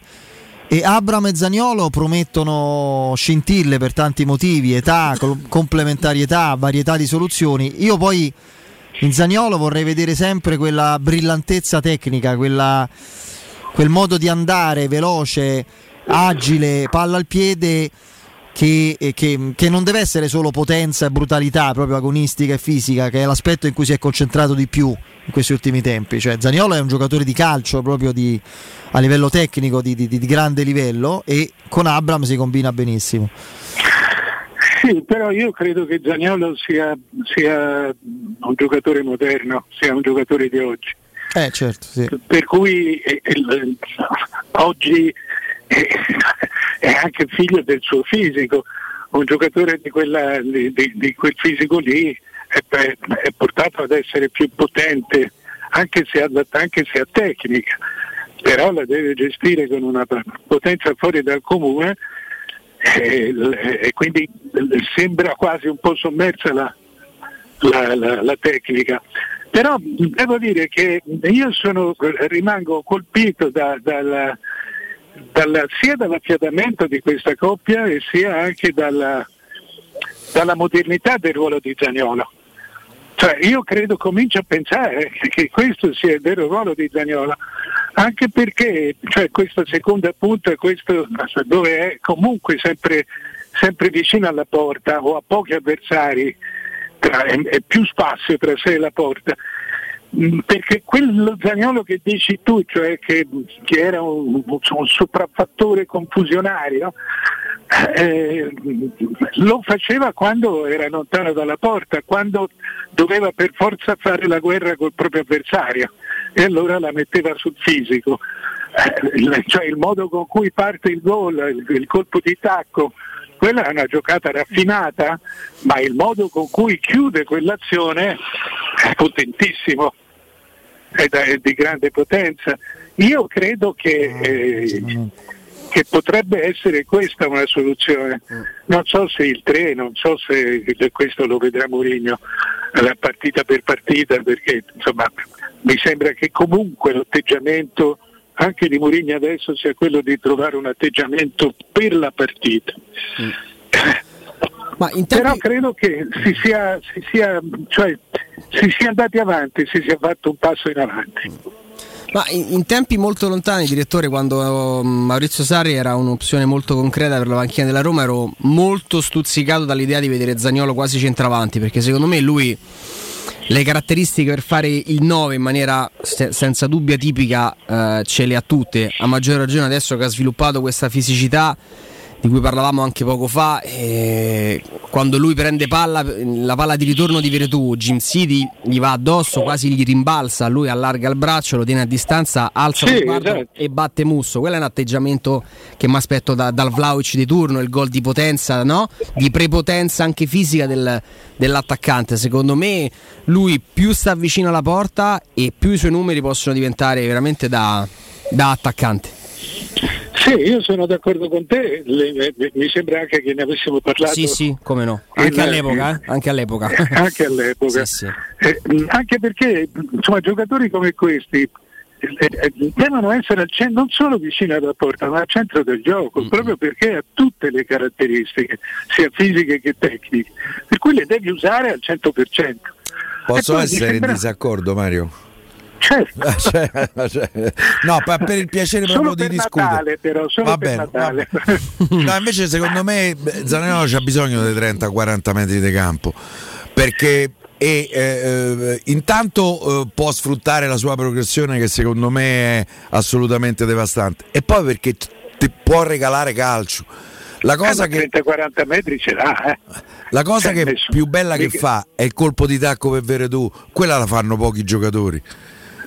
e Abraham e Zaniolo promettono scintille per tanti motivi: età, complementarietà, varietà di soluzioni. Io poi in Zaniolo vorrei vedere sempre quella brillantezza tecnica, quella, quel modo di andare veloce, agile, palla al piede, che, che, che non deve essere solo potenza e brutalità proprio agonistica e fisica, che è l'aspetto in cui si è concentrato di più in questi ultimi tempi. Cioè Zaniolo è un giocatore di calcio proprio di, a livello tecnico di, di, di grande livello, e con Abraham si combina benissimo. Sì, però io credo che Zaniolo sia, sia un giocatore moderno, sia un giocatore di oggi. Eh certo, sì. Per cui eh, eh, oggi eh, è anche figlio del suo fisico, un giocatore di, quella, di, di quel fisico lì è, è portato ad essere più potente, anche se ha, anche se ha tecnica, però la deve gestire con una potenza fuori dal comune, e, e quindi sembra quasi un po' sommersa la, la, la, la tecnica. Però devo dire che io sono, rimango colpito da, dalla Dalla, sia dall'affiatamento di questa coppia e sia anche dalla, dalla modernità del ruolo di Zaniolo. Cioè io credo, comincio a pensare che questo sia il vero ruolo di Zaniolo, anche perché cioè, questa seconda punta, questo, dove è comunque sempre, sempre vicino alla porta o a pochi avversari tra, e, e più spazio tra sé e la porta, perché quel Zaniolo che dici tu, cioè che, che era un, un sopraffattore confusionario, eh, lo faceva quando era lontano dalla porta, quando doveva per forza fare la guerra col proprio avversario, e allora la metteva sul fisico, eh, cioè il modo con cui parte il gol, il, il colpo di tacco, quella è una giocata raffinata, ma il modo con cui chiude quell'azione è potentissimo, è, da, è di grande potenza. Io credo che, eh, che potrebbe essere questa una soluzione, non so se il tre, non so se questo lo vedrà Mourinho la partita per partita, perché insomma mi sembra che comunque l'atteggiamento anche di Mourinho adesso sia quello di trovare un atteggiamento per la partita. Mm. Ma in tempi... Però credo che si sia, si sia, cioè, si sia andati avanti, si sia fatto un passo in avanti. Mm. Ma in tempi molto lontani, direttore, quando Maurizio Sarri era un'opzione molto concreta per la panchina della Roma, ero molto stuzzicato dall'idea di vedere Zaniolo quasi centravanti, perché secondo me lui le caratteristiche per fare il nove in maniera se- senza dubbio atipica eh, ce le ha tutte, a maggior ragione adesso che ha sviluppato questa fisicità di cui parlavamo anche poco fa, eh, quando lui prende palla, la palla di ritorno di Veretout, Jim City gli va addosso, quasi gli rimbalza, lui allarga il braccio, lo tiene a distanza, alza sì, lo sguardo, esatto, e batte Musso. Quello è un atteggiamento che mi aspetto da, dal Vlahovic di turno, il gol di potenza, no? Di prepotenza anche fisica del, dell'attaccante. Secondo me lui più sta vicino alla porta e più i suoi numeri possono diventare veramente da, da attaccante. Sì, io sono d'accordo con te, le, le, le, mi sembra anche che ne avessimo parlato. Sì, sì, come no, anche in, all'epoca, eh? Anche all'epoca. Anche all'epoca. Sì, sì. Eh, anche perché insomma giocatori come questi eh, devono essere al centro, non solo vicino alla porta, ma al centro del gioco, mm-hmm, proprio perché ha tutte le caratteristiche, sia fisiche che tecniche, per cui le devi usare al cento per cento. Posso essere sembra... in disaccordo, Mario? Certo. Cioè, cioè, no, per il piacere proprio di discutere. Natale, però, solo va per bene, Natale. No, invece secondo me Zaniolo c'ha bisogno dei trenta quaranta metri di campo, perché e, eh, intanto eh, può sfruttare la sua progressione, che secondo me è assolutamente devastante, e poi perché ti può regalare calcio. La cosa eh, che trenta quaranta metri ce l'ha, eh. La cosa che nessuno. Più bella che Mica... fa è il colpo di tacco per Veretout, quella la fanno pochi giocatori.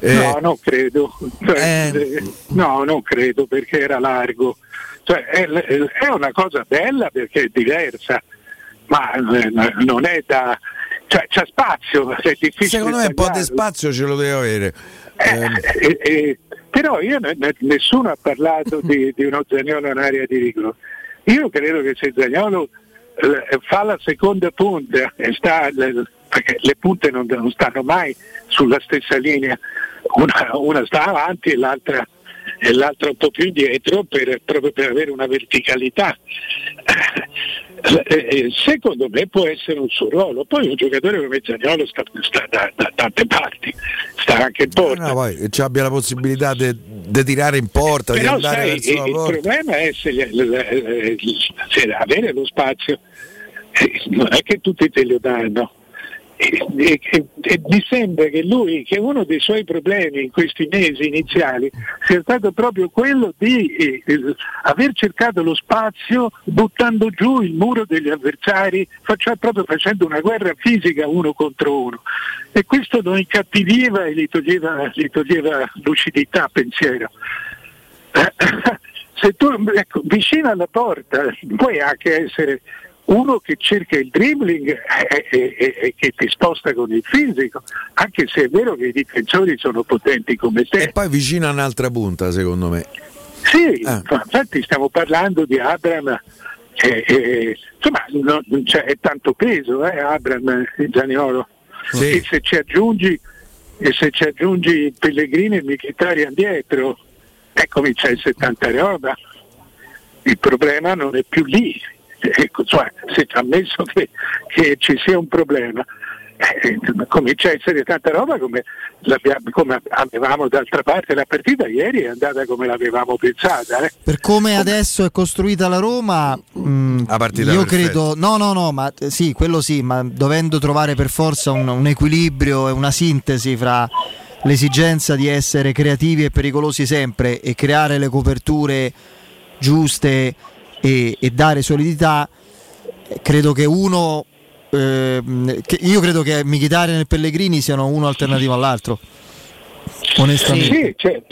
Eh, no, non credo. Cioè, eh... No, non credo, perché era largo. Cioè, è, è una cosa bella perché è diversa, ma non è da. Cioè, c'è spazio. È difficile. Secondo me un po' di spazio ce lo deve avere. Eh, eh. Eh, però io nessuno ha parlato di, di uno Zaniolo in area di rigore. Io credo che se Zaniolo eh, fa la seconda punta e sta. Perché le punte non, non stanno mai sulla stessa linea, una, una sta avanti e l'altra, e l'altra un po' più indietro per, proprio per avere una verticalità. Secondo me può essere un suo ruolo, poi un giocatore come Zaniolo sta, sta da, da tante parti, sta anche in porta. No, no, poi ci abbia la possibilità di tirare in porta, però di andare sai, verso il, la porta. Il problema è se, se, se avere lo spazio, non è che tutti te lo danno. E, e, e, e mi sembra che lui, che uno dei suoi problemi in questi mesi iniziali sia stato proprio quello di eh, eh, aver cercato lo spazio buttando giù il muro degli avversari, faccia, proprio facendo una guerra fisica uno contro uno, e questo lo incattiviva e gli toglieva, gli toglieva lucidità, pensiero. Se tu, ecco, vicino alla porta puoi anche essere uno che cerca il dribbling e, e, e che ti sposta con il fisico, anche se è vero che i difensori sono potenti come te. E poi vicino a un'altra punta, secondo me. Sì, ah. Infatti stiamo parlando di Abraham, eh, eh, insomma non, cioè, è tanto peso, eh, Abraham e Zaniolo. Sì. E se ci aggiungi e se ci aggiungi Pellegrini e Mkhitaryan dietro, eccomi, c'è il settanta roba. Il problema non è più lì. Ecco, cioè, se ammesso che, che ci sia un problema, eh, comincia a essere tanta roba, come, come avevamo d'altra parte la partita ieri è andata come l'avevamo pensata, eh. Per come adesso è costruita la Roma, mh, la partita io credo no no no ma sì, quello sì, ma dovendo trovare per forza un, un equilibrio e una sintesi fra l'esigenza di essere creativi e pericolosi sempre e creare le coperture giuste e, e dare solidità. Credo che uno eh, che io credo che Mkhitaryan e Pellegrini siano uno alternativo all'altro, onestamente. Sì, cioè,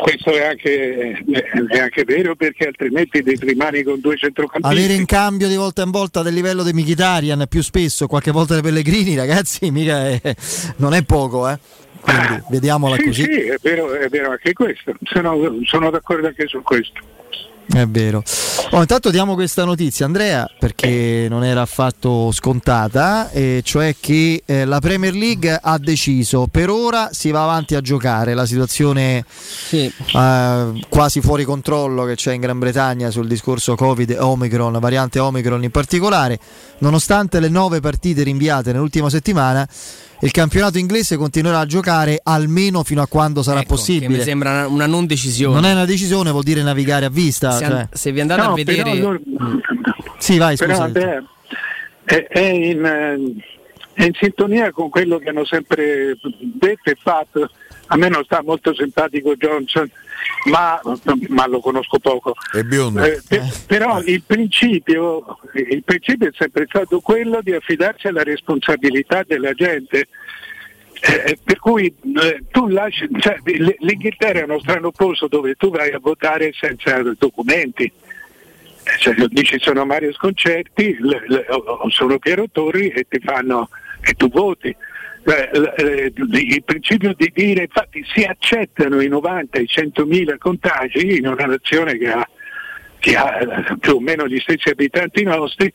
questo è anche, è anche vero, perché altrimenti rimani con due centrocampisti. Avere in cambio di volta in volta del livello di Mkhitaryan, più spesso qualche volta dei Pellegrini, ragazzi, mica è, non è poco, eh. Quindi vediamola sì, così. Sì, è vero, è vero anche questo. Sono, sono d'accordo anche su questo. È vero. Oh, intanto diamo questa notizia, Andrea, perché non era affatto scontata, eh, cioè che eh, la Premier League ha deciso, per ora si va avanti a giocare. La situazione sì. eh, quasi fuori controllo che c'è in Gran Bretagna sul discorso Covid, Omicron, variante Omicron in particolare, nonostante le nove partite rinviate nell'ultima settimana, il campionato inglese continuerà a giocare almeno fino a quando sarà ecco, possibile. Che mi sembra una, una non decisione. Non è una decisione, vuol dire navigare a vista. Se, an- cioè. se vi andate no, a vedere. Però non... Sì, vai, scusa. Però, è, è, in, è in sintonia con quello che hanno sempre detto e fatto. A me non sta molto simpatico Johnson, ma, ma lo conosco poco. È biondo. Eh, per, però il principio, il principio è sempre stato quello di affidarsi alla responsabilità della gente. Eh, per cui eh, tu lasci, cioè, l'Inghilterra è uno strano posto dove tu vai a votare senza documenti. Cioè, dici sono Mario Sconcerti, l, l, sono Piero Torri e ti fanno e tu voti. Il principio di dire, infatti si accettano i novanta, i centomila contagi in una nazione che ha, che ha più o meno gli stessi abitanti nostri,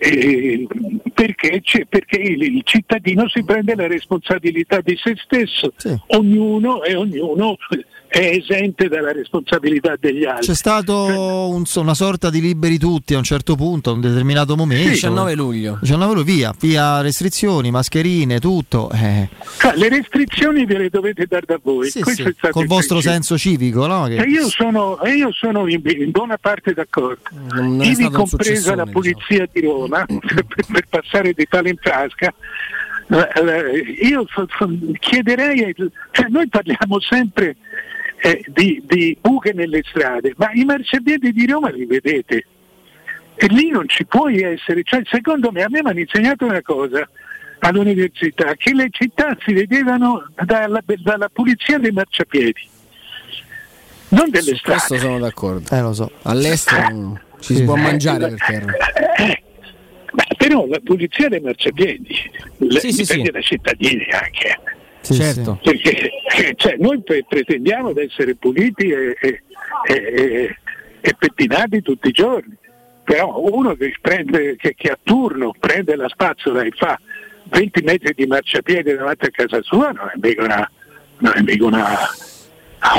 eh, perché, perché il, il cittadino si prende la responsabilità di se stesso, sì. ognuno e ognuno è esente dalla responsabilità degli altri. C'è stato un, una sorta di liberi tutti a un certo punto, a un determinato momento. diciannove luglio diciannove luglio via, via restrizioni, mascherine, tutto. Eh. Ah, le restrizioni ve le dovete dare da voi. Sì, sì. È col vostro senso civico, no? Che... E io sono, e io sono in, in buona parte d'accordo. Non è ivi compresa la polizia diciamo. di Roma per, per passare di palo in tasca. Io chiederei, cioè noi parliamo sempre Eh, di, di buche nelle strade, ma i marciapiedi di Roma li vedete e lì non ci puoi essere, cioè secondo me, a me mi hanno insegnato una cosa all'università, che le città si vedevano dalla, dalla pulizia dei marciapiedi, non delle Su strade. Questo sono d'accordo, eh, lo so. All'estero ah, ci si sì. può mangiare eh, per terra eh, ma però la pulizia dei marciapiedi le, sì, dipende sì, dai sì. cittadini anche. Sì, certo. Sì. Perché cioè, noi pretendiamo di essere puliti e, e, e, e pettinati tutti i giorni, però uno che, prende, che, che a turno prende la spazzola e fa venti metri di marciapiede davanti a casa sua non è mica, una, non è mica una,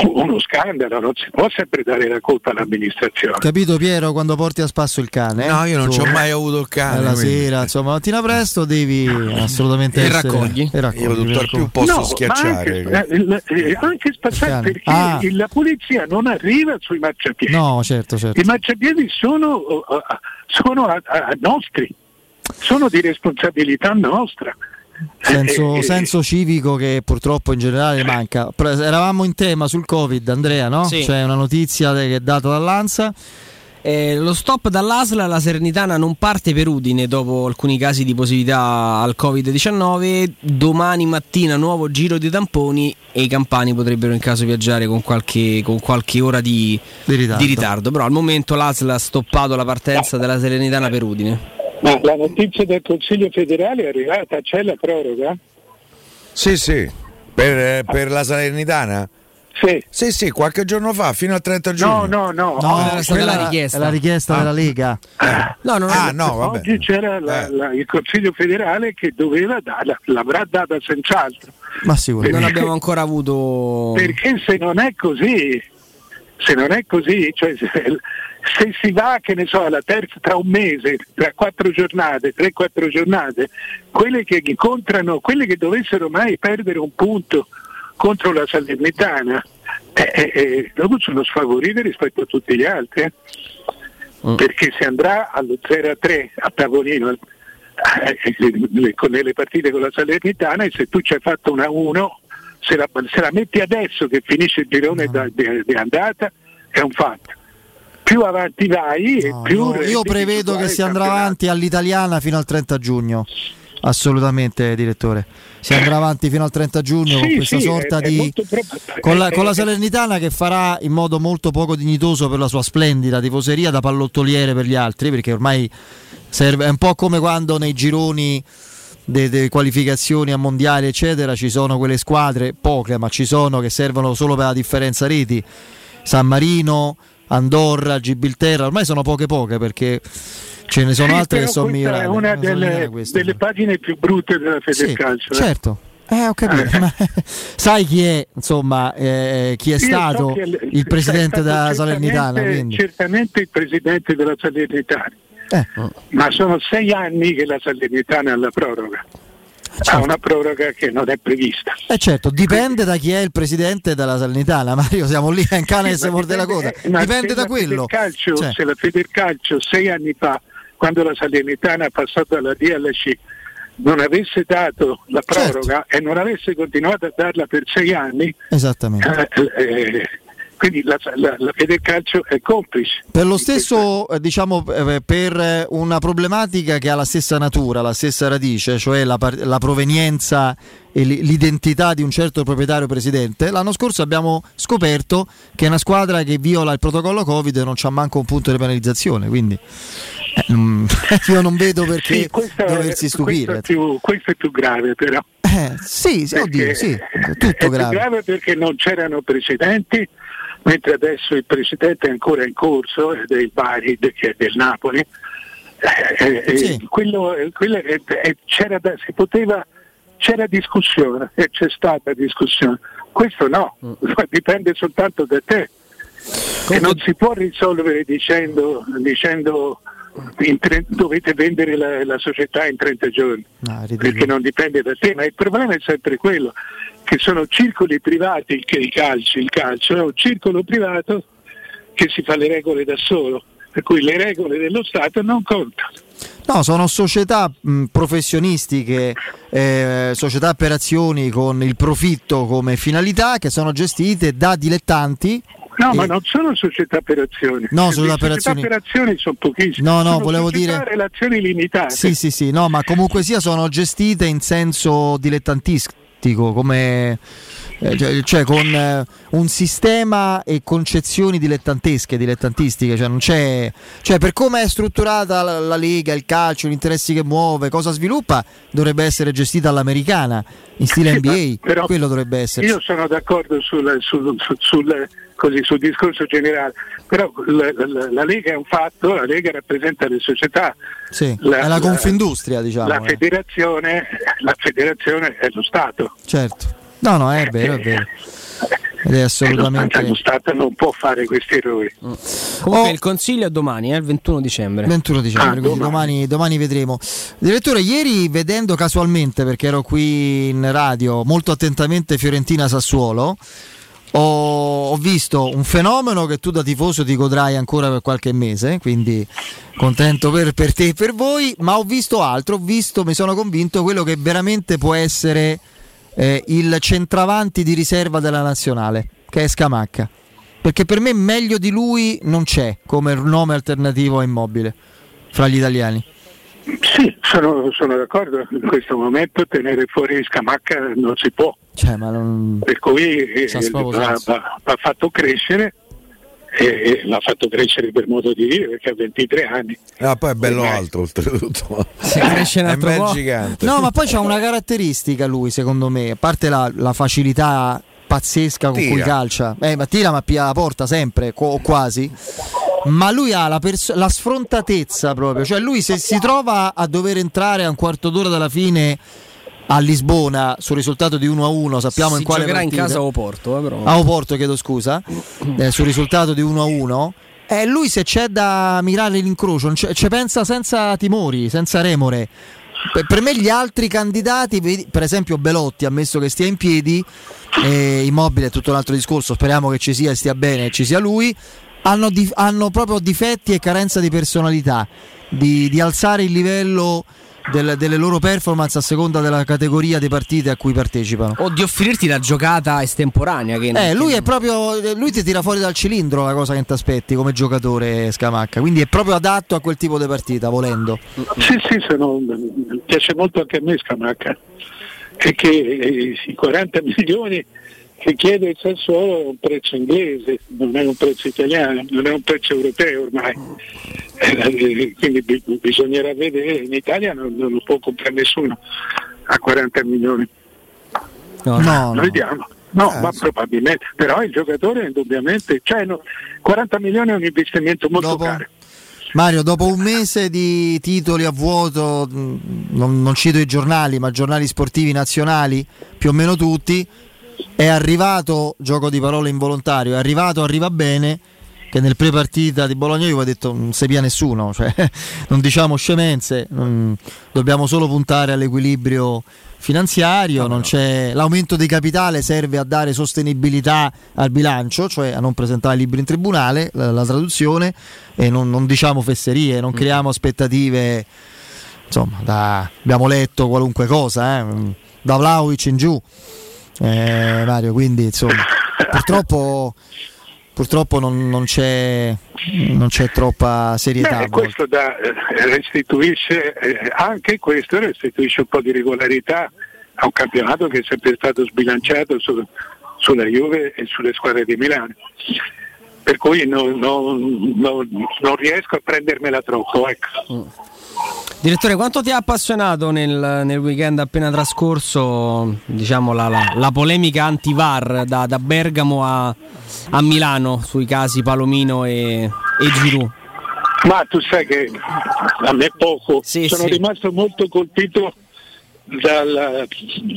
uno scandalo, non si può sempre dare la colpa all'amministrazione. Capito Piero, quando porti a spasso il cane? Eh? No, io non ci ho mai avuto il cane. La sera, insomma, mattina presto devi assolutamente e essere... raccogli. E raccogli. Io tutto più posso no, schiacciare. Anche, anche spazzare, perché ah. la polizia non arriva sui marciapiedi. No, certo, certo. I marciapiedi sono, sono a, a nostri, sono di responsabilità nostra. Senso, senso civico che purtroppo in generale manca. Eravamo in tema sul Covid, Andrea, no? Sì. C'è una notizia che è data dall'ANSA. Eh, lo stop dall'A S L alla Salernitana non parte per Udine dopo alcuni casi di positività al covid diciannove. Domani mattina nuovo giro di tamponi e i campani potrebbero in caso viaggiare con qualche, con qualche ora di, di, ritardo. di ritardo. Però al momento l'A S L ha stoppato la partenza della Salernitana per Udine. Ma la notizia del Consiglio federale è arrivata, c'è la proroga? Sì, sì, per, per la Salernitana? Sì. Sì, sì, qualche giorno fa, fino al trenta giugno. No, no, no. No, ah, era stata quella, la richiesta. La richiesta ah. della Lega. Ah, no, non ah, è... no, vabbè. Oggi c'era la, la, il Consiglio federale che doveva darla, l'avrà data senz'altro. Ma sicuramente. Non abbiamo ancora avuto... Perché se non è così, se non è così, cioè... Se, se si va, che ne so, alla terza, tra un mese, tra quattro giornate, tre, quattro giornate, quelle che incontrano, quelle che dovessero mai perdere un punto contro la Salernitana, eh, eh, dopo sono sfavorite rispetto a tutti gli altri, eh? mm. Perché si andrà allo zero a tre a tavolino eh, eh, con le partite con la Salernitana, e se tu ci hai fatto una uno se la, se la metti adesso che finisce il girone no. di andata è un fatto. Più avanti vai no, e più no, io prevedo che si andrà campionato. Avanti all'italiana fino al trenta giugno. Assolutamente, direttore. Si andrà avanti fino al trenta giugno sì, con questa sì, sorta è, di è con, la, con la Salernitana che farà in modo molto poco dignitoso per la sua splendida tifoseria da pallottoliere per gli altri, perché ormai serve, è un po' come quando nei gironi delle qualificazioni a mondiali eccetera ci sono quelle squadre, poche ma ci sono, che servono solo per la differenza reti. San Marino, Andorra, Gibilterra, ormai sono poche poche perché ce ne sono altre eh, che sono migliorate. È una delle, questa, delle pagine più brutte della Federcalcio. Sì, eh. Certo, eh, ho capito. Ma, sai chi è, insomma, eh, chi è Io stato so chi è l- il presidente della certamente, Salernitana? Quindi. Certamente il presidente della Salernitana, eh. ma sono sei anni che la Salernitana ha la proroga. Certo. Ha una proroga che non è prevista. Eh certo, dipende da chi è il presidente della Salernitana, Mario, siamo lì a cane e se morde la coda. Dipende da quello. Calcio, cioè. Se la Federcalcio sei anni fa, quando la Salernitana è passata alla D L C, non avesse dato la proroga certo. e non avesse continuato a darla per sei anni, esattamente. Eh, eh, quindi la, la, la Federcalcio è complice per lo stesso, eh, diciamo, eh, per una problematica che ha la stessa natura, la stessa radice, cioè la, la provenienza e l'identità di un certo proprietario presidente. L'anno scorso abbiamo scoperto che è una squadra che viola il protocollo Covid e non c'ha manco un punto di penalizzazione, quindi eh, mm, io non vedo perché sì, questa, doversi stupire. Questo è più grave però. Eh, sì, sì, oddio, sì, tutto è grave. Più grave perché non c'erano precedenti. Mentre adesso il precedente è ancora in corso, ed è il Bari, che è del Napoli, eh, sì. eh, quello, quello eh, eh, c'era da, si poteva, c'era discussione e c'è stata discussione. Questo no, mm. dipende soltanto da te. Come... E non si può risolvere dicendo, dicendo in tre, dovete vendere la, la società in trenta giorni, no, perché non dipende da te. Ma il problema è sempre quello. Che sono circoli privati che i calci, il calcio è un circolo privato che si fa le regole da solo, per cui le regole dello Stato non contano. No, sono società mh, professionistiche, eh, società per azioni con il profitto come finalità, che sono gestite da dilettanti. No, ma non sono società per azioni. No, società per azioni. Società per azioni sono pochissime. No, no, sono volevo dire relazioni limitate. Sì, sì, sì, no, ma comunque sia sono gestite in senso dilettantistico. Come, eh, cioè con eh, un sistema e concezioni dilettantesche, dilettantistiche, cioè non c'è, cioè per come è strutturata la, la Lega, il calcio, gli interessi che muove, cosa sviluppa, dovrebbe essere gestita all'americana in stile sì, N B A. Però quello dovrebbe essere. Io sono d'accordo sul, sul, sul, sul, così, sul discorso generale, però la, la, la Lega è un fatto, la Lega rappresenta le società. Sì, la, è la Confindustria, diciamo. La federazione, la federazione è lo Stato. Certo. No, no, è vero, è vero. Ed è assolutamente. Lo Stato non può fare questi errori. Comunque oh. il consiglio è domani, eh, il ventuno dicembre. ventuno dicembre, ah, quindi domani. Domani, domani vedremo. Direttore, ieri vedendo casualmente, perché ero qui in radio, molto attentamente Fiorentina Sassuolo, ho, ho visto un fenomeno che tu da tifoso ti godrai ancora per qualche mese, quindi contento per, per te e per voi, ma ho visto altro, ho visto, mi sono convinto quello che veramente può essere Eh, il centravanti di riserva della nazionale, che è Scamacca, perché per me meglio di lui non c'è come nome alternativo a Immobile fra gli italiani. Sì, sono, sono d'accordo, in questo momento tenere fuori Scamacca non si può, cioè, ma non... per cui eh, va, va, va fatto crescere e l'ha fatto crescere per modo di dire, perché ha ventitré anni. Ah, poi è bello ormai. Alto oltretutto. Se cresce un altro è un bel gigante. No, ma poi c'ha una caratteristica lui, secondo me, a parte la, la facilità pazzesca con tira. Cui calcia. Eh, ma tira ma pia la porta sempre, o quasi. Ma lui ha la, pers- la sfrontatezza proprio, cioè lui se si trova a dover entrare a un quarto d'ora dalla fine a Lisbona sul risultato di uno a uno, sappiamo si in quale partita. Si giocherà in casa a Oporto, eh, però. A Oporto, chiedo scusa, eh, sul risultato di uno a uno. E eh, lui se c'è da mirare l'incrocio, ci pensa senza timori, senza remore. Per, per me gli altri candidati, per esempio Belotti, ammesso che stia in piedi, eh, Immobile è tutto un altro discorso, speriamo che ci sia e stia bene e ci sia lui, hanno, dif- hanno proprio difetti e carenza di personalità, di, di alzare il livello del, delle loro performance a seconda della categoria di partite a cui partecipano, o di offrirti la giocata estemporanea che eh, lui è proprio, lui ti tira fuori dal cilindro la cosa che ti aspetti come giocatore Scamacca, quindi è proprio adatto a quel tipo di partita, volendo. Sì, sì, se no, piace molto anche a me Scamacca, e che i quaranta milioni che chiede il Sassuolo è un prezzo inglese, non è un prezzo italiano, non è un prezzo europeo ormai, eh, quindi b- bisognerà vedere. In Italia non, non lo può comprare nessuno a quaranta milioni, no, no, no. vediamo no eh, ma sì. probabilmente, però il giocatore indubbiamente, cioè, no, quaranta milioni è un investimento molto dopo, caro. Mario, dopo un mese di titoli a vuoto, non, non cito i giornali, ma giornali sportivi nazionali più o meno tutti, è arrivato, gioco di parole involontario, è arrivato arriva bene, che nel pre-partita di Bologna io ho detto non si pia nessuno, cioè, non diciamo scemenze, non, dobbiamo solo puntare all'equilibrio finanziario, no, non no. c'è, l'aumento di capitale serve a dare sostenibilità al bilancio, cioè a non presentare libri in tribunale, la, la traduzione, e non, non diciamo fesserie, non mm. creiamo aspettative, insomma, da, abbiamo letto qualunque cosa, eh, da Vlahovic in giù. Eh, Mario, quindi insomma purtroppo purtroppo non, non c'è non c'è troppa serietà. Beh, questo da, restituisce anche questo restituisce un po' di regolarità a un campionato che è sempre stato sbilanciato su, sulla Juve e sulle squadre di Milano, per cui non, non, non, non riesco a prendermela troppo, ecco. mm. Direttore, quanto ti ha appassionato nel, nel weekend appena trascorso, diciamo, la, la, la polemica anti-V A R da, da Bergamo a, a Milano sui casi Palomino e, e Giroud? Ma tu sai che a me poco, sì, sono sì. rimasto molto colpito dalla,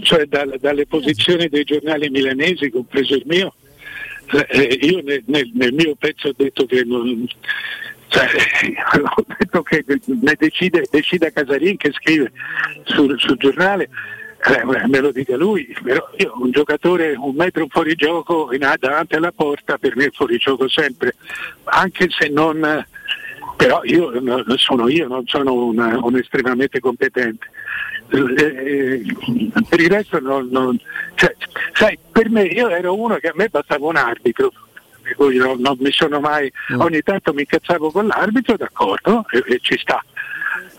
cioè dalla, dalle posizioni dei giornali milanesi, compreso il mio. Eh, io nel, nel, nel mio pezzo ho detto che non... Cioè, ho detto che ne decide, decide Casarin, che scrive sul, sul giornale, eh, me lo dica lui, però io un giocatore un metro fuori gioco in, davanti alla porta, per me è fuori gioco sempre, anche se non, però io sono io, non sono una, un estremamente competente. Eh, per il resto non, non cioè, sai, per me, io ero uno che a me bastava un arbitro. Io non mi sono mai, ogni tanto mi incazzavo con l'arbitro, d'accordo, e, e ci sta.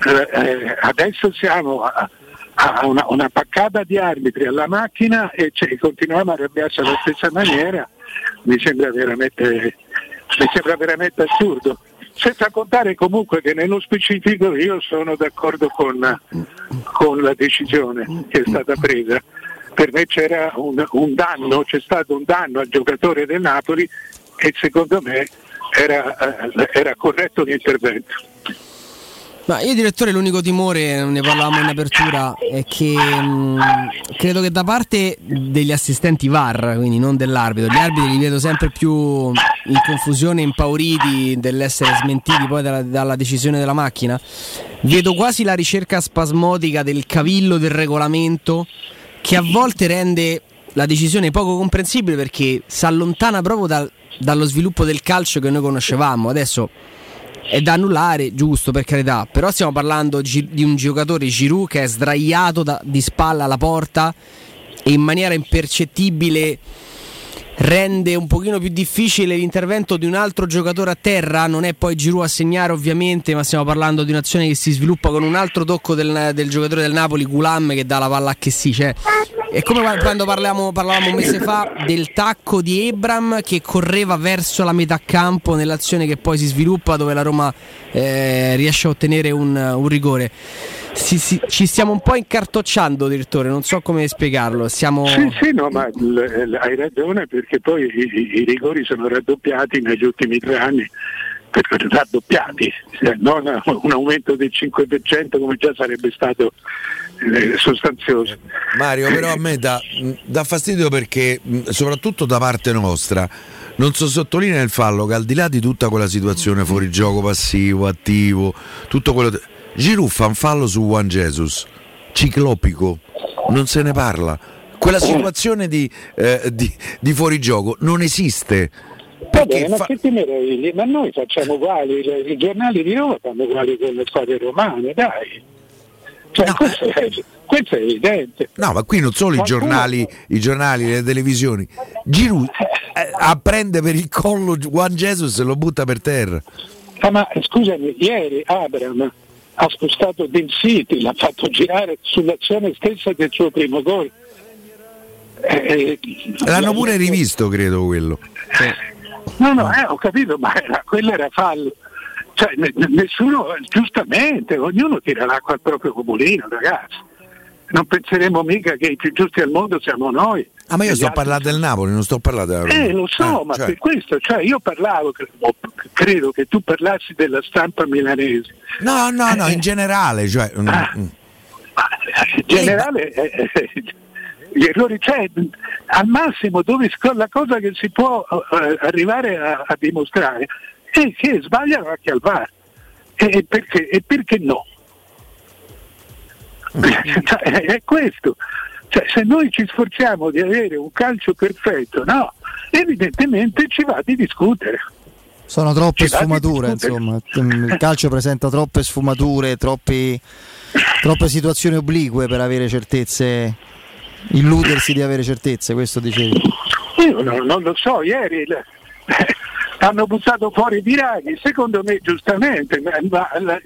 Eh, adesso siamo a, a una, una paccata di arbitri alla macchina e cioè, continuiamo a arrabbiarci alla stessa maniera, mi sembra veramente, mi sembra veramente assurdo. Senza contare comunque che nello specifico io sono d'accordo con, con la decisione che è stata presa. Per me c'era un, un danno, c'è stato un danno al giocatore del Napoli che secondo me era, era corretto l'intervento. Ma io, direttore, l'unico timore, ne parlavamo in apertura, è che mh, credo che da parte degli assistenti V A R, quindi non dell'arbitro, gli arbitri li vedo sempre più in confusione, impauriti dell'essere smentiti poi dalla, dalla decisione della macchina, vedo quasi la ricerca spasmodica del cavillo del regolamento, che a volte rende la decisione poco comprensibile perché si allontana proprio dal, dallo sviluppo del calcio che noi conoscevamo. Adesso è da annullare, giusto, per carità, però stiamo parlando di un giocatore, Giroud, che è sdraiato da, di spalla alla porta e in maniera impercettibile rende un pochino più difficile l'intervento di un altro giocatore a terra. Non è poi Giroud a segnare ovviamente, ma stiamo parlando di un'azione che si sviluppa con un altro tocco del, del giocatore del Napoli, Gulam, che dà la palla a Chessy, cioè è come quando parliamo, parlavamo un mese fa del tacco di Abraham che correva verso la metà campo nell'azione che poi si sviluppa dove la Roma eh, riesce a ottenere un, un rigore. Si, si, ci stiamo un po' incartocciando, direttore, non so come spiegarlo. Siamo... Sì, sì, no, ma l- l- hai ragione, perché poi i-, i rigori sono raddoppiati negli ultimi tre anni, perché raddoppiati, eh, non un aumento del cinque per cento come già sarebbe stato eh, sostanzioso. Mario, però a me dà, dà fastidio perché, soprattutto da parte nostra, non si sottolinea il fallo che al di là di tutta quella situazione fuorigioco passivo, attivo, tutto quello... T- Giroud fa un fallo su Juan Jesus ciclopico, non se ne parla, quella situazione di, eh, di, di fuorigioco non esiste. Vabbè, ma, fa... che ti meravigli? Ma noi facciamo uguali, i giornali di Roma fanno uguali con le squadre romane, dai. Cioè, no. questo, è, questo è evidente. No, ma qui non solo Qualcuno... i giornali, i giornali, le televisioni. Giroud eh, apprende per il collo Juan Jesus e lo butta per terra. Ah, ma scusami, ieri Abraham ha spostato Ben City, l'ha fatto girare sull'azione stessa del suo primo gol. Eh, L'hanno pure rivisto, credo, quello. Eh. No, no, eh, ho capito, ma era, quello era fallo. Cioè, nessuno, giustamente, ognuno tira l'acqua al proprio cubulino, ragazzi. Non penseremo mica che i più giusti al mondo siamo noi. Ah, ma io sto altri... parlando del Napoli, non sto parlando della Roma. Eh, lo so, eh, ma cioè... per questo, cioè, io parlavo, credo che tu parlassi della stampa milanese. No, no, no, eh, in generale, cioè... Ah, mm. ma, in generale... Eh, eh, eh, gli errori, cioè, al massimo dove la cosa che si può eh, arrivare a, a dimostrare è che sbagliano anche al V A R, e perché, e perché no? Cioè, è questo, cioè, se noi ci sforziamo di avere un calcio perfetto, no, evidentemente ci va di discutere. Sono troppe sfumature, insomma, il calcio presenta troppe sfumature, troppi, troppe situazioni oblique per avere certezze. Illudersi di avere certezze, questo dicevi? Io non, non lo so, ieri l- hanno buttato fuori Biraghi, secondo me giustamente, ma, ma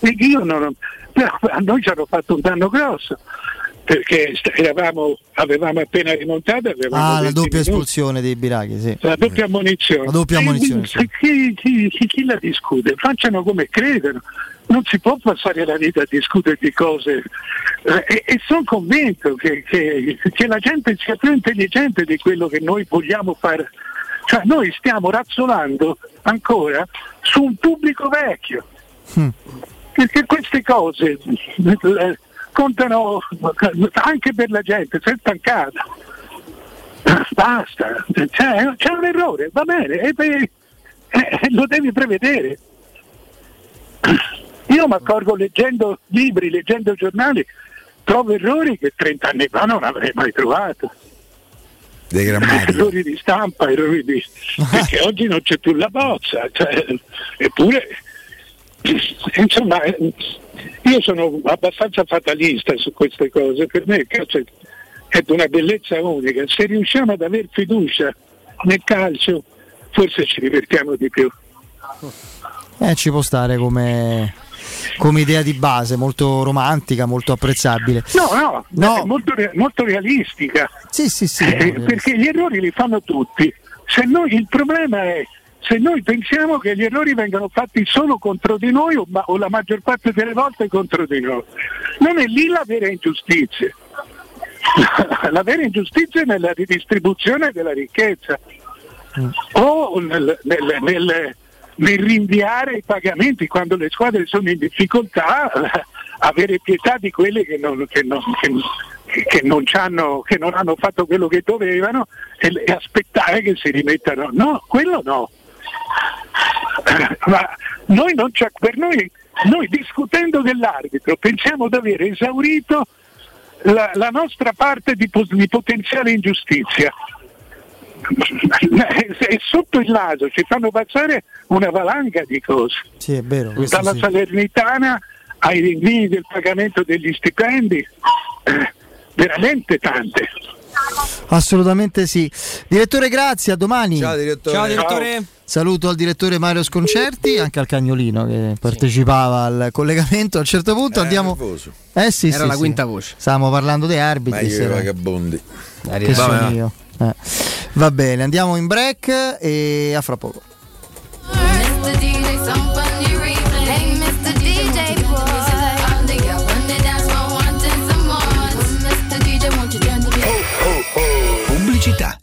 io non, però a noi ci hanno fatto un danno grosso, perché eravamo, avevamo appena rimontato, avevamo ah, la doppia espulsione dei Biraghi, sì. La doppia ammonizione. La doppia ammonizione, sì. chi, chi, chi, chi la discute? Facciano come credono. Non si può passare la vita a discutere di cose e, e sono convinto che, che, che la gente sia più intelligente di quello che noi vogliamo fare. Cioè, noi stiamo razzolando ancora su un pubblico vecchio, mm. perché queste cose eh, contano anche per la gente, si è stancata, basta, c'è, c'è un errore, va bene, e, e, e, lo devi prevedere. Io mi accorgo leggendo libri, leggendo giornali, trovo errori che trent'anni fa non avrei mai trovato. Dei errori di stampa, errori di... perché oggi non c'è più la bozza, cioè... eppure, insomma, io sono abbastanza fatalista su queste cose. Per me il calcio è di una bellezza unica. Se riusciamo ad aver fiducia nel calcio, forse ci divertiamo di più. Eh, ci può stare come, come idea di base, molto romantica, molto apprezzabile. No, no, no. È molto, molto realistica. Sì, sì, sì. Eh, perché gli errori li fanno tutti. Se noi, il problema è se noi pensiamo che gli errori vengano fatti solo contro di noi o, ma, o la maggior parte delle volte contro di noi. Non è lì la vera ingiustizia. La vera ingiustizia è nella ridistribuzione della ricchezza. Mm. O nel... nel, nel nel rinviare i pagamenti quando le squadre sono in difficoltà, avere pietà di quelle che non, che non, che, che non, c'hanno, che non hanno fatto quello che dovevano e, e aspettare che si rimettano. No, quello no. Ma noi non c'è, per noi, noi discutendo dell'arbitro pensiamo di aver esaurito la, la nostra parte di, di potenziale ingiustizia. E sotto il naso ci fanno passare una valanga di cose, sì, è vero, dalla sì. Salernitana ai rinvii del pagamento degli stipendi, eh, veramente tante. Assolutamente sì. Direttore, grazie, a domani. Ciao direttore. Ciao, direttore. Ciao. Saluto al direttore Mario Sconcerti, anche al Cagnolino che partecipava sì. al collegamento. A un certo punto era andiamo. Eh, sì, era sì, la sì. quinta voce. Stavamo parlando dei arbitri. Che vagabondi. Che sono io. Eh. Va bene, andiamo in break e a fra poco. Città.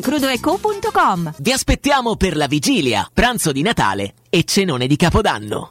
crudo e co punto com. Vi aspettiamo per la vigilia, pranzo di Natale e cenone di Capodanno.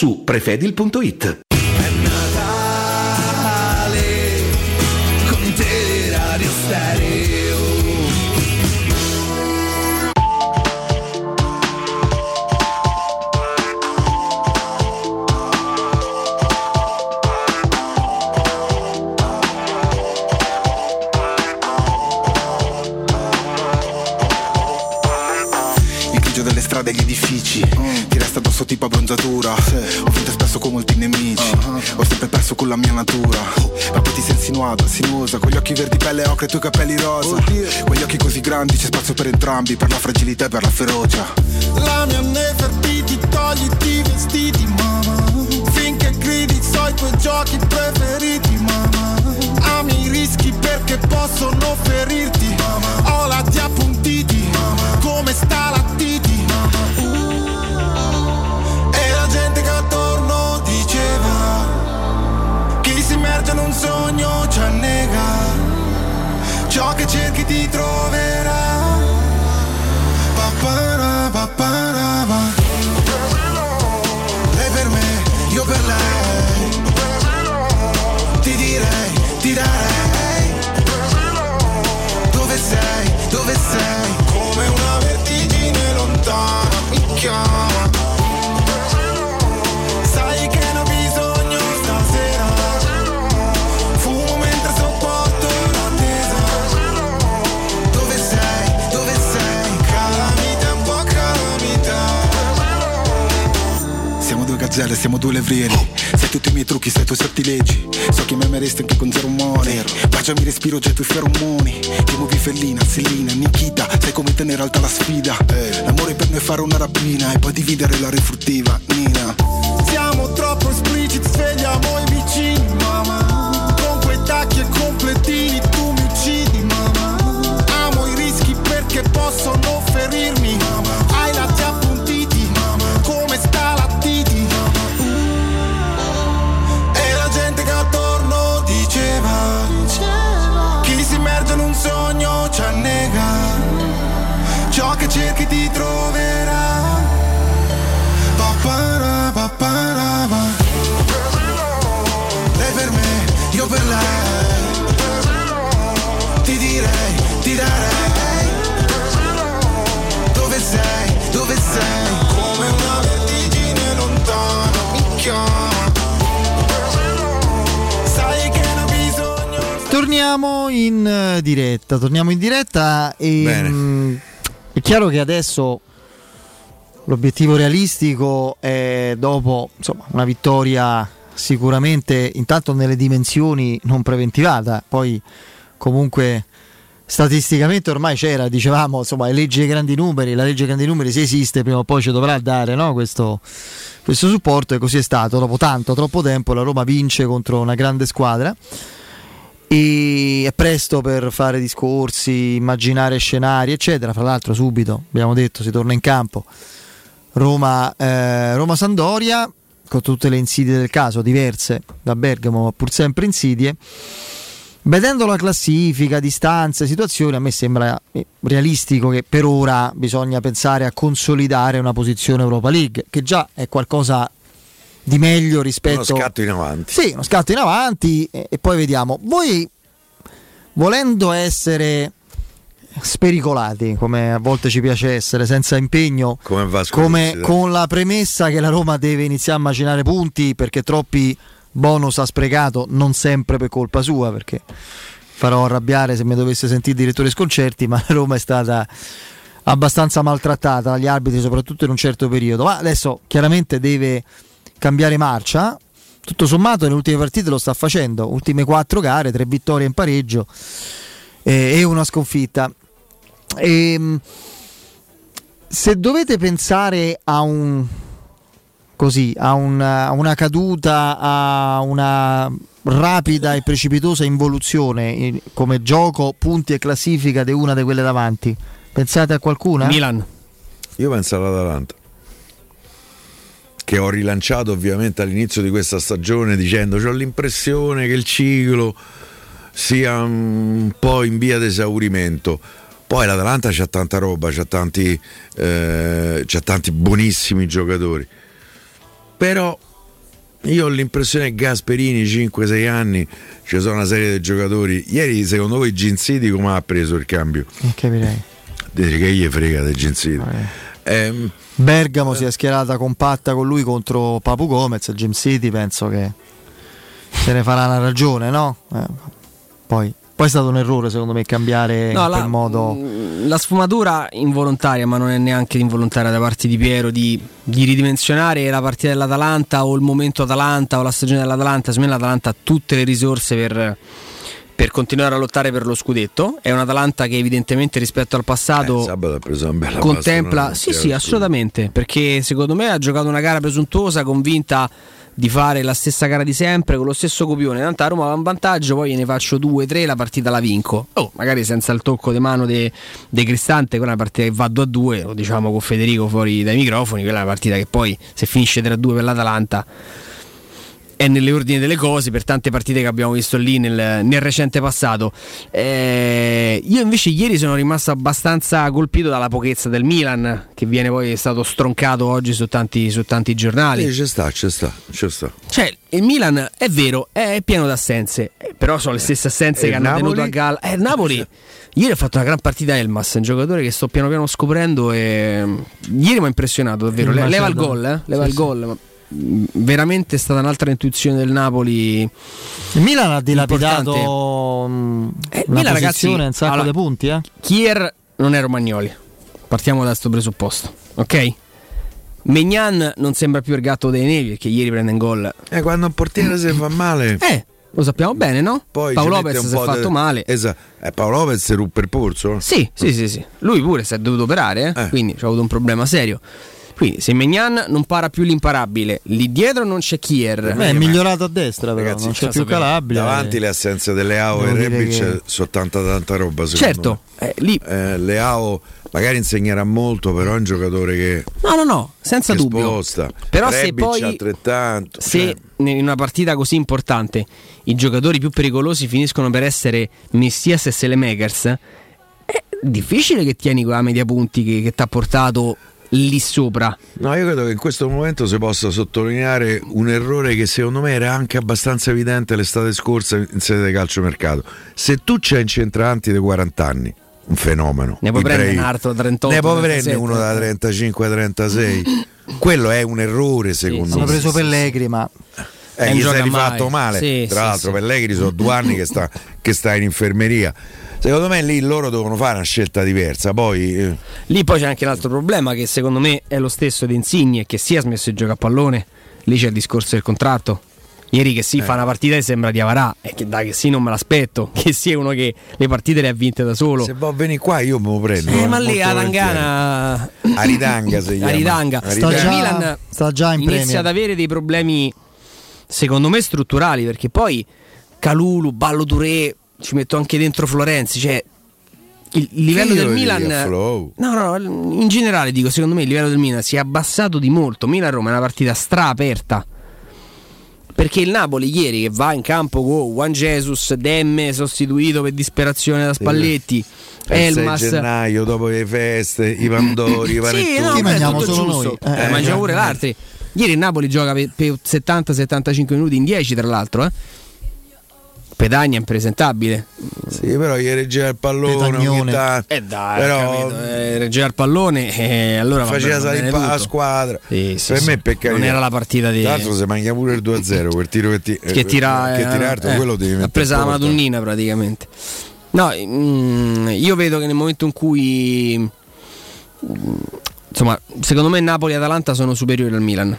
su prefedil punto it. È Natale con Teleradio Stereo. Il grigio delle strade e gli edifici mm. ti resta addosso tipo abbronzatura. Sì. Ho vinto spesso con molti nemici, uh-huh. ho sempre perso con la mia natura. Ma poi ti sei insinuata, sinuosa, con gli occhi verdi, pelle ocre e i tuoi capelli rosa. Oh, con gli occhi così grandi c'è spazio per entrambi, per la fragilità e per la ferocia. La mia Nefertiti, togliti i vestiti, mamma. Finché gridi so i tuoi giochi preferiti, mamma. Ami i rischi perché possono ferirti, mamma. Ho la ti appuntiti, mamma. Come sta la Titi, mamma. Immerge in un sogno ci annega, ciò che cerchi ti troverà. Papara, papara, va. Lei per me, io per lei. Ti direi, ti darei. Dove sei, dove sei? Come una vertigine lontana mi chiama. Sai che non bisogna stasera. Fumo mentre sopporto. flagella, siamo due levrieri. Sai tutti i miei trucchi, sai i tuoi sottileggi. So che mi ameresti anche con zero umore. Baciami, respiro, getto i feromoni. Che muovi Fellina, Sellina, Nikita. Sai come tenere alta la sfida. L'amore per noi fare una rapina e poi dividere la refruttiva, Nina. Siamo troppo espliciti, svegliamo i vicini, mamma. Con quei tacchi e completini tu mi uccidi, mamma. Amo i rischi perché possono ferirmi, mamma. Hai la tua sogno ci annega, ciò che cerchi ti troverà. Papara, papara, va. Lei per me, io per lei. Ti direi, ti darei. Dove sei, dove sei? Come una vertigine lontana, mi chiama. Torniamo in diretta, torniamo in diretta e bene. È chiaro che adesso l'obiettivo realistico è, dopo insomma una vittoria sicuramente intanto nelle dimensioni non preventivata, poi comunque statisticamente ormai c'era, dicevamo insomma è legge dei grandi numeri, la legge dei grandi numeri se esiste prima o poi ci dovrà dare, no, questo, questo supporto, e così è stato. Dopo tanto, troppo tempo la Roma vince contro una grande squadra. E è presto per fare discorsi, immaginare scenari eccetera. Fra l'altro subito, abbiamo detto, si torna in campo Roma, eh, Roma-Sampdoria, con tutte le insidie del caso, diverse da Bergamo ma pur sempre insidie. Vedendo la classifica, distanze, situazioni, a me sembra realistico che per ora bisogna pensare a consolidare una posizione Europa League, che già è qualcosa di meglio rispetto... Uno scatto in avanti. Sì, uno scatto in avanti e, e poi vediamo. Voi, volendo essere spericolati, come a volte ci piace essere, senza impegno, come, come con la premessa che la Roma deve iniziare a macinare punti perché troppi bonus ha sprecato, non sempre per colpa sua, perché farò arrabbiare se mi dovesse sentire il direttore Sconcerti, ma la Roma è stata abbastanza maltrattata dagli arbitri, soprattutto in un certo periodo. Ma adesso chiaramente deve... cambiare marcia, tutto sommato nelle ultime partite lo sta facendo, ultime quattro gare, tre vittorie in pareggio eh, e una sconfitta. E, se dovete pensare a un così a una, una caduta, a una rapida e precipitosa involuzione in, come gioco, punti e classifica di una di quelle davanti, pensate a qualcuna? Milan. Io penso all'Atalanta, che ho rilanciato ovviamente all'inizio di questa stagione dicendo ho l'impressione che il ciclo sia un po' in via d'esaurimento. Poi l'Atalanta c'ha tanta roba, c'ha tanti, eh, c'ha tanti buonissimi giocatori, però io ho l'impressione che Gasperini cinque sei anni, ci sono una serie di giocatori. Ieri secondo voi Ginsiti come ha preso il cambio? Capirei. Dice che gli frega del Ginsiti. Vabbè. Eh, Bergamo eh, si è schierata compatta con lui contro Papu Gomez e Jim City, penso che se ne farà una ragione, no? Eh, poi, poi è stato un errore secondo me cambiare no, in quel modo. La sfumatura involontaria, ma non è neanche involontaria da parte di Piero, di, di ridimensionare la partita dell'Atalanta o il momento Atalanta o la stagione dell'Atalanta. Secondo me l'Atalanta ha tutte le risorse per... per continuare a lottare per lo scudetto. È un'Atalanta che evidentemente rispetto al passato eh, sabato ha preso una bella contempla pasta, sì sì assolutamente, perché secondo me ha giocato una gara presuntuosa, convinta di fare la stessa gara di sempre con lo stesso copione. Tanto a Roma va in vantaggio, poi ne faccio due, tre, la partita la vinco, oh, magari senza il tocco di mano de, de Cristante. Quella è una partita che va due a due, lo diciamo con Federico fuori dai microfoni, quella è una partita che poi se finisce tre a due per l'Atalanta è nell'ordine delle cose per tante partite che abbiamo visto lì nel, nel recente passato. Eh, io invece ieri sono rimasto abbastanza colpito dalla pochezza del Milan, che viene poi stato stroncato oggi su tanti, su tanti giornali. Eh, ci sta, ci sta, ci sta. Cioè, il Milan è vero, è pieno d'assenze, però sono le stesse assenze eh, che hanno Napoli? Tenuto a galla. Eh, Napoli. Ieri ha fatto una gran partita Elmas, un giocatore che sto piano piano scoprendo e ieri mi ha impressionato davvero. Le, leva il gol, eh? Leva sì, il gol. Sì. Veramente è stata un'altra intuizione del Napoli. Il Milan ha dilapidato una eh, Milan, posizione, ragazzi, un sacco allora, di punti eh. Kier non è Romagnoli, partiamo da questo presupposto, ok? Maignan non sembra più il gatto dei nevi, perché ieri prende un gol. Eh, quando un portiere si fa male. Eh, lo sappiamo bene, no? Poi Paolo Lopez si è fatto de... male. Esatto. Eh, Paolo Lopez si ruppe il polso? Sì, sì, sì, sì. Lui pure si è dovuto operare, eh? Eh. Quindi c'è avuto un problema serio. Quindi se Maignan non para più l'imparabile, lì dietro non c'è Kier. Beh, è migliorato a destra, però ragazzi, non c'è più Calabria. Davanti le assenze delle Leao e Rebic che... sono tanta tanta roba, certo, eh, lì... eh, Leao magari insegnerà molto, però è un giocatore che no no no senza dubbio sposta. Però Rebic se poi altrettanto, se cioè... in una partita così importante i giocatori più pericolosi finiscono per essere Messias e Selemakers, è difficile che tieni quella media punti che, che ti ha portato lì sopra. No, io credo che in questo momento si possa sottolineare un errore che secondo me era anche abbastanza evidente l'estate scorsa in sede di calciomercato. Se tu c'hai in centravanti dei quaranta anni, un fenomeno, ne puoi prendere un altro da trentotto, ne puoi prendere uno da trentacinque a trentasei. Quello è un errore, secondo sì, me. Hanno preso Pellegrini, ma eh, gli si è rifatto male. Sì, Tra sì, l'altro, sì. Pellegrini sono due anni che sta, che sta in infermeria. Secondo me lì loro devono fare una scelta diversa. Poi eh. lì poi c'è anche l'altro problema, che secondo me è lo stesso di Insigne, che si è smesso di giocare a pallone. Lì c'è il discorso del contratto. Ieri che si eh. fa una partita e sembra di Avarà, e che da che sì non me l'aspetto, che sia uno che le partite le ha vinte da solo. Se può venire qua io me lo prendo. Eh, eh, ma lì Arangana Aridanga si chiama. Aridanga sta già, Milan sta già in inizia premio. Ad avere dei problemi secondo me strutturali, perché poi Kalulu, Ballo Touré, ci metto anche dentro Florenzi, cioè il livello del Milan, no, no, no, in generale dico, secondo me il livello del Milan si è abbassato di molto. Milan-Roma è una partita stra-aperta, perché il Napoli ieri che va in campo con Juan Jesus, Demme sostituito per disperazione da Spalletti, sì. Elmas, gennaio dopo le feste, i Pandori, i Varettoni, sì, no, che mangiamo solo giusto. Noi eh, eh, mangiamo pure eh. l'altri. Ieri il Napoli gioca per settanta settantacinque minuti in dieci, tra l'altro, eh Pedagna impresentabile. Sì, però gli reggeva il pallone ogni tanto. Eh dai, però eh, reggeva il pallone e eh, allora faceva salire la squadra. Sì, sì, per sì. me peccato. Non era la partita di. Tra l'altro se manca pure il due a zero, quel tiro che ti che tira eh, che tirarto, eh, quello devi mettere. Ha presa la Madonnina praticamente. No, mh, io vedo che nel momento in cui mh, insomma, secondo me Napoli e Atalanta sono superiori al Milan.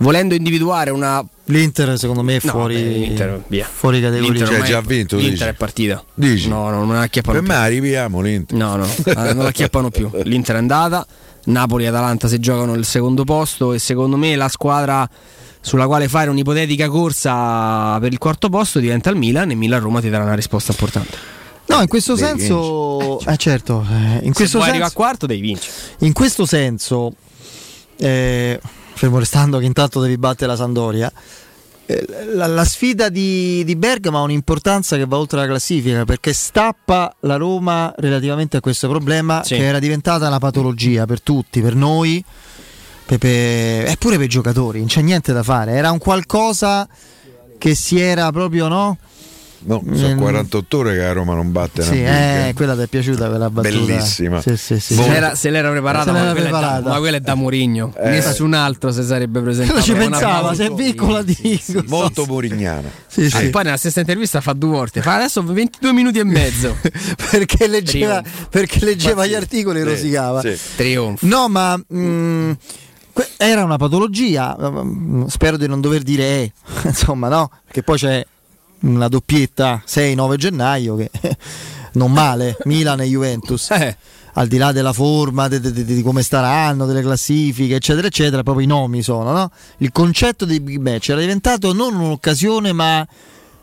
Volendo individuare una. L'Inter secondo me è fuori, no, beh, l'Inter, via. Fuori categoria. L'Inter già vinto. L'Inter dici. È partita. Dici? No, no, non la acchiappano. Per me arriviamo l'Inter. No, no, non la acchiappano più. L'Inter è andata. Napoli e Atalanta si giocano il secondo posto. E secondo me la squadra sulla quale fare un'ipotetica corsa per il quarto posto diventa il Milan. E Milan-Roma ti darà una risposta importante. No, in questo devi senso. Eh, certo. Eh, in Se questo puoi senso... arrivare a quarto, devi vincere. In questo senso. Eh... fermo restando che intanto devi battere la Sampdoria, la, la sfida di, di Bergamo ha un'importanza che va oltre la classifica, perché stappa la Roma relativamente a questo problema, sì. che era diventata una patologia per tutti, per noi per, per, e pure per i giocatori, non c'è niente da fare, era un qualcosa che si era proprio, no? No, sono quarantotto ore che la Roma non batte. Sì, eh, quella ti è piaciuta quella battuta? Bellissima. Sì, sì, sì. Se, l'era, se l'era preparata, se l'era ma, quella preparata. Da, ma quella è da Mourinho. Eh. Nessun altro si sarebbe presentato. Ci pensava, se è piccola dico. Sì, sì, molto morignana. Sì, sì. Ah, e poi nella stessa intervista fa due volte. Fa adesso ventidue minuti e mezzo perché leggeva, perché leggeva gli articoli e sì, rosicava. Sì. Trionfo. No, ma mh, era una patologia. Spero di non dover dire eh. insomma, no, perché poi c'è la doppietta sei nove gennaio che non male, Milan e Juventus, eh. al di là della forma, di, di, di come staranno, delle classifiche eccetera eccetera, proprio i nomi sono, no? Il concetto dei big match era diventato non un'occasione, ma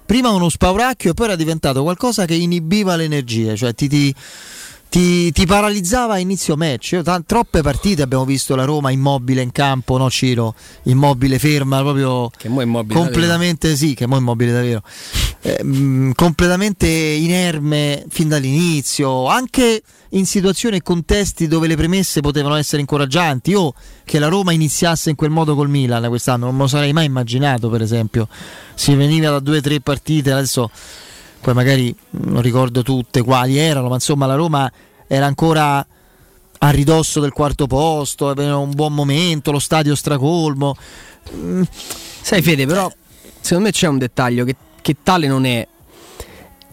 prima uno spauracchio, e poi era diventato qualcosa che inibiva le energie, cioè ti, ti, ti, ti paralizzava a inizio match. Io, t- troppe partite abbiamo visto la Roma immobile in campo, no Ciro? Immobile, ferma, proprio che mo immobile completamente davvero. Sì, che mo immobile davvero. Eh, mh, completamente inerme fin dall'inizio, anche in situazioni e contesti dove le premesse potevano essere incoraggianti. Io che la Roma iniziasse in quel modo col Milan quest'anno non me lo sarei mai immaginato, per esempio. Si veniva da due o tre partite, adesso poi magari non ricordo tutte quali erano, ma insomma la Roma era ancora a ridosso del quarto posto, aveva un buon momento, lo stadio stracolmo. Mm. Sai Fede, però secondo me c'è un dettaglio che che tale non è.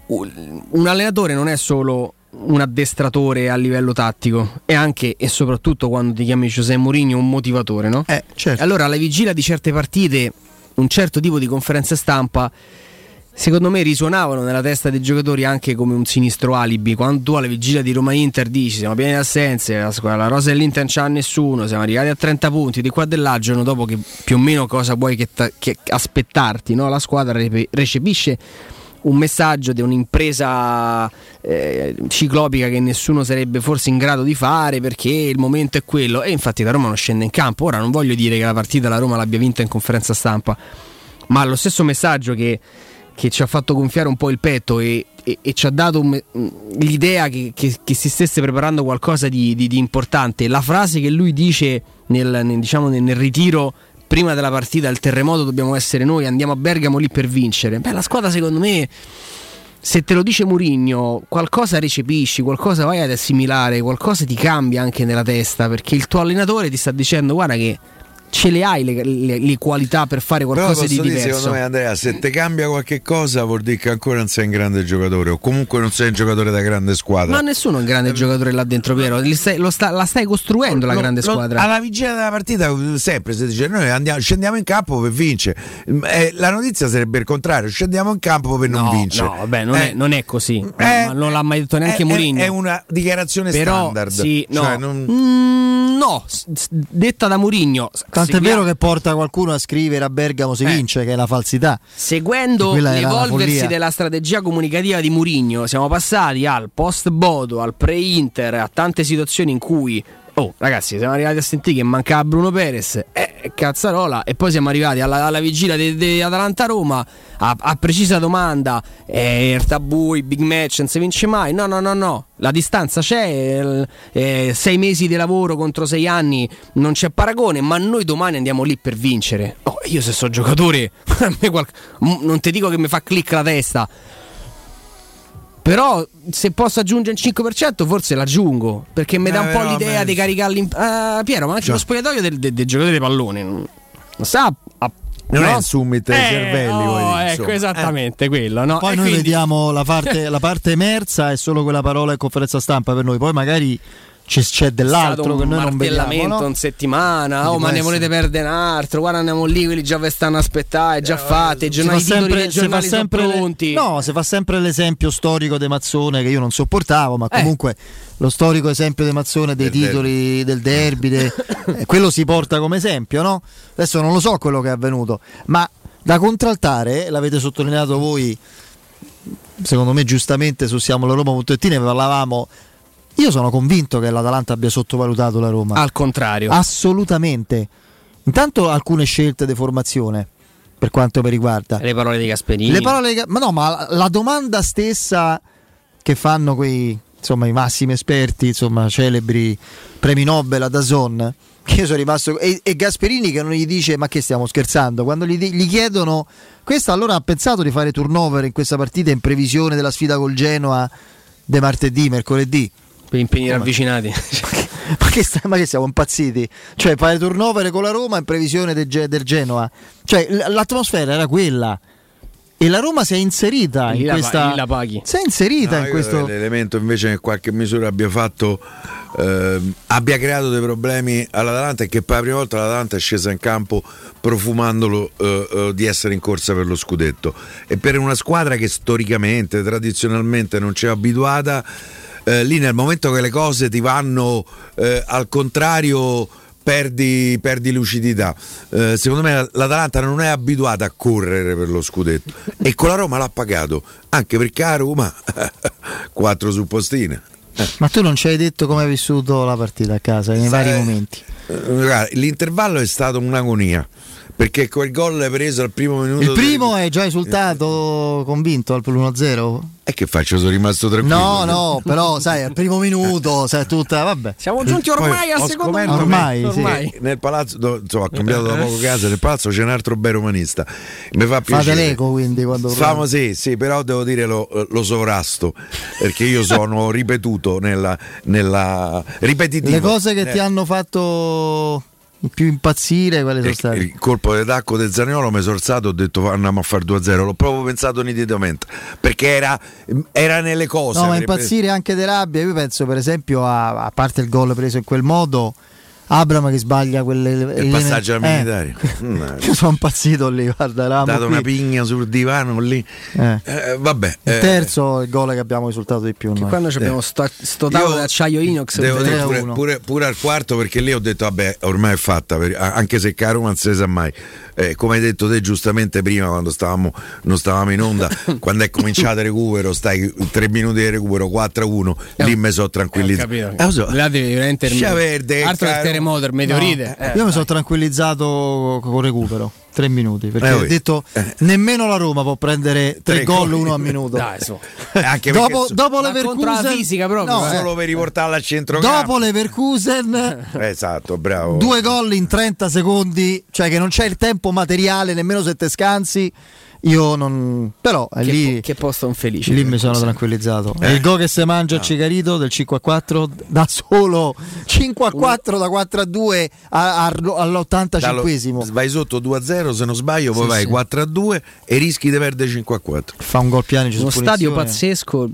Un allenatore non è solo un addestratore a livello tattico, e anche e soprattutto quando ti chiami José Mourinho un motivatore, no? Eh, certo. Allora alla vigilia di certe partite un certo tipo di conferenze stampa secondo me risuonavano nella testa dei giocatori anche come un sinistro alibi. Quando tu alla vigilia di Roma-Inter dici siamo pieni di assenze, la, la rosa dell'Inter non c'ha nessuno, siamo arrivati a trenta punti di qua dell'A, giorno dopo che più o meno cosa vuoi che, ta- che aspettarti, no? La squadra re- recepisce un messaggio di un'impresa eh, ciclopica che nessuno sarebbe forse in grado di fare, perché il momento è quello, e infatti la Roma non scende in campo. Ora non voglio dire che la partita la Roma l'abbia vinta in conferenza stampa, ma lo stesso messaggio che, che ci ha fatto gonfiare un po' il petto e, e, e ci ha dato un, l'idea che, che, che si stesse preparando qualcosa di, di, di importante, la frase che lui dice nel, nel, diciamo, nel, nel ritiro prima della partita, il terremoto dobbiamo essere noi, andiamo a Bergamo lì per vincere. Beh, la squadra secondo me, se te lo dice Mourinho, qualcosa recepisci, qualcosa vai ad assimilare, qualcosa ti cambia anche nella testa, perché il tuo allenatore ti sta dicendo guarda che ce le hai le, le, le qualità per fare qualcosa di diverso. Dire, secondo me, Andrea, se te cambia qualche cosa vuol dire che ancora non sei un grande giocatore, o comunque non sei un giocatore da grande squadra. Ma nessuno è un grande eh, giocatore là dentro, Piero. Lo sta, la stai costruendo lo, la grande lo, squadra. Alla vigilia della partita sempre si dice noi andiamo, scendiamo in campo per vincere. Eh, la notizia sarebbe il contrario, scendiamo in campo per no, non vincere. No, vabbè, non, eh, è, non è così. Eh, non, non l'ha mai detto neanche eh, Mourinho. È, è una dichiarazione però, standard. Sì, no. Cioè, non... mm, no, detta da Mourinho. Tant'è vero che porta qualcuno a scrivere a Bergamo si eh. vince, che è la falsità. Seguendo l'evolversi della strategia comunicativa di Mourinho, siamo passati al post Bodo, al pre-Inter, a tante situazioni in cui oh ragazzi siamo arrivati a sentire che mancava Bruno Perez, eh, cazzarola, e poi siamo arrivati alla, alla vigilia di de Atalanta-Roma a, a precisa domanda eh, il tabù, i big match non si vince mai, no no no no, la distanza c'è, eh, sei mesi di lavoro contro sei anni non c'è paragone, ma noi domani andiamo lì per vincere. Oh, io se so giocatore non ti dico che mi fa click la testa, però se posso aggiungere il cinque per cento forse l'aggiungo, perché mi dà un eh, po' l'idea me... di caricarli uh, Piero, ma anche cioè. Lo spogliatoio del, del, del giocatore di pallone non sa a... non no? è il summit dei eh, cervelli, no, ecco esattamente eh. quello, no? Poi e noi quindi... vediamo la parte, la parte emersa è solo quella parola in conferenza stampa per noi, poi magari c'è, c'è dell'altro che noi non vediamo, no? In settimana oh, ma ne volete perdere un altro, guarda andiamo lì, quelli già vi stanno aspettare, già fate, i giornali fa sempre, giornali sono pronti. No, se fa sempre l'esempio storico De Mazzone che io non sopportavo, ma eh. comunque lo storico esempio De Mazzone dei del titoli derby. del derby de, eh, quello si porta come esempio, no? Adesso non lo so quello che è avvenuto, ma da contraltare, l'avete sottolineato voi secondo me giustamente su siamo la Roma punto it, ne parlavamo. Io sono convinto che l'Atalanta abbia sottovalutato la Roma. Al contrario. Assolutamente. Intanto alcune scelte di formazione, per quanto mi riguarda. Le parole di Gasperini. Le parole di... Ma no, ma la domanda stessa che fanno quei, insomma, i massimi esperti, insomma, celebri premi Nobel a Dazon, che io sono rimasto... E, e Gasperini che non gli dice ma che stiamo scherzando? Quando gli, gli chiedono... Questa allora ha pensato di fare turnover in questa partita in previsione della sfida col Genoa di martedì, mercoledì. Per impegni oh, ravvicinati. Ma che, sta, ma che siamo impazziti? Cioè fare turnover con la Roma in previsione de, del Genoa. Cioè l'atmosfera era quella. E la Roma si è inserita lì in la, questa. La paghi. Si è inserita no, in questo. L'elemento invece che in qualche misura abbia fatto. Eh, abbia creato dei problemi all'Atalanta, e che per la prima volta l'Atalanta è scesa in campo profumandolo eh, eh, di essere in corsa per lo scudetto. E per una squadra che storicamente, tradizionalmente non ci è abituata. Eh, lì nel momento che le cose ti vanno eh, al contrario perdi, perdi lucidità. Eh, secondo me l'Atalanta non è abituata a correre per lo scudetto e con la Roma l'ha pagato, anche perché a Roma quattro su postine. Eh. Ma tu non ci hai detto come hai vissuto la partita a casa nei eh, vari momenti? Eh, l'intervallo è stato un'agonia, perché quel gol l'hai preso al primo minuto. Il primo del... è già esultato convinto al uno a zero. E che faccio? Sono rimasto tranquillo. No, no, però sai, al primo minuto, sai tutta, vabbè. Siamo giunti ormai poi, al secondo minuto. Ormai, ormai. Sì. Nel palazzo, do, insomma, ho cambiato da poco casa, nel palazzo c'è un altro bel romanista. Mi fa piacere. Fate l'eco quindi quando Famo, sì, sì, però devo dire lo, lo sovrasto, perché io sono ripetuto nella, nella ripetitiva. Le cose che eh. ti hanno fatto più impazzire, quali sono stati? Il colpo di tacco del Zaniolo mi sono alzato, ho detto andiamo a fare due a zero, l'ho proprio pensato nitidamente, perché era, era nelle cose. No, ma impazzire preso... anche di rabbia. Io penso per esempio a, a parte il gol preso in quel modo, Abraham che sbaglia quelle, il passaggio al militare, eh. Io sono impazzito lì, guarda, ha dato qui una pigna sul divano lì, eh. Eh, vabbè, il terzo eh. il gol che abbiamo risultato di più, che quando eh. abbiamo sto, sto tavolo di acciaio inox, devo dire pure, pure, pure al quarto, perché lì ho detto vabbè ormai è fatta, per, anche se caro non si sa mai, eh, come hai detto te giustamente prima, quando stavamo non stavamo in onda quando è cominciato il recupero, stai tre minuti di recupero quattro a uno, eh, lì mi sono tranquillizzato, eh, eh, so. Là devi veramente Motor, meteorite. No. Eh, Io mi sono tranquillizzato con il recupero. Tre minuti, perché eh, ho detto eh. nemmeno la Roma può prendere tre, tre gol uno a minuto. Dai, so. Anche dopo so. dopo l'Everkusen, fisica proprio, no, eh. solo per riportarla al centrocampo. Dopo l'Everkusen, esatto, bravo. Due gol in trenta secondi, cioè che non c'è il tempo materiale nemmeno se te scansi. Io non, però che lì po- che posto infelice, lì mi sono tranquillizzato. Eh. Il gol che si mangia no. Cicarito del cinque a quattro da solo cinque a quattro da quattro a due a, a, all'ottantacinquesimo. Vai sotto due a zero se non sbaglio, poi sì, vai sì. quattro a due e rischi di perdere cinque a quattro. Fa un gol piano, uno stadio pazzesco.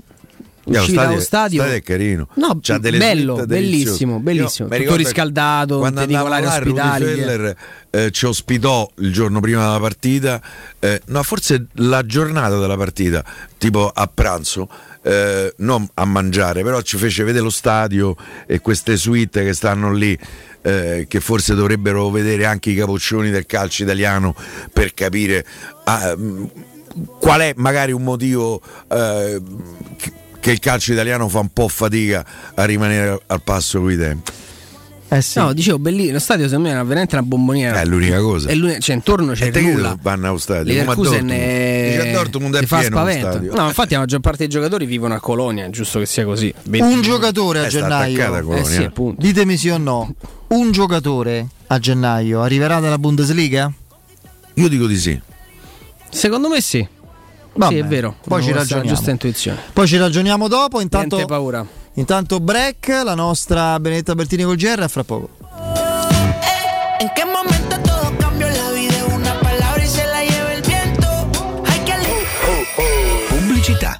Lo stadio, stadio è carino, no, c'ha delle bello, bellissimo, bellissimo. Io, tutto riscaldato, quando andavo là ospitali, Freuler, eh, ci ospitò il giorno prima della partita, eh, no, forse la giornata della partita, tipo a pranzo, eh, non a mangiare, però ci fece vedere lo stadio e queste suite che stanno lì, eh, che forse dovrebbero vedere anche i capoccioni del calcio italiano per capire ah, qual è magari un motivo eh, che, che il calcio italiano fa un po' fatica a rimanere al passo coi tempi. Eh sì. No, dicevo, bellissimo, lo stadio secondo me era veramente una bomboniera. È l'unica cosa. È l'unica, cioè intorno c'è il nulla. Vanno allo stadio. Le Dortmund è... Dortmund è fa spavento. No, infatti la maggior parte dei giocatori vivono a Colonia, è giusto che sia così. venti Un giocatore a è gennaio. A Colonia. Eh sì, appunto. Ditemi sì o no. Un giocatore a gennaio arriverà dalla Bundesliga? Io dico di sì. Secondo me sì. Vabbè, sì, è vero. Poi ci ragioniamo. Giusta intuizione. Poi ci ragioniamo dopo. Intanto, niente paura. Intanto break, la nostra Benedetta Bertini col G R, fra poco. In che momento todo cambia la vita, una parola e se la lleva il viento. Hay que leer. Pubblicità.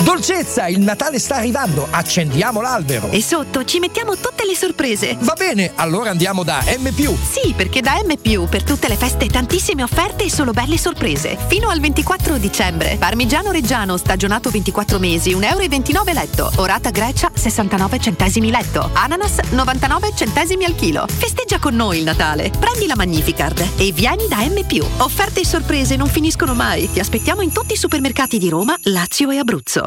Dolcezza, il Natale sta arrivando, accendiamo l'albero. E sotto ci mettiamo tutte le sorprese. Va bene, allora andiamo da M più. Sì, perché da M più per tutte le feste tantissime offerte e solo belle sorprese. Fino al ventiquattro dicembre. Parmigiano Reggiano, stagionato ventiquattro mesi, uno virgola ventinove euro letto. Orata Grecia, sessantanove centesimi letto. Ananas, novantanove centesimi al chilo. Festeggia con noi il Natale. Prendi la Magnificard e vieni da M più. Offerte e sorprese non finiscono mai. Ti aspettiamo in tutti i supermercati di Roma, Lazio e Abruzzo.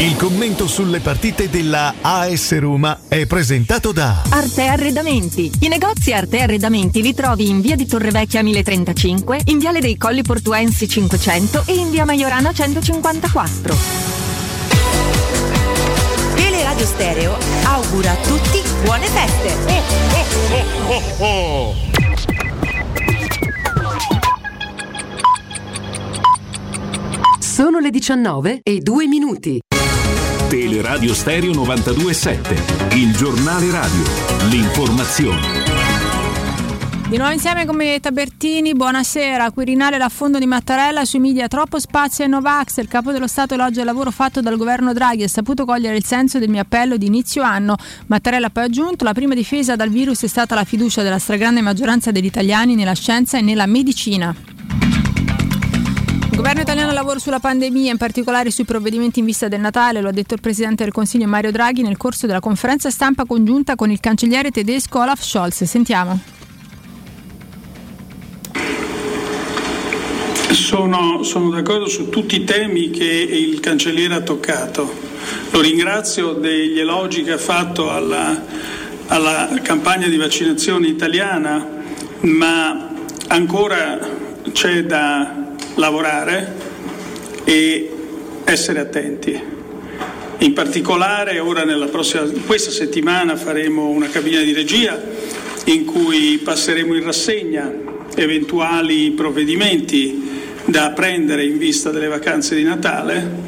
Il commento sulle partite della A S Roma è presentato da Arte Arredamenti. I negozi Arte Arredamenti li trovi in via di Torrevecchia mille e trentacinque, in viale dei Colli Portuensi cinquecento e in via Maiorana centocinquantaquattro. Teleradio Stereo augura a tutti buone feste. Oh, oh, oh, oh, oh. Sono le diciannove e due minuti. Teleradio Stereo novantadue e sette, il giornale radio, l'informazione. Di nuovo insieme con Benedetta Bertini, buonasera. Quirinale, l'affondo di Mattarella sui media, troppo spazio ai Novax. Il capo dello Stato elogia il lavoro fatto dal governo Draghi, ha saputo cogliere il senso del mio appello di inizio anno. Mattarella ha poi aggiunto: la prima difesa dal virus è stata la fiducia della stragrande maggioranza degli italiani nella scienza e nella medicina. Il governo italiano lavora sulla pandemia, in particolare sui provvedimenti in vista del Natale, lo ha detto il Presidente del Consiglio Mario Draghi nel corso della conferenza stampa congiunta con il cancelliere tedesco Olaf Scholz. Sentiamo. Sono, sono d'accordo su tutti i temi che il cancelliere ha toccato. Lo ringrazio degli elogi che ha fatto alla, alla campagna di vaccinazione italiana, ma ancora c'è da lavorare e essere attenti. In particolare ora nella prossima questa settimana faremo una cabina di regia in cui passeremo in rassegna eventuali provvedimenti da prendere in vista delle vacanze di Natale.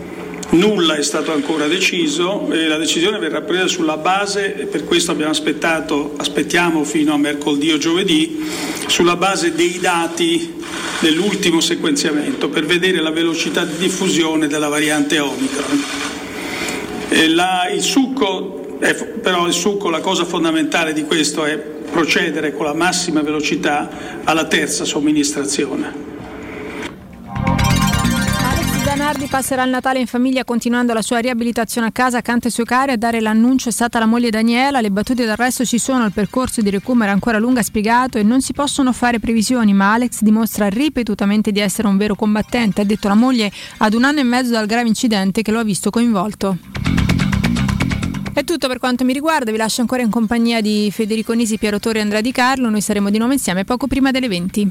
Nulla è stato ancora deciso e la decisione verrà presa sulla base, e per questo abbiamo aspettato, aspettiamo fino a mercoledì o giovedì, sulla base dei dati dell'ultimo sequenziamento per vedere la velocità di diffusione della variante Omicron. E la, il succo, è, però il succo, la cosa fondamentale di questo è procedere con la massima velocità alla terza somministrazione. Nardi passerà il Natale in famiglia continuando la sua riabilitazione a casa accanto ai suoi cari. A dare l'annuncio è stata la moglie Daniela. Le battute d'arresto ci sono, il percorso di recupero è ancora lungo, ha spiegato, e non si possono fare previsioni, ma Alex dimostra ripetutamente di essere un vero combattente, ha detto la moglie ad un anno e mezzo dal grave incidente che lo ha visto coinvolto. È tutto per quanto mi riguarda, vi lascio ancora in compagnia di Federico Nisi, Piero Torri e Andrea Di Carlo. Noi saremo di nuovo insieme poco prima delle venti.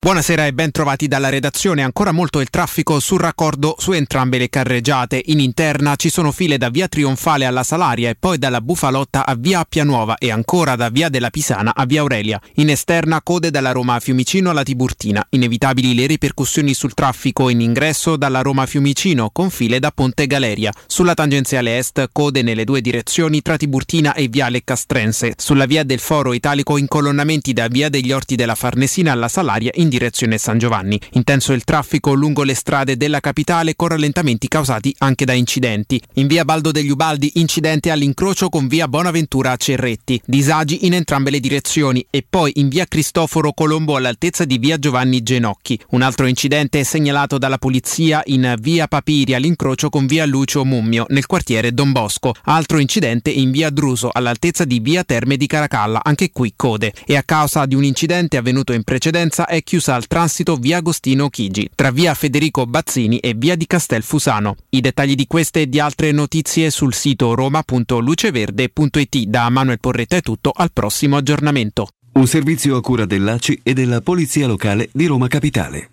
Buonasera e ben trovati dalla redazione. Ancora molto il traffico sul raccordo su entrambe le carreggiate. In interna ci sono file da via Trionfale alla Salaria e poi dalla Bufalotta a via Appia Nuova e ancora da via della Pisana a via Aurelia. In esterna code dalla Roma a Fiumicino alla Tiburtina. Inevitabili le ripercussioni sul traffico in ingresso dalla Roma a Fiumicino con file da Ponte Galeria. Sulla tangenziale est code nelle due direzioni tra Tiburtina e viale Castrense. Sulla via del Foro Italico incolonnamenti da via degli Orti della Farnesina alla Salaria in direzione San Giovanni. Intenso il traffico lungo le strade della capitale con rallentamenti causati anche da incidenti. In via Baldo degli Ubaldi incidente all'incrocio con via Bonaventura a Cerretti. Disagi in entrambe le direzioni e poi in via Cristoforo Colombo all'altezza di via Giovanni Genocchi. Un altro incidente è segnalato dalla polizia in via Papiri all'incrocio con via Lucio Mummio nel quartiere Don Bosco. Altro incidente in via Druso all'altezza di via Terme di Caracalla, anche qui code. E a causa di un incidente avvenuto in precedenza è chiuso al transito via Agostino Chigi, tra via Federico Bazzini e via di Castelfusano. I dettagli di queste e di altre notizie sul sito roma punto luceverde punto it. Da Manuel Porretta è tutto, al prossimo aggiornamento. Un servizio a cura dell'A C I e della Polizia Locale di Roma Capitale.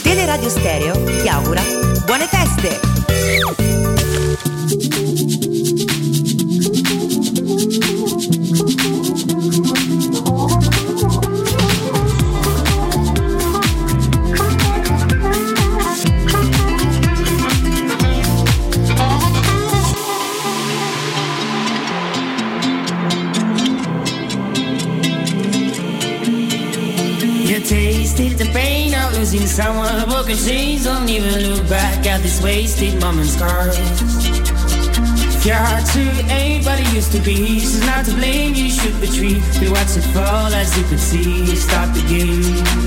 Teleradio Stereo ti augura buone feste! Tasted the pain of losing someone, broken chains, don't even look back at this wasted moment's scars. Your heart to anybody used to be, she's not to blame, you should retreat. We watch it fall as you could see, stop the game.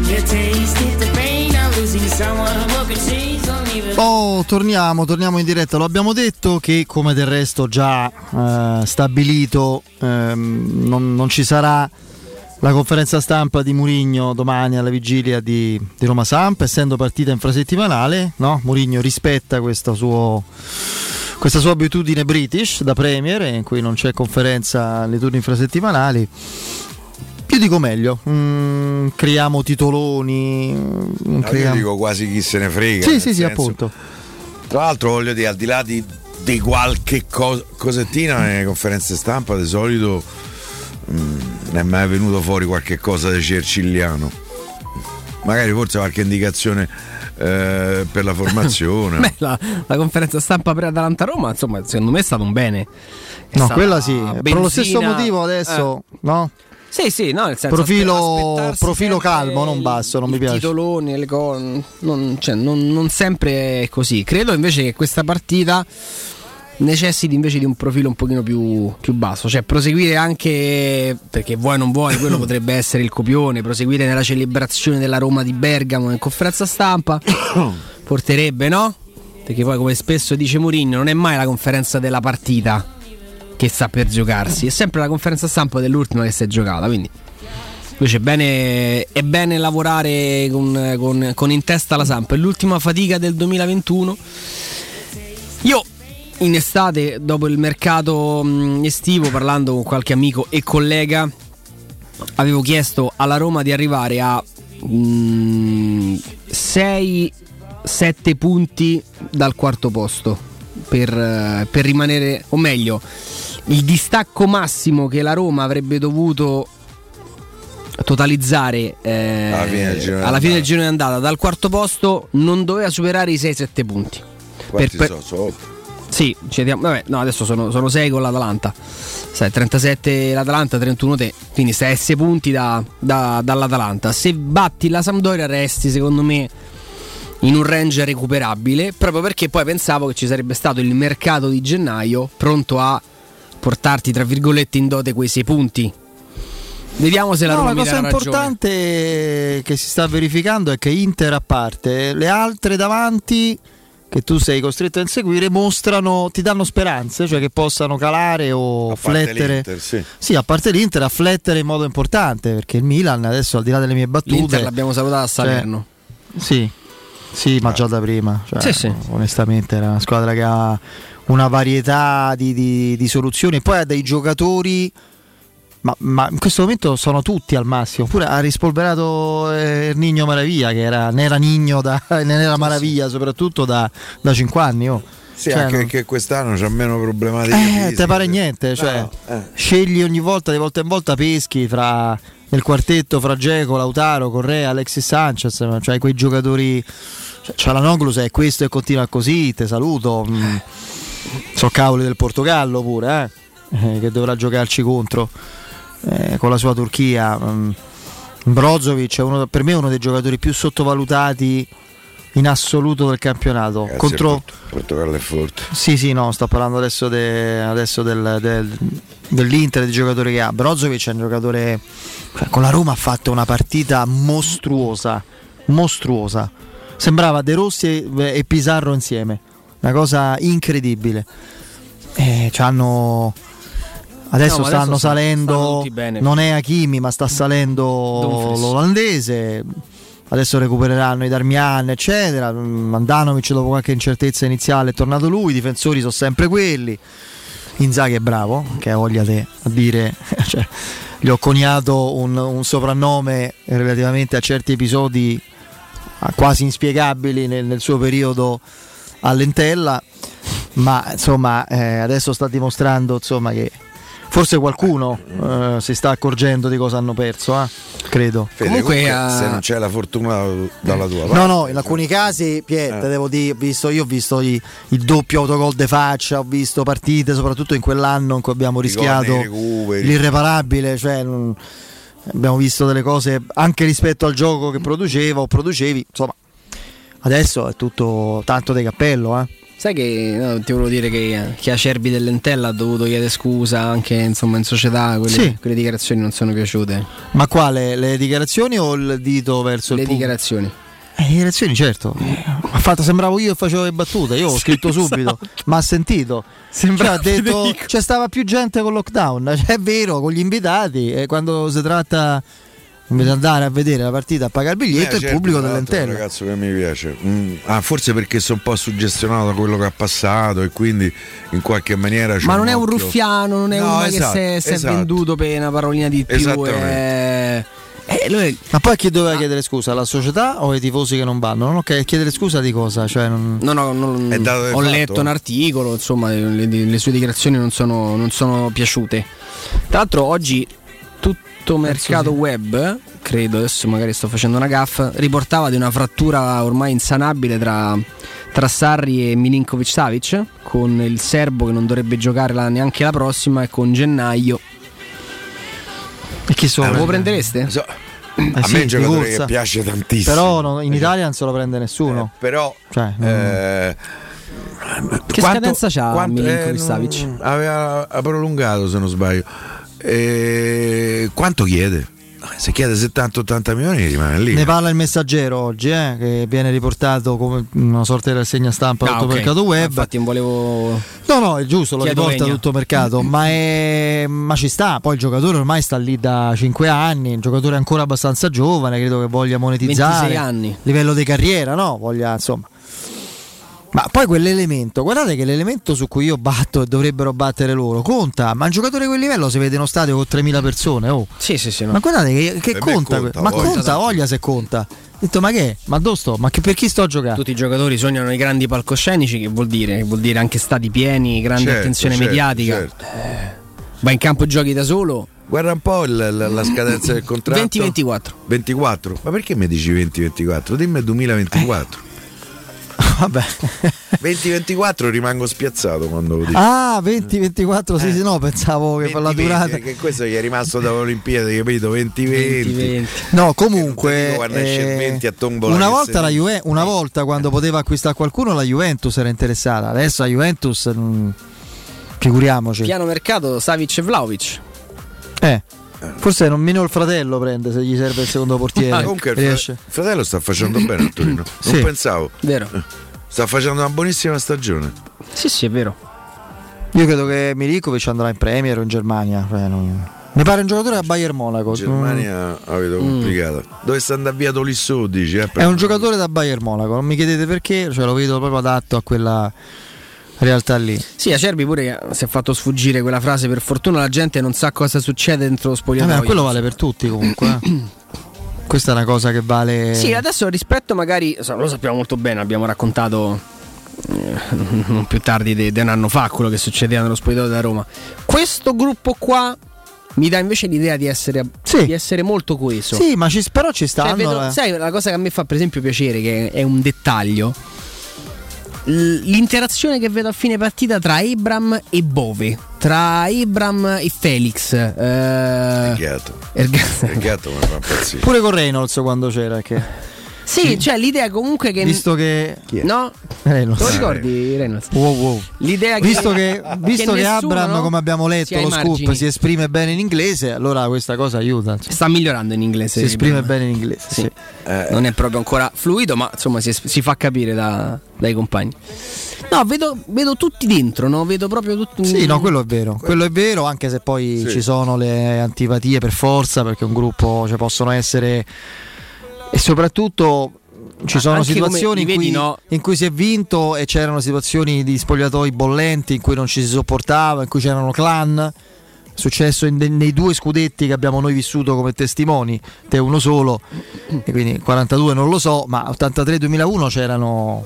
You tasted the pain of losing someone, broken chains, don't even... Oh, torniamo, torniamo in diretta, lo abbiamo detto che come del resto già eh, stabilito eh, non, non ci sarà la conferenza stampa di Mourinho domani alla vigilia di, di Roma Samp, essendo partita infrasettimanale, no? Mourinho rispetta questa, suo, questa sua abitudine British da Premier, in cui non c'è conferenza alle turni infrasettimanali. Io dico meglio, mm, creiamo titoloni. No, creiamo... Io dico quasi chi se ne frega. Sì, sì, senso. Sì, appunto. Tra l'altro, voglio dire, al di là di, di qualche cos- cosettina nelle conferenze stampa, di solito. Mm, è mai venuto fuori qualche cosa di Cercilliano, magari forse qualche indicazione eh, per la formazione. Beh, la, la conferenza stampa per Atalanta Roma, insomma, secondo me è stato un bene. È no, quella sì, benzina, per lo stesso motivo adesso, eh. no? Sì, sì, no, nel senso, profilo, profilo calmo, non basso, non mi piace. I titoloni, le cose, non, cioè, non, non sempre è così. Credo invece che questa partita necessiti invece di un profilo un pochino più, più basso, cioè proseguire anche, perché vuoi o non vuoi, quello potrebbe essere il copione, proseguire nella celebrazione della Roma di Bergamo in conferenza stampa porterebbe, no? Perché poi, come spesso dice Mourinho, non è mai la conferenza della partita che sta per giocarsi, è sempre la conferenza stampa dell'ultima che si è giocata, quindi invece è bene, è bene lavorare con, con, con in testa la Samp, è l'ultima fatica del duemilaventuno. Io in estate, dopo il mercato estivo, parlando con qualche amico e collega, avevo chiesto alla Roma di arrivare a sei sette punti dal quarto posto per, per rimanere, o meglio, il distacco massimo che la Roma avrebbe dovuto totalizzare eh, alla fine, alla fine del giro di andata dal quarto posto non doveva superare i sei sette punti. Quanti per, so, so. Sì, cioè, vabbè, no, adesso sono, sono sei con l'Atalanta, sai, trentasette l'Atalanta, trentuno te, quindi sei punti da, da, dall'Atalanta. Se batti la Sampdoria resti secondo me in un range recuperabile, proprio perché poi pensavo che ci sarebbe stato il mercato di gennaio pronto a portarti tra virgolette in dote quei sei punti. Vediamo se la no, Roma la cosa importante ragione. Che si sta verificando è che Inter a parte le altre davanti che tu sei costretto a inseguire mostrano, ti danno speranze, cioè che possano calare o flettere, sì. sì, a parte l'Inter, a flettere in modo importante, perché il Milan adesso, al di là delle mie battute, l'Inter l'abbiamo salutata a Salerno, cioè, sì, sì, ma già da prima, cioè, sì, sì. Onestamente era una squadra che ha una varietà di, di, di soluzioni, poi ha dei giocatori ma, ma in questo momento sono tutti al massimo. Pure ha rispolverato eh, Nino Maraviglia, che era, ne era Nino da, ne era Maraviglia soprattutto da, da cinque anni. Oh. Sì, cioè, anche non... perché quest'anno c'è meno problematiche. Eh, fisiche. Te pare niente, cioè, no, eh. Scegli ogni volta, di volta in volta peschi fra nel quartetto fra Dzeko, Lautaro, Correa, Alexis Sanchez, cioè quei giocatori. Cioè, Çalhanoğlu, se è questo e continua così, te saluto. Mm. So cavoli del Portogallo pure, eh? Eh, che dovrà giocarci contro eh, con la sua Turchia. Mm. Brozovic è uno, per me uno dei giocatori più sottovalutati in assoluto del campionato. Grazie, contro Portogallo è forte. Sì, sì, no, sto parlando adesso, de, adesso del, del, dell'Inter, dei giocatori che ha. Brozovic è un giocatore, cioè, con la Roma ha fatto una partita mostruosa, mostruosa. Sembrava De Rossi e, e Pizarro insieme, una cosa incredibile. Eh, c'hanno adesso, no, stanno adesso salendo, stanno non è Hakimi, ma sta salendo l'olandese. Adesso recupereranno i Darmian, eccetera. Mandanovic, dopo qualche incertezza iniziale, è tornato lui. I difensori sono sempre quelli. Inzaghi è bravo, che ha voglia di dire, cioè, gli ho coniato un, un soprannome relativamente a certi episodi quasi inspiegabili nel, nel suo periodo all'Entella, ma insomma eh, adesso sta dimostrando, insomma, che forse qualcuno eh, si sta accorgendo di cosa hanno perso, eh? Credo. Fede, comunque, comunque uh... se non c'è la fortuna dalla tua parte. No, no, in alcuni casi, Piet, eh. devo dire, visto, io ho visto i, il doppio autogol de faccia, ho visto partite, soprattutto in quell'anno in cui abbiamo rischiato l'irreparabile, cioè mh, abbiamo visto delle cose anche rispetto al gioco che produceva o producevi, insomma. Adesso è tutto tanto di cappello, eh. Sai che no, ti volevo dire che chi Acerbi dell'Entella ha dovuto chiedere scusa anche, insomma, in società, quelle, sì. quelle dichiarazioni non sono piaciute. Ma quale? Le dichiarazioni o il dito verso le il pubblico? Le dichiarazioni. Le eh, dichiarazioni, certo. Ha fatto, sembravo io che facevo le battute, io ho scritto sì, subito, esatto. Ma ha sentito. Sembra ha detto c'è stava più gente con lockdown, cioè, è vero, con gli invitati, e quando si tratta di andare a vedere la partita a pagare il biglietto, eh, il certo, pubblico dell'Entella. Ragazzo che mi piace. Mm. Ah, forse perché sono un po' suggestionato da quello che ha passato e quindi in qualche maniera. Ma non un è un occhio... ruffiano, non è no, uno esatto, che si è esatto. venduto per una parolina di più. E... Eh, lui... Ma poi chi doveva ah. chiedere scusa? La società o i tifosi che non vanno? Non okay, chiedere scusa di cosa? Cioè, non... No, no, non... Ho fatto. letto un articolo, insomma, le, le sue dichiarazioni non sono, non sono piaciute. Tra l'altro oggi tutti mercato web, credo, adesso magari sto facendo una gaffa, riportava di una frattura ormai insanabile tra, tra Sarri e Milinkovic Savic, con il serbo che non dovrebbe giocare la, neanche la prossima, e con Gennaio. E chi sono? Lo prendereste? So. Eh a sì, me è un giocatore che piace tantissimo, però no, in Italia non se lo prende nessuno, eh, però cioè, non... eh... che quanto, scadenza c'ha Milinkovic Savic? Eh, aveva prolungato, se non sbaglio. E quanto chiede? Se chiede settanta ottanta milioni rimane lì. Ne parla il Messaggero oggi, eh, che viene riportato come una sorta di rassegna stampa ah, tutto okay. mercato web. Infatti non volevo. No, no, è giusto, lo riporta legno. tutto mercato, ma, è... ma ci sta. Poi il giocatore ormai sta lì da cinque anni, un giocatore ancora abbastanza giovane, credo che voglia monetizzare ventisei anni. Livello di carriera, no? Voglia, insomma. Ma poi quell'elemento, guardate che l'elemento su cui io batto e dovrebbero battere loro conta, ma un giocatore di quel livello si vede in uno stadio con tremila persone, oh. Sì, sì, sì, no. Ma guardate che, che conta, conta, ma voglia, conta voglia se conta. Ho detto, ma che? Ma dove sto? Ma che, per chi sto a giocare? Tutti i giocatori sognano i grandi palcoscenici, che vuol dire? Che vuol dire anche stati pieni, grande certo, attenzione certo, mediatica. Certo. Eh, vai in campo e giochi da solo. Guarda un po' la, la, la scadenza del contratto. venti ventiquattro ventiquattro Ma perché mi dici venti ventiquattro Dimmi duemilaventiquattro Eh. Vabbè. venti ventiquattro rimango spiazzato quando lo dico. Ah, venti ventiquattro sì, eh. sì, no, pensavo che per la durata. Perché questo gli è rimasto dalle Olimpiadi, capito? venti venti No, comunque eh, venti a tombola. Una volta la Juve, una volta quando poteva acquistare qualcuno la Juventus era interessata. Adesso la Juventus mh, figuriamoci. Piano mercato Savic e Vlahovic. Eh. Forse non meno il fratello prende, se gli serve il secondo portiere. Ma comunque il fra- fratello sta facendo bene a Torino. Non sì, pensavo. Vero. Sta facendo una buonissima stagione. Sì, sì, è vero. Io credo che Milinkovic andrà in Premier o in Germania. Cioè, non... Mi pare un giocatore da Bayern Monaco. Germania la vedo complicata. Mm. Dove sta andando via Tolisso, dici? Eh, è un giocatore da Bayern Monaco. Non mi chiedete perché, cioè, lo vedo proprio adatto a quella. realtà lì. Sì, Acerbi pure si è fatto sfuggire quella frase, per fortuna la gente non sa cosa succede dentro lo spogliatoio. Ma quello vale per tutti comunque. Questa è una cosa che vale. Sì, adesso rispetto magari, lo sappiamo molto bene, abbiamo raccontato eh, non più tardi di, di un anno fa quello che succedeva nello spogliatoio da Roma. Questo gruppo qua mi dà invece l'idea di essere, sì. di essere molto coeso. Sì, ma ci, però ci stanno, cioè, vedo, eh. Sai, la cosa che a me fa per esempio piacere, che è un dettaglio, l'interazione che vedo a fine partita tra Abraham e Bove, tra Abraham e Felix, eh... Ergato Ergato, Ergato mi fa impazzire. Pure con Reynolds quando c'era che... Sì, sì, cioè l'idea comunque che... Visto che... No? Reynolds. Te lo ricordi Reynolds? Wow, wow. L'idea che... Visto che, visto che, che Abraham, no? Come abbiamo letto, lo scoop, margini. Si esprime bene in inglese, allora questa cosa aiuta. Cioè. Sta migliorando in inglese. Si esprime bene in inglese, sì. Sì. Eh. Non è proprio ancora fluido, ma insomma si, si fa capire da, dai compagni. No, vedo, vedo tutti dentro, no? Vedo proprio tutti... Sì, no, quello è vero. Quello è vero, anche se poi sì. ci sono le antipatie per forza, perché un gruppo, cioè, possono essere... E soprattutto ci sono situazioni in cui, vedi, no? in cui si è vinto e c'erano situazioni di spogliatoi bollenti in cui non ci si sopportava, in cui c'erano clan. È successo in, nei due scudetti che abbiamo noi vissuto come testimoni, te uno solo, e quindi quarantadue non lo so, ma ottantatré duemilauno c'erano,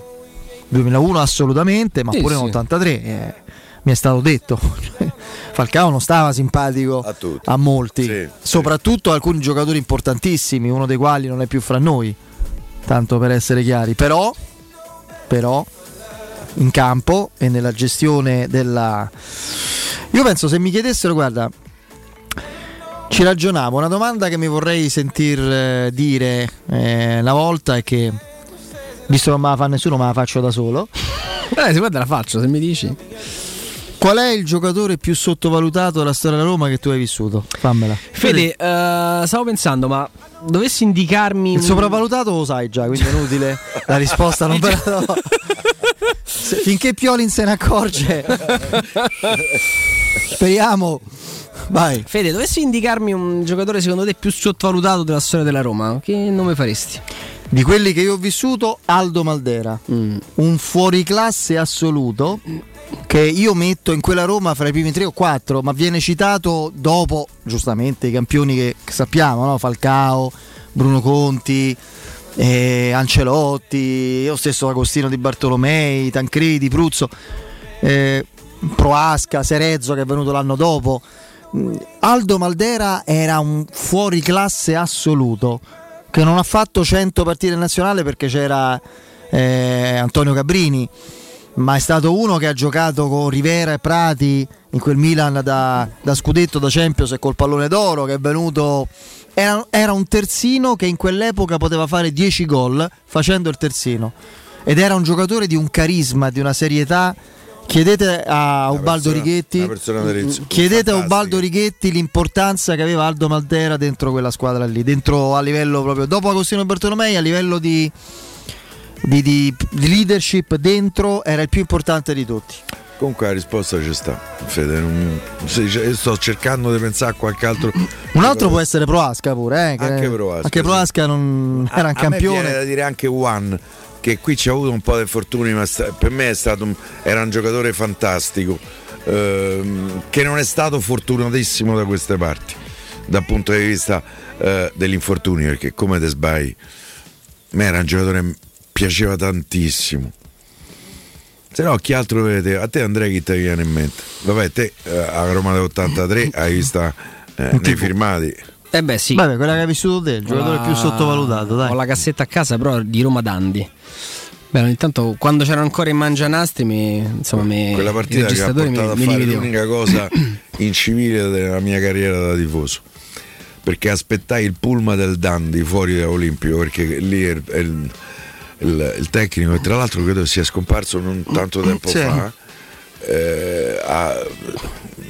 duemilauno assolutamente, ma sì, pure sì. ottantatré eh, mi è stato detto. Falcao non stava simpatico a, a molti, sì, soprattutto sì. alcuni giocatori importantissimi, uno dei quali non è più fra noi, tanto per essere chiari, però, però in campo e nella gestione della... Io penso, se mi chiedessero, guarda, ci ragionavo, una domanda che mi vorrei sentir dire eh, una volta è che, visto che non me la fa nessuno, me la faccio da solo. Eh, guarda, la faccio, se mi dici... Qual è il giocatore più sottovalutato della storia della Roma che tu hai vissuto? Fammela. Fede, uh, stavo pensando, ma dovessi indicarmi... Il sopravvalutato lo sai già, quindi è inutile la risposta. Non per... no. Finché Pioli se ne accorge. Speriamo. Vai. Fede, dovessi indicarmi un giocatore secondo te più sottovalutato della storia della Roma, che nome faresti? Di quelli che io ho vissuto, Aldo Maldera. Mm. Un fuoriclasse assoluto, che io metto in quella Roma fra i primi tre o quattro, ma viene citato dopo, giustamente, i campioni che sappiamo, no? Falcao, Bruno Conti, eh, Ancelotti, io stesso Agostino Di Bartolomei, Tancredi, Pruzzo, eh, Proasca, Serezzo che è venuto l'anno dopo. Aldo Maldera era un fuoriclasse assoluto, che non ha fatto cento partite in nazionale perché c'era eh, Antonio Cabrini, ma è stato uno che ha giocato con Rivera e Prati in quel Milan da, da scudetto, da Champions e col pallone d'oro, che è venuto, era, era un terzino che in quell'epoca poteva fare dieci gol facendo il terzino, ed era un giocatore di un carisma, di una serietà. Chiedete a Ubaldo Righetti, chiedete a Ubaldo Righetti l'importanza che aveva Aldo Maldera dentro quella squadra lì, dentro a livello proprio, dopo Agostino Bertolomei, a livello di, di, di, di leadership dentro era il più importante di tutti. Comunque la risposta ci sta, Fede, non... io sto cercando di pensare a qualche altro. Un altro può essere Proasca pure, eh, che anche Proasca, anche Proasca sì. non era un campione. A me viene da dire anche Juan, che qui ci ha avuto un po' di fortuna, ma per me è stato un, era un giocatore fantastico, ehm, che non è stato fortunatissimo da queste parti dal punto di vista eh, degli infortuni, perché come te sbagli, a me era un giocatore che piaceva tantissimo. Se no, chi altro vedete? A te, Andrea, chi ti viene in mente? Vabbè, te eh, a Roma dell'ottantatré hai visto eh, nei filmati. Eh beh sì. Vabbè, quella che hai vissuto te, il giocatore la... più sottovalutato, dai. Ho la cassetta a casa però di Roma Dandi. Beh, ogni tanto quando c'era ancora in Mangianastri mi, insomma, mi, quella partita che ha portato mi, a fare l'unica cosa incivile della mia carriera da tifoso, perché aspettai il pullman del Dandi fuori da Olimpico, perché lì è il, è il, il, il tecnico, che tra l'altro credo sia scomparso non tanto tempo sì. fa. Eh, a,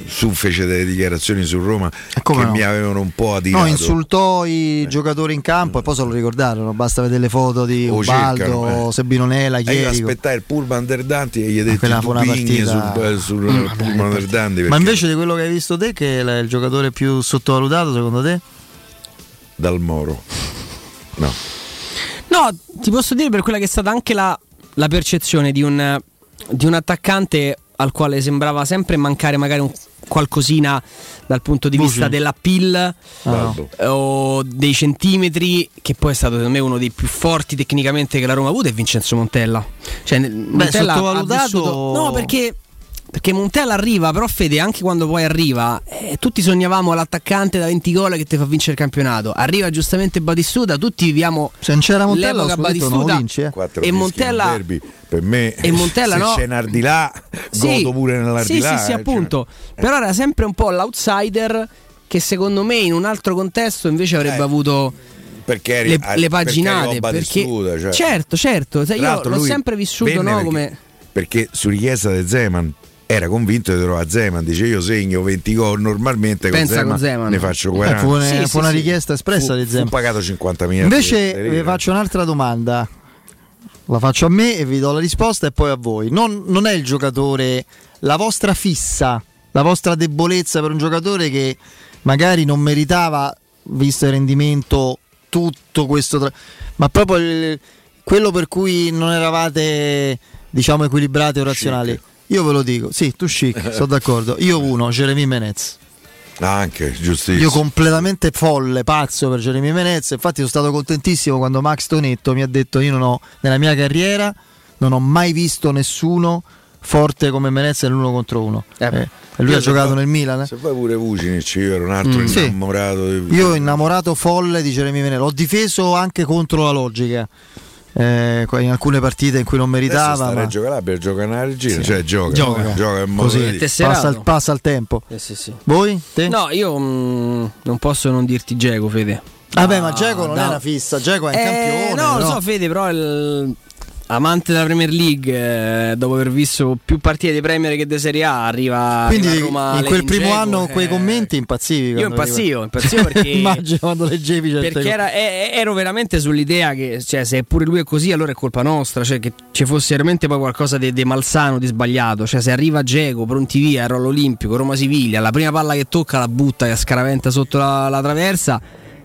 su fece delle dichiarazioni su Roma che no? mi avevano un po' adirato, no, insultò i eh. giocatori in campo e poi se lo ricordarono, basta vedere le foto di o Ubaldo, cercano, eh. Sebinonella ieri. Aspettai il pullman del Danti e gli dei ah, partita... sul, sul no, vabbè, pullman del Danti perché... Ma invece di quello che hai visto te, che è il giocatore più sottovalutato secondo te? Dal Moro. No, no, ti posso dire per quella che è stata anche la, la percezione di un di un attaccante al quale sembrava sempre mancare magari un qualcosina dal punto di vista della pill ah. o dei centimetri, che poi è stato secondo me uno dei più forti tecnicamente che la Roma ha avuto, è Vincenzo Montella. Cioè, Beh, Montella sottovalutato... vissuto... no perché perché Montella arriva, però Fede, anche quando poi arriva, eh, tutti sognavamo l'attaccante da venti gol che ti fa vincere il campionato. Arriva giustamente Batistuta, tutti viviamo, se non c'era Montella l'epoca Batistuta vince, eh. e Montella per me e Montella, se no, c'è Nardilà, sì, godo pure nell'Ardilà. Sì, sì, sì, eh, appunto. Cioè... Però era sempre un po' l'outsider che secondo me in un altro contesto invece avrebbe eh. avuto... Perché eri, le, le paginate, perché, perché... Cioè... certo, certo. Tra io l'ho sempre vissuto, no, perché, come perché su richiesta di Zeman era convinto di trovare Zeman, dice io segno venti gol normalmente, con Zeman, con Zeman ne faccio quaranta. Eh, fu una, sì, fu sì, una richiesta sì. espressa fu, di Zeman. Fu pagato cinquantamila. Invece vi faccio un'altra domanda, la faccio a me e vi do la risposta e poi a voi. Non, non è il giocatore la vostra fissa, la vostra debolezza per un giocatore che magari non meritava, visto il rendimento, tutto questo, tra... ma proprio il, quello per cui non eravate, diciamo, equilibrati o razionali. Chic. Io ve lo dico, sì, tu chic, sono d'accordo. Io uno, Jeremy Menez. Anche, giustissimo. Io completamente folle, pazzo per Jeremy Menez. Infatti sono stato contentissimo quando Max Tonetto mi ha detto io non ho, nella mia carriera non ho mai visto nessuno forte come Menez nell'uno contro uno. Eh eh, e lui ha giocato fa, nel Milan. Eh. Se poi pure Vucinic, io ero un altro mm, innamorato. Sì. Di... Io innamorato folle di Jeremy Menez. L'ho difeso anche contro la logica. Eh, in alcune partite in cui non meritava, ma... Reggio Calabria gioca una regina, sì. cioè gioca, gioca. gioca in modo così, passa, passa il tempo. Eh sì, sì. Voi? Te? No, io mm, non posso non dirti Dzeko, Fede. Vabbè, ah, ma Dzeko non no. è una fissa, Dzeko è un eh, campione. No, lo no. so, Fede, però il... amante della Premier League, eh, dopo aver visto più partite di Premier che di Serie A, arriva, quindi arriva Roma, in quel primo Dzeko, anno eh... quei commenti impazzivi. Io impazzivo, impazzivo perché immagino quando leggevi, perché era, eh, ero veramente sull'idea che, cioè, se pure lui è così allora è colpa nostra, cioè che ci fosse veramente poi qualcosa di, di malsano, di sbagliato. Cioè, se arriva Dzeko, pronti via, ero all'Olimpico, Roma-Siviglia, la prima palla che tocca la butta, che scaraventa sotto la, la traversa.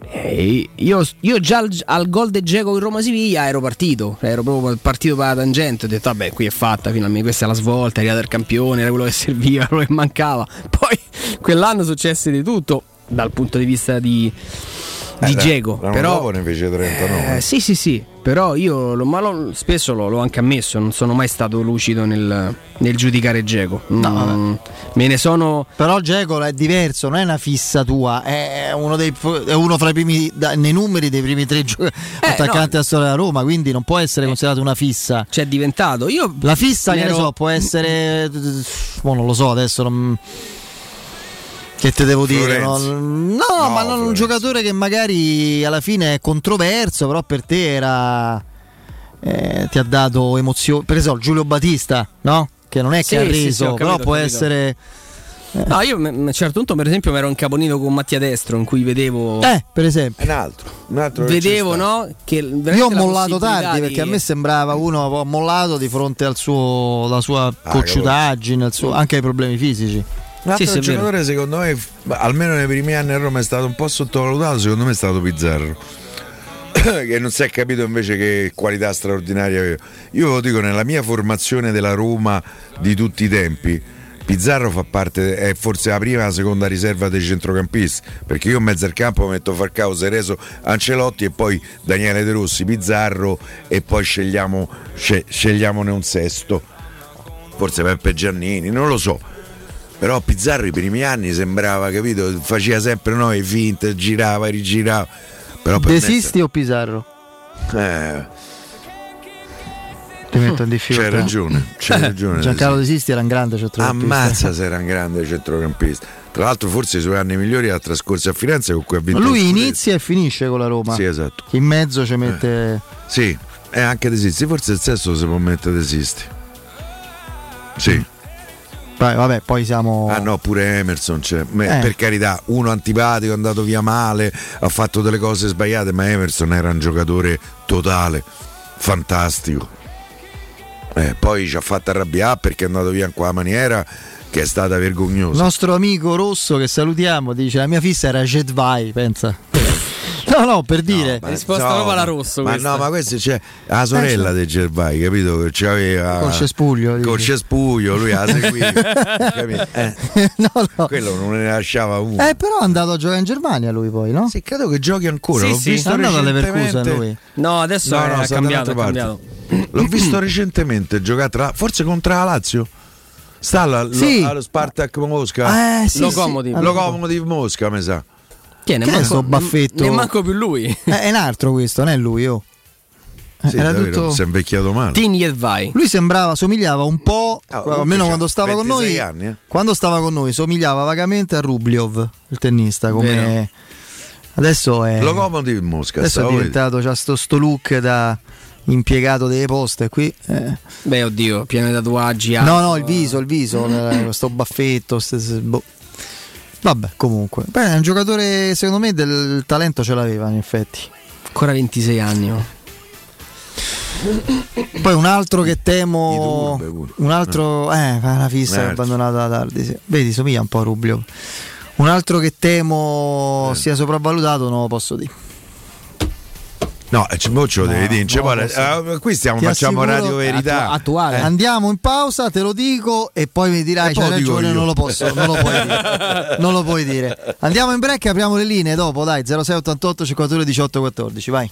Eh, io, io già al, al gol di Dzeko in Roma-Siviglia ero partito, ero proprio partito per la tangente. Ho detto vabbè, qui è fatta, finalmente questa è la svolta, è arrivato il campione, era quello che serviva, quello che mancava. Poi quell'anno successe di tutto dal punto di vista di, di eh, Dzeko, però ne fece trentanove. Eh, sì sì sì, però io lo, ma lo, spesso lo, l'ho anche ammesso, non sono mai stato lucido nel, nel giudicare Dzeko. No, mm, me ne sono. Però Dzeko è diverso, non è una fissa tua, è uno dei, è uno fra i primi da, nei numeri dei primi tre gio- eh, attaccanti alla no. storia della Roma, quindi non può essere eh, considerato una fissa. C'è diventato. Io la fissa che ero... ne so, può essere, boh, non lo so adesso. Non... Che te devo dire? No, no, no, ma non un giocatore che magari alla fine è controverso, però per te era. Eh, ti ha dato emozioni. Per esempio, Giulio Battista, no? Che non è che sì, ha reso, sì, sì, capito, però può essere. Eh. No, io a un certo punto, per esempio, mi ero incaponito con Mattia Destro, in cui vedevo. Eh, per esempio. Un altro. Un altro vedevo, no? Che io ho mollato tardi, di... perché a me sembrava uno un mollato di fronte al suo, la sua ah, cocciutaggine, al suo, anche ai problemi fisici. L'altro sì, giocatore secondo me, almeno nei primi anni a Roma, è stato un po' sottovalutato, secondo me è stato Pizzarro che non si è capito invece che qualità straordinaria aveva. Io ve lo dico, nella mia formazione della Roma di tutti i tempi Pizzarro fa parte, è forse la prima, la seconda riserva dei centrocampisti, perché io in mezzo al campo metto Falcao, Sereso, Ancelotti e poi Daniele De Rossi, Pizzarro, e poi scegliamo, sce, scegliamone un sesto, forse Peppe Giannini, non lo so. Però Pizzarro i primi anni sembrava, capito, faceva sempre noi finte, girava, rigirava. Però per Desisti me... o Pizzarro? Eh. Ti metto in difficoltà. C'hai ragione, c'hai ragione. Giancarlo Desisti era un grande centrocampista. Ammazza se era un grande centrocampista. Tra l'altro forse i suoi anni migliori ha trascorso a Firenze, con cui ha vinto. Ma lui inizia e finisce con la Roma. Sì, esatto. In mezzo ci mette eh. Sì, e anche Desisti, forse il sesto si può mettere Desisti. Sì. Mm. Vabbè, poi siamo. Ah no, pure Emerson c'è. Cioè, eh. per carità, uno antipatico, è andato via male, ha fatto delle cose sbagliate, ma Emerson era un giocatore totale, fantastico. Eh, poi ci ha fatto arrabbiare perché è andato via in quella maniera che è stata vergognosa. Il nostro amico Rosso, che salutiamo, dice: la mia fissa era Jedvai, pensa. No, no, per dire. No, risposta no, alla Rosso. Ma questa. No, ma questo c'è la sorella eh, dei Gervai, capito? Che c'aveva con cespuglio. Con cespuglio, lui la seguiva. eh. no, no. Quello non ne lasciava uno. Eh, però è andato a giocare in Germania lui poi, no? Sì, credo che giochi ancora. Sì, l'ho sì, visto andato alle Leverkusen lui. No, adesso no, no, è cambiato, è cambiato. L'ho visto recentemente giocare tra, forse contro la Lazio. Sta allo sì. Spartak Mosca. Eh, sì, Locomotiv. Sì. Locomotiv Mosca, mi sa. Che ne manco, baffetto. Ne manco più lui. Eh, è un altro questo, non è lui, oh. Sì, era davvero, tutto si è invecchiato male. Tini e vai. Lui sembrava, somigliava un po', oh, almeno quando stava con noi. Anni, eh. Quando stava con noi somigliava vagamente a Rublev, il tennista, come vero. Adesso è Locomotiv Mosca. Adesso è diventato già sto, sto look da impiegato delle poste qui. Eh. Beh, oddio, pieno di tatuaggi. Alto. No, no, il viso, il viso, questo baffetto, st- st- boh. Vabbè, comunque. Beh, è un giocatore, secondo me, del talento ce l'aveva, in effetti. Ancora ventisei anni. Oh. Poi un altro che temo, un altro eh, una fissa abbandonata tardi, sì. Vedi, somiglia un po' a Rublev. Un altro che temo eh. sia sopravvalutato, non lo posso dire. No, ce lo devi dire. No, no, uh, qui stiamo, facciamo radio verità attuale. Eh. Andiamo in pausa, te lo dico, e poi mi dirai: c'è ragione, non lo posso, non lo puoi dire. Non lo puoi dire. Andiamo in break e apriamo le linee dopo, dai, zero sei ottantotto cinquantadue diciotto quattordici, vai.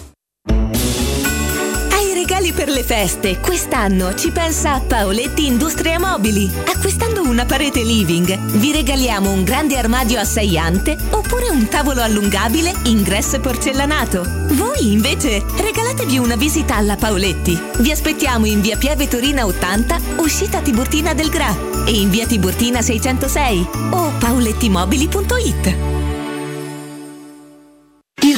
Per le feste, quest'anno ci pensa Paoletti Industria Mobili. Acquistando una parete living, vi regaliamo un grande armadio assaiante oppure un tavolo allungabile ingresso porcellanato. Voi, invece, regalatevi una visita alla Paoletti. Vi aspettiamo in via Pieve Torina ottanta, uscita Tiburtina del Gra, e in via Tiburtina seicentosei o paolettimobili punto it. Il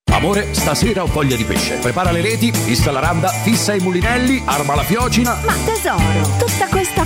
Amore, stasera ho voglia di pesce. Prepara le reti, fissa la randa, fissa i mulinelli, arma la fiocina. Ma tesoro, tutta questa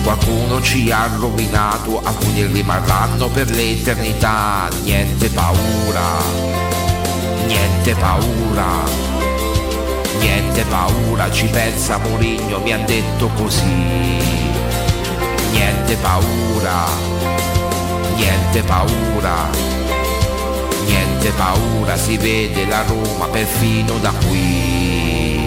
qualcuno ci ha rovinato, alcuni rimarranno per l'eternità, niente paura, niente paura, niente paura, ci pensa Mourinho, mi ha detto così. Niente paura, niente paura, niente paura, si vede la Roma perfino da qui.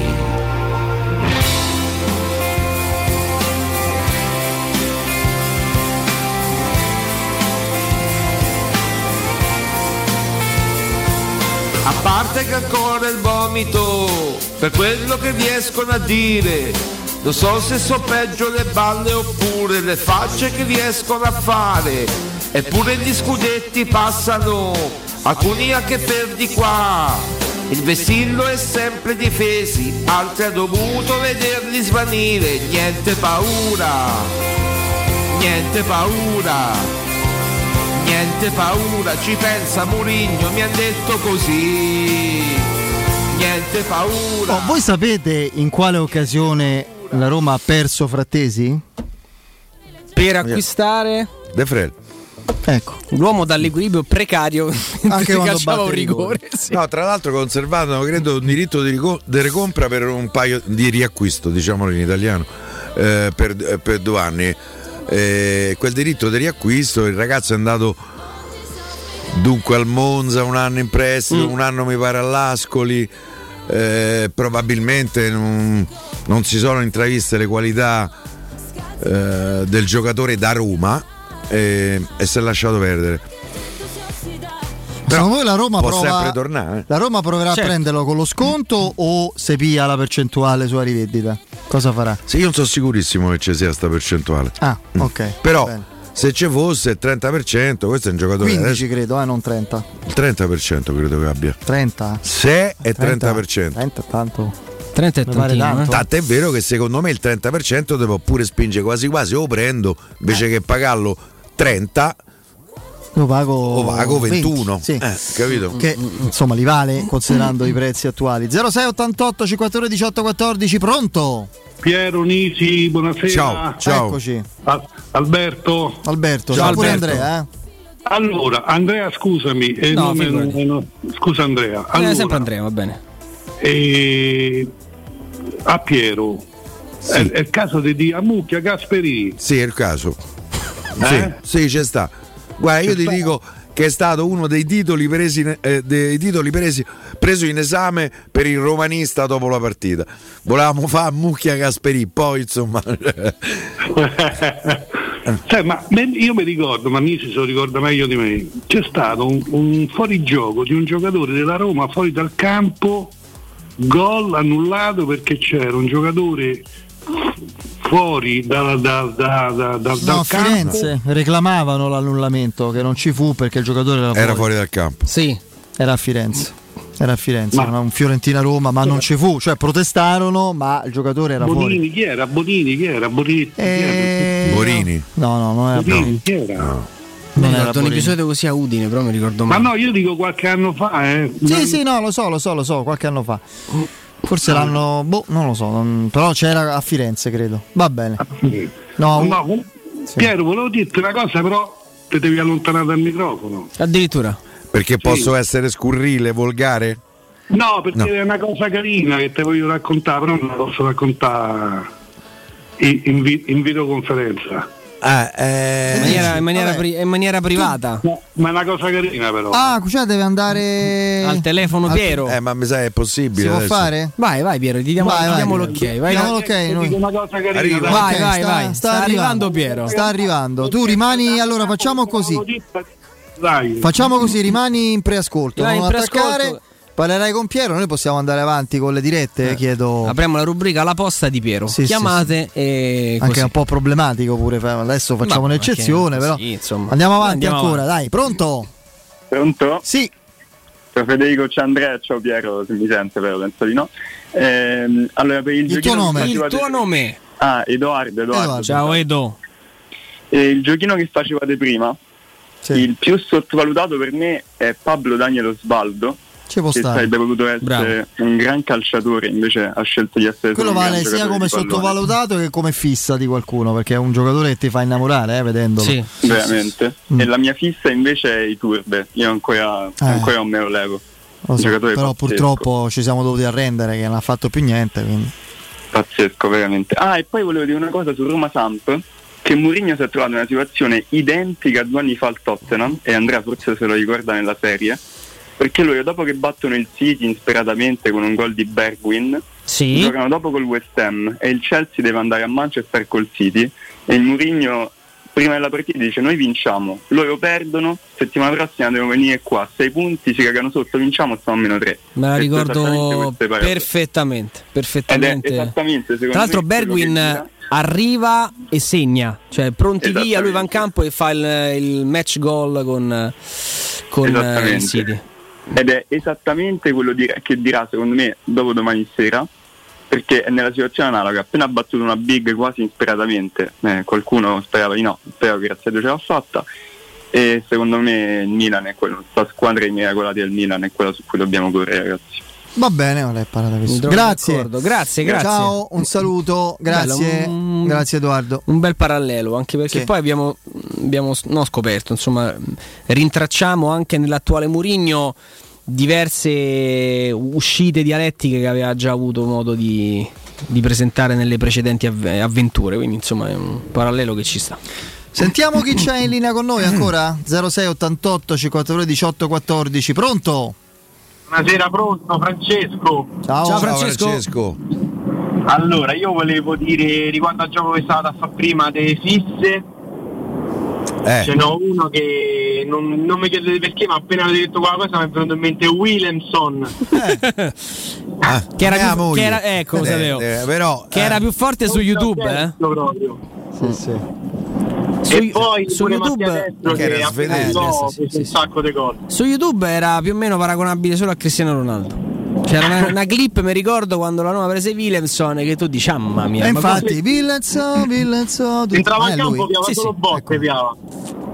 A parte che ancora il vomito, per quello che riescono a dire, non so se so peggio le balle oppure le facce che riescono a fare, eppure gli scudetti passano, alcuni anche per di qua, il vessillo è sempre difesi, altri ha dovuto vederli svanire, niente paura, niente paura, niente paura, ci pensa Mourinho, mi ha detto così, niente paura. Oh, voi sapete in quale occasione la Roma ha perso Frattesi? Per acquistare De Frel. Ecco, l'uomo dall'equilibrio precario anche quando calciava un rigore, rigore. Sì. No, tra l'altro conservavano, credo, un diritto di recompra per un paio di riacquisto, diciamolo in italiano, eh, per, eh, per due anni. Eh, quel diritto di riacquisto, il ragazzo è andato dunque al Monza un anno in prestito, mm. un anno mi pare all'Ascoli. Eh, probabilmente non, non si sono intraviste le qualità eh, del giocatore da Roma eh, e si è lasciato perdere. Però secondo voi la Roma può prova, sempre tornare. La Roma proverà, certo, a prenderlo con lo sconto o se pia la percentuale sulla rivedita? Cosa farà? Sì, io non sono sicurissimo che ci sia sta percentuale. Ah, ok. Mm. Però bene, se ci fosse trenta per cento, questo è un giocatore quindici adesso, credo, eh, non trenta. Il trenta per cento credo che abbia. trenta? Se è trenta per cento. trenta tanto. trenta è tantino, eh? Tanto è vero che secondo me il trenta per cento devo pure spingere quasi quasi, o prendo invece eh. che pagarlo trenta, lo pago, o pago ventuno, sì. eh, capito? Che insomma li vale considerando i prezzi attuali. zero sei ottantotto cinquantuno diciotto quattordici, pronto? Piero Nisi, buonasera. Ciao, ciao. Eccoci. Alberto. Alberto, ciao, ciao pure Alberto. Andrea, eh? Allora, Andrea, scusami, eh, no, non, non, scusa Andrea. Allora, eh, sempre Andrea, va bene. Eh, a Piero, sì, è, è il caso di dire a mucchia Gasperini. Sì, è il caso. Eh? Sì, sì, ci sta. Guarda, io c'è ti sta. dico che è stato uno dei titoli presi, eh, dei titoli presi preso in esame per il romanista dopo la partita. Volevamo fare mucchia Gasperini, poi insomma. Cioè, ma io mi ricordo, ma Nisi se lo ricorda meglio di me, c'è stato un, un fuorigioco di un giocatore della Roma fuori dal campo, gol annullato perché c'era un giocatore fuori da, da, da, da, da, no, dal Firenze campo. Reclamavano l'annullamento che non ci fu perché il giocatore era fuori, era fuori dal campo. Sì, era a Firenze. Era a Firenze, ma, un Fiorentina-Roma, ma non ci fu, cioè protestarono, ma il giocatore era Bonini, fuori. Chi era? Bonini chi era? Bonini e... Borini? No, no, non era Bonini. Bonini. Chi era? No. Non era un episodio così a Udine, però mi ricordo male. Ma no, io dico qualche anno fa, eh. Sì, non... sì, no, lo so, lo so, lo so, qualche anno fa. Forse no. l'hanno, boh, non lo so, non... però c'era a Firenze, credo. Va bene. No, no sì. Piero, volevo dirti una cosa, però te devi allontanare dal microfono. Addirittura. Perché sì. Posso essere scurrile, volgare? No, perché no. È una cosa carina che te voglio raccontare, però non la posso raccontare in, in, vi, in videoconferenza. Ah, eh, in maniera, in maniera, pri- in maniera privata. No, ma è una cosa carina però. Ah, cioè deve andare al telefono al... Piero. Eh, ma mi sai è possibile. Si può adesso. Fare? Vai, vai Piero, ti diamo, vai, ti diamo vai, l'ok. Vai, vai, diamo l'ok. Diamo l'ok. Dico una cosa carina. Arriva. Vai, okay, vai, sta, vai. Sta, sta arrivando, arrivando Piero. Sta arrivando. Tu rimani, allora facciamo così. Dai. Facciamo così, rimani in preascolto, dai, non in attaccare, preascolto. Parlerai con Piero, noi possiamo andare avanti con le dirette, eh. Chiedo. Apriamo la rubrica La posta di Piero. Sì, chiamate sì, sì. E anche è un po' problematico pure, adesso facciamo ma, un'eccezione, perché, però. Sì, insomma. Andiamo avanti Andiamo ancora, avanti. Dai, pronto? Pronto? Sì. Ciao Federico, ciao Andrea, ciao Piero, se mi sente però penso di no. Ehm, allora per il, il tuo nome, il tuo te... nome. Ah, Edoardo, Edoardo. Edoardo. Ciao Edo. Eh, il giochino che facevate prima? Sì. Il più sottovalutato per me è Pablo Daniel Osvaldo, che stare. Sarebbe potuto essere Bravo. Un gran calciatore, invece ha scelto di essere quello, vale sia come sottovalutato che come fissa di qualcuno, perché è un giocatore che ti fa innamorare eh, vedendolo sì. Sì, veramente sì, sì. Mm. E la mia fissa invece è Iturbe, io ancora, eh. ancora non me lo levo, lo so, però pazzesco. Purtroppo ci siamo dovuti arrendere che non ha fatto più niente, quindi. Pazzesco veramente. Ah, e poi volevo dire una cosa su Roma Samp, che Mourinho si è trovato in una situazione identica a due anni fa al Tottenham, e Andrea forse se lo ricorda nella serie, perché loro dopo che battono il City insperatamente con un gol di Bergwijn sì. giocano dopo col West Ham e il Chelsea deve andare a Manchester col City, e il Mourinho prima della partita dice noi vinciamo, loro perdono, settimana prossima devono venire qua, sei punti, si cagano sotto, vinciamo, stiamo a meno tre. Me la e ricordo perfettamente, perfettamente. Esattamente, tra l'altro Bergwijn arriva e segna, cioè pronti via, lui va in campo e fa il, il match goal con, con il City. Ed è esattamente quello di, che dirà secondo me dopo domani sera, perché è nella situazione analoga, appena battuto una big quasi insperatamente, eh, qualcuno sperava di no, spero che grazie a Dio ce l'ha fatta, e secondo me il Milan è quello, la squadra i miracolati del Milan è quella su cui dobbiamo correre, ragazzi. Va bene, non è parata questo. Grazie. grazie, grazie. Ciao, un saluto, grazie, Bello, un, grazie Edoardo. Un bel parallelo, anche perché sì. poi abbiamo, abbiamo no, scoperto, insomma, rintracciamo anche nell'attuale Mourinho diverse uscite dialettiche che aveva già avuto modo di, di presentare nelle precedenti avventure, quindi insomma è un parallelo che ci sta. Sentiamo chi c'è in linea con noi ancora. zero sei ottantotto cinquantatré diciotto quattordici, pronto? Buonasera, pronto Francesco. Ciao, Ciao Francesco. Francesco. Allora, io volevo dire riguardo al gioco che stava a fare prima delle fisse, eh. ce n'ho uno che non, non mi chiedete perché, ma appena avete detto quella cosa mi è venuto in mente Williamson. Eh. Ah, che era più, che era, ecco, eh, sapevo. Eh, però, che eh. era più forte non su YouTube, eh? Proprio. Sì, sì. Su, e poi su YouTube che era svedese, sì, sì, un sacco di gol. Su YouTube era più o meno paragonabile solo a Cristiano Ronaldo. C'era una, una clip, mi ricordo, quando la Roma prese Williamson, che tu dici, ah, mamma mia. E infatti, Williamson, Williamson. Entrava ah, in campo, piava sì, solo sì, botte, ecco. piava.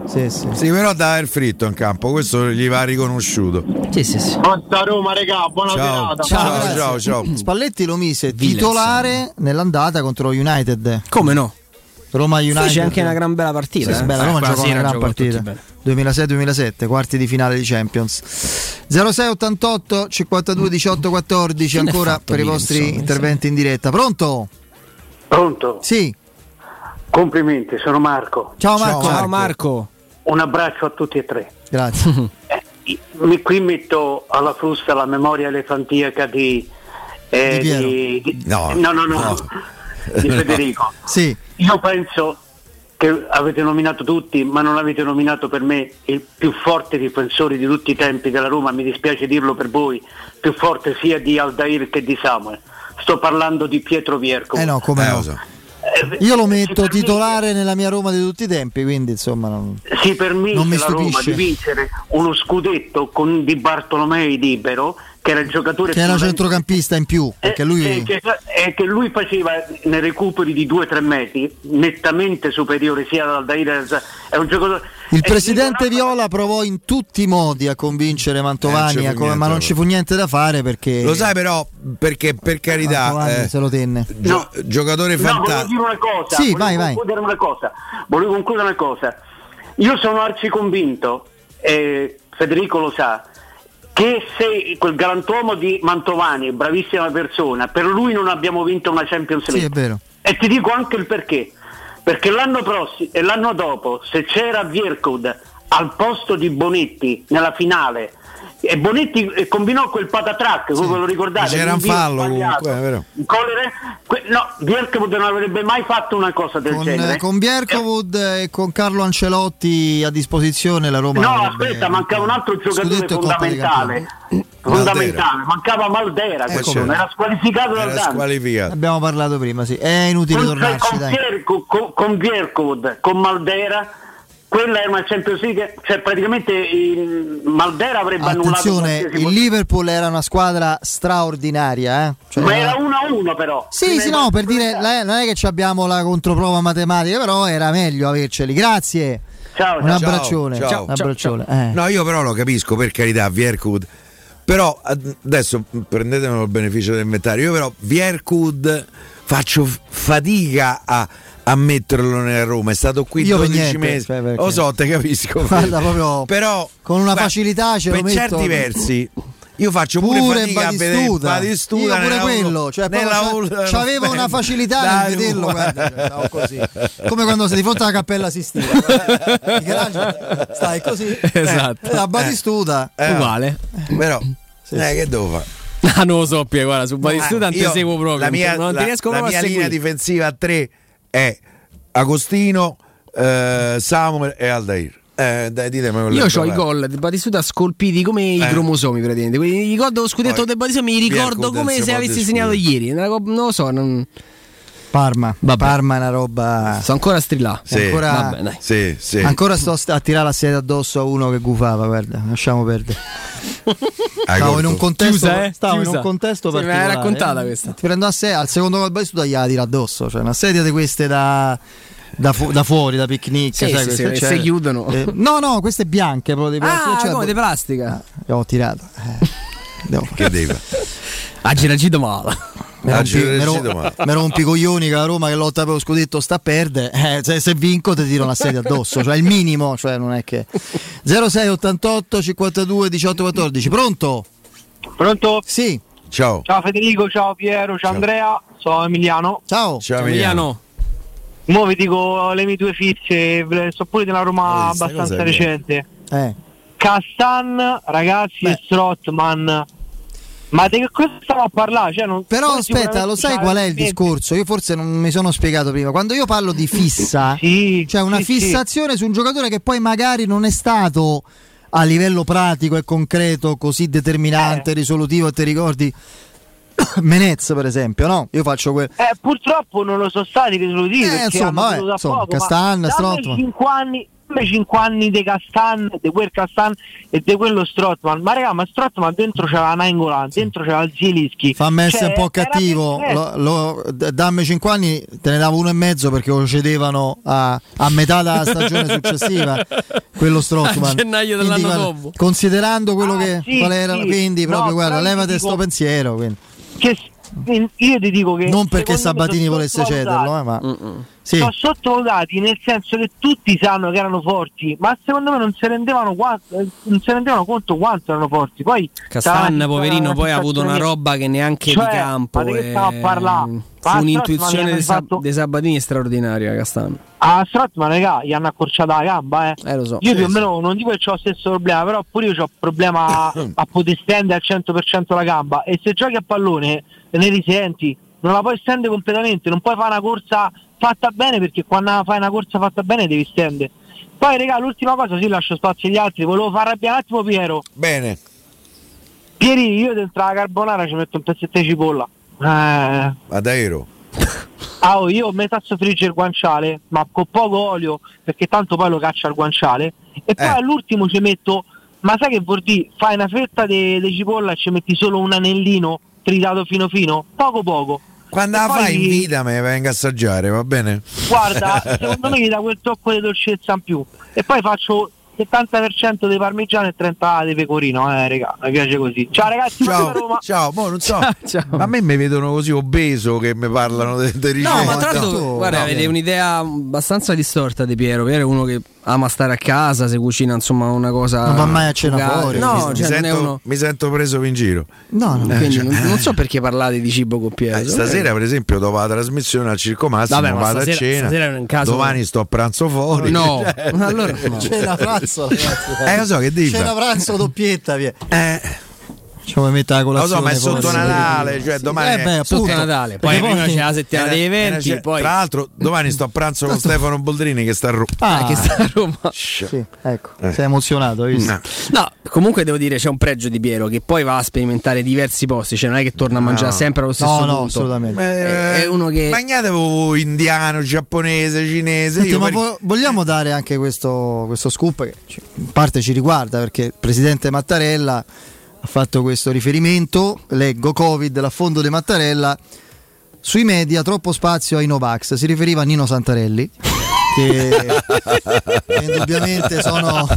Sì, sì. Sì, però dava il fritto in campo, questo gli va riconosciuto. Sì, sì, sì. Forza Roma, regà, buona ciao. serata. Ciao, ciao, ciao, ciao. Spalletti lo mise Williamson. Titolare nell'andata contro United. Come no? Roma United. C'è anche una gran bella partita. Sì, eh? Bella, Roma eh, giocò una gran partita. duemilasei duemilasette, quarti di finale di Champions. zero sei ottantotto cinquantadue diciotto quattordici ancora per i vostri insomma, interventi in diretta. Pronto? Pronto? Sì. Complimenti, sono Marco. Ciao Marco. Ciao Marco. Un abbraccio a tutti e tre. Grazie. eh, qui metto alla frusta la memoria elefantiaca di, eh, di, di, di no, no, no, no. no. di Federico. Sì. Io penso che avete nominato tutti, ma non avete nominato per me il più forte difensore di tutti i tempi della Roma, mi dispiace dirlo per voi, più forte sia di Aldair che di Samuel. Sto parlando di Pietro Vierco. Eh no, come eh, no. Io lo metto titolare me... nella mia Roma di tutti i tempi, quindi insomma non, si permette non mi la Roma di vincere uno scudetto con Di Bartolomei di Ibero, che era il giocatore che era centrocampista in più, perché lui e che, e che lui faceva nei recuperi di due tre metri nettamente superiore sia ad Aldair, è un giocatore. Il presidente Viola provò in tutti i modi a convincere Mantovani, eh, come, ma non ci fu niente da fare, perché lo sai, però perché per carità eh, se lo tenne. Gio- no, giocatore fantastico. No, volevo dire una cosa, sì, volevo vai, concludere vai. una cosa, volevo concludere una cosa. Io sono arci convinto, eh, Federico lo sa, che se quel galantuomo di Mantovani, bravissima persona, per lui non abbiamo vinto una Champions League. Sì, è vero. E ti dico anche il perché. Perché l'anno prossimo e l'anno dopo, se c'era Viercud al posto di Bonetti nella finale, e Bonetti combinò quel patatrack, sì, voi ve lo ricordate? C'era un fallo comunque, è vero. Que- no, Viercud non avrebbe mai fatto una cosa del con, genere. Eh, con Viercud eh. e con Carlo Ancelotti a disposizione la Roma. No, aspetta, mancava un altro giocatore fondamentale. Fondamentale, mancava Maldera, eh, certo. era squalificato dal Dante. Abbiamo parlato prima, sì. È inutile con, tornarci. Con, dai. Vierco, con, con Viercud, con Maldera. Quella è una Champions League, cioè praticamente il Maldera avrebbe Attenzione, annullato. Il Liverpool era una squadra straordinaria, eh? Cioè, ma era uno a uno però. Sì, sì, no, per dire, non è che abbiamo la controprova matematica, però era meglio averceli. Grazie. Ciao, un ciao, abbraccione. Ciao, ciao, un abbraccione. Ciao, ciao. Eh. No, io però lo capisco, per carità, Viercud. Però adesso prendetemi il beneficio dell'inventario. Io però Viercud faccio fatica a a metterlo nella Roma, è stato qui io dodici niente, mesi, cioè lo so, te capisco. Guarda, proprio però con una beh, facilità ce per lo metto. Certi versi io faccio pure, pure fatica Batistuta. a vedere Batistuta, io pure quello, cioè c'aveva una facilità nel vederlo, guarda, cioè, no, così. Come quando sei di fronte alla Cappella Sistina. Stai così. Esatto. Eh, la Batistuta eh, uguale. Però sì, eh, sì. che devo fare? No, non lo so più, guarda, su Batistuta non ti seguo proprio. La mia, non ti riesco la, proprio la mia a linea difensiva a tre è Agostino, eh, Samuel e Aldair. Eh, dai, ditemi, io ho i gol di Batistuta scolpiti come eh. i cromosomi praticamente. Quindi ricordo lo scudetto Poi, del Batistuta, mi ricordo come se avessi segnato ieri. Non lo so, non... Parma, Vabbè. Parma è una roba. Sto ancora a strillare. Sì. Ancora... Vabbè, dai. Sì, sì. Ancora sto a tirare la sede addosso a uno che gufava, guarda, lasciamo perdere. Stavo in un contesto, Chiusa, eh? stavo Chiusa. in un contesto sì, particolare. Me l'hai raccontata questa. Ti prendo a sé, al secondo gol Batistuta gli la tira addosso, cioè una sedia di queste da Da, fu- da fuori, da picnic, sì, sai, sì, sì, cioè, si chiudono. Eh, no, no, queste bianche proprio di ah, cioè, come di plastica. L'ho ah, tirato. Eh, devo che devo. Ha giragito male. Me rompi coglioni che la Roma che lotta per lo scudetto sta a perdere. Eh, cioè, se vinco ti tiro una sedia addosso, cioè il minimo, cioè non è che zero sei ottantotto cinquantadue diciotto quattordici. Pronto? Pronto? Sì. Ciao. Ciao Federico, ciao Piero, ciao, ciao. Andrea, sono Emiliano. Ciao. Ciao Emiliano. Mo' vi dico le mie due fisse, so pure della Roma oh, abbastanza recente. Eh. Castan, ragazzi, Beh. Strootman. Ma di che cosa stavo a parlare? Cioè, non Però aspetta, lo sai qual è il discorso? Io forse non mi sono spiegato prima. Quando io parlo di fissa, sì, cioè una sì, fissazione sì. su un giocatore che poi magari non è stato a livello pratico e concreto così determinante, eh. risolutivo, te ricordi? Menez per esempio, no? Io faccio quel eh, purtroppo non lo sono stati risolutivi, eh, insomma, eh, insomma Castan, Strootman cinque anni di Castan, di quel Castan e di quello Strootman, ma raga, ma Strootman dentro c'era Nainggolan, sì. dentro c'era Zielinski, fammi essere cioè, un po' cattivo, lo, lo, dammi cinque anni, te ne davo uno e mezzo perché lo cedevano a, a metà della stagione successiva quello Strootman a gennaio dell'anno quindi, guarda, dopo considerando quello ah, che sì, qual era, sì. quindi proprio no, guarda levate sto pensiero quindi. Che io ti dico che non perché Sabatini volesse cederlo, eh, ma sì. sono sottovalutati nel senso che tutti sanno che erano forti, ma secondo me non si rendevano, quanto, non si rendevano conto quanto erano forti. Poi Castan, poverino, poi ha avuto una roba che neanche cioè, di campo ma di che stava a parlare. Su un'intuizione dei Sab- fatto... Sabatini straordinaria. Castan a Strootman, raga, gli hanno accorciato la gamba. Eh. Eh, lo so. Io sì, più o meno non dico che ho lo stesso problema, però pure io ho problema a poter stendere al cento per cento la gamba. E se giochi a pallone ne risenti, non la puoi stendere completamente, non puoi fare una corsa fatta bene perché quando fai una corsa fatta bene devi stendere. Poi, raga, l'ultima cosa, sì, lascio spazio agli altri. Volevo far arrabbiare un attimo Piero. Bene. Pieri, io dentro la carbonara ci metto un pezzetto di cipolla. Eh. Adaero. ah, oh, io ho messo a soffrire il guanciale, ma con poco olio, perché tanto poi lo caccia il guanciale, e poi eh. all'ultimo ci metto, ma sai che vuol dire? Fai una fetta di cipolla e ci metti solo un anellino tritato fino fino, poco poco. Quando e la fai, gli... invitami, venga a assaggiare, va bene? Guarda, secondo me gli dà quel tocco di dolcezza in più. E poi faccio settanta per cento di parmigiano e trenta per cento di pecorino, eh, regà, mi piace così. Ciao ragazzi, ciao, Roma. Ciao, mo non so. Ciao. A me mi vedono così obeso che mi parlano del de ricerca. No, ma tra l'altro, tu, guarda, no, avete no. un'idea abbastanza distorta di Piero. Piero è uno che ama stare a casa, se cucina, insomma, una cosa. Non va mai a cena gale. fuori. No, mi, cioè, sento, non è uno... mi sento preso in giro. No, no, eh, quindi cioè... non, non so perché parlate di cibo con Piero. Eh, stasera, eh. per esempio, dopo la trasmissione al Circo Massimo, vabbè, ma vado stasera, a cena. Stasera in caso domani che... sto a pranzo fuori. No, eh, allora no. Cena pranzo, ragazzi. Eh, lo so che devi fare. Cena pranzo doppietta, via. Eh. Ci vuoi mettere la colazione? Lo so, ma è sotto Natale, cioè sì, domani eh beh, è sotto Natale. Poi, poi c'è la settimana dei eventi. Poi... Tra l'altro, domani sto a pranzo con Stefano Boldrini che sta a Roma. Ah, che sta a Roma. Sì, ecco, eh. sei emozionato, hai visto? No. no, comunque devo dire c'è un pregio di Piero che poi va a sperimentare diversi posti, cioè non è che torna a mangiare no. sempre allo stesso punto. No, no, assolutamente. È, è uno che magnatevo indiano, giapponese, cinese. Senti, io ma per... vogliamo dare anche questo questo scoop che in parte ci riguarda perché il presidente Mattarella ha fatto questo riferimento, leggo Covid, l'affondo di Mattarella, sui media troppo spazio ai Novax, si riferiva a Nino Santarelli, che, che indubbiamente sono,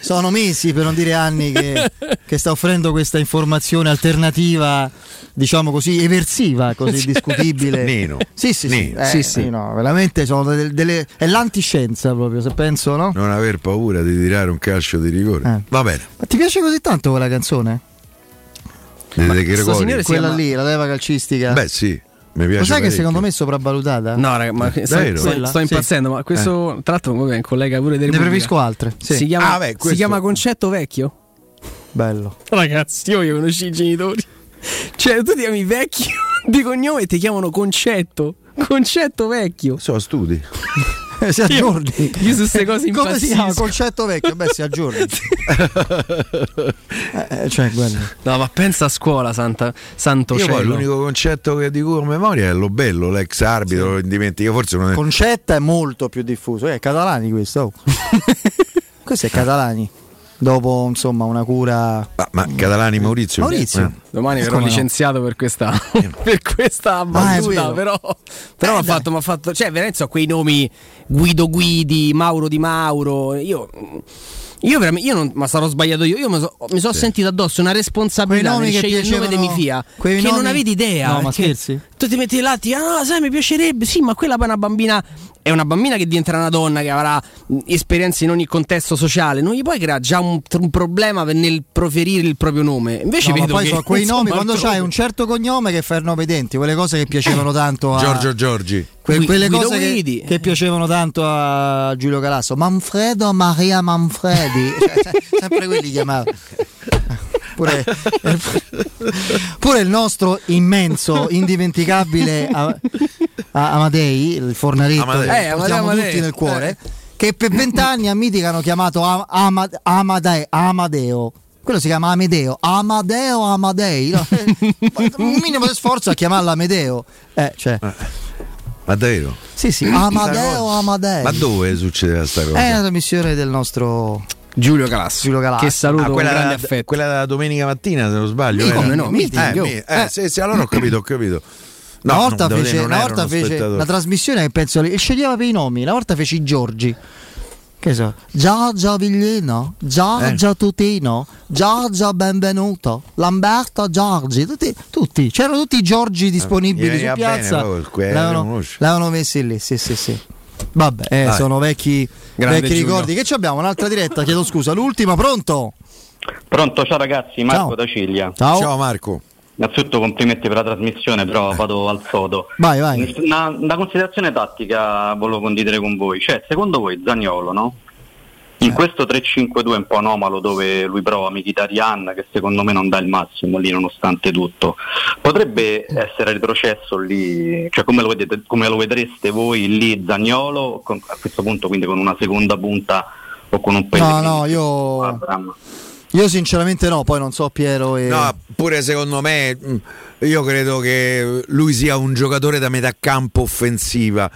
sono mesi, per non dire anni, che, che sta offrendo questa informazione alternativa, diciamo così, eversiva, così certo. discutibile. Nino. Sì, sì, Nino. sì, eh, sì, sì. No, veramente sono delle, delle, è l'antiscienza proprio, se penso, no? Non aver paura di tirare un calcio di rigore. Eh. Va bene. Ma ti piace così tanto quella canzone? Quella chiama... lì, la leva calcistica. Beh, sì. Mi piace. Lo sai che secondo me è sopravvalutata? No, raga, ma sto, sto, sto impazzendo, sì. ma questo eh. tra l'altro è un collega pure del. Ne preferisco altre. Sì. Si chiama, ah, beh, si chiama Concetto Vecchio. Bello. Ragazzi, io voglio conoscere i genitori. Cioè, tu ti chiami Vecchio di cognome e ti chiamano Concetto. Concetto Vecchio. So, studi. Si aggiorni. Io, io su queste cose impazzisco. Come si chiama? Concetto Vecchio? Beh, si aggiorni. eh, cioè, guarda. No, ma pensa a scuola, Santa, santo cielo. Poi l'unico concetto che di cui ho memoria è lo bello, l'ex arbitro, sì. lo dimentico, forse non è... Concetta è molto più diffuso. Eh, è Catalani questo. Oh. questo è Catalani. Dopo insomma una cura ma, ma Catalani Maurizio Maurizio eh. domani verrò no. licenziato per questa per questa battuta ah, però però eh, mi ha fatto, fatto cioè veramente so quei nomi Guido Guidi, Mauro Di Mauro, io io veramente io non ma sarò sbagliato io io mi sono so sì. sentito addosso una responsabilità nel scegliere il nome di Mifia che nomi... non avevi idea no ma scherzi tu ti metti là ti ah oh, sai mi piacerebbe sì ma quella è una bambina è una bambina che diventerà una donna che avrà esperienze in ogni contesto sociale non gli puoi creare già un, un problema nel proferire il proprio nome invece no, vedo ma poi che sono quei nomi quando c'hai un certo cognome che fai il nome denti quelle cose che piacevano tanto a Giorgio Giorgi que- quelle Guido cose che, che piacevano tanto a Giulio Calasso Manfredo Maria Manfredi cioè, sempre quelli chiamavano Pure, pure il nostro immenso, indimenticabile a, a Amadei, il Fornaretto, Amadei. Che eh, Amadei, Amadei. Tutti nel cuore, eh. che per vent'anni a Mitica hanno chiamato Am- Ama- Amadei, Amadeo. Quello si chiama Amedeo, Amadeo Amadei. No? Un minimo di sforzo a chiamarla Amedeo. Eh, cioè. Ma davvero? Sì, sì, Amadeo Amadei. Ma dove succedeva questa cosa? È una trasmissione del nostro... Giulio Calasso. Giulio Calasso, che saluto ah, con grande da, affetto. Quella della domenica mattina, se non sbaglio. Come eh, no? Meeting, eh, eh, eh. Sì, sì, allora ho capito, ho capito. No, una volta fece, una volta fece la trasmissione che penso e sceglieva per i nomi. Una volta fece i Giorgi. Che so? Giorgia Villino, Giorgia eh. Tutino, Giorgia Benvenuto, Lamberto Giorgi, tutti, tutti. C'erano tutti i Giorgi disponibili eh, su piazza. Bene, l'avevano, l'avevano messi lì, sì, sì, sì. Vabbè, eh, sono vecchi, vecchi ricordi. Che ci abbiamo? Un'altra diretta, chiedo scusa. L'ultima, pronto? Pronto, ciao ragazzi, Marco ciao. da Ciglia. Ciao, ciao Marco. Innanzitutto complimenti per la trasmissione, però vado al sodo. Vai, vai. Una, una considerazione tattica volevo condividere con voi. Cioè, secondo voi Zaniolo, no? In eh. questo tre cinque due un po' anomalo dove lui prova Mkhitaryan, che secondo me non dà il massimo lì nonostante tutto, potrebbe essere retrocesso lì, cioè come lo, vedete, come lo vedreste voi lì Zaniolo con, a questo punto, quindi con una seconda punta o con un Pellegrini? No, no, io... Io sinceramente no, poi non so Piero e... No, pure secondo me, io credo che lui sia un giocatore da metà campo offensiva.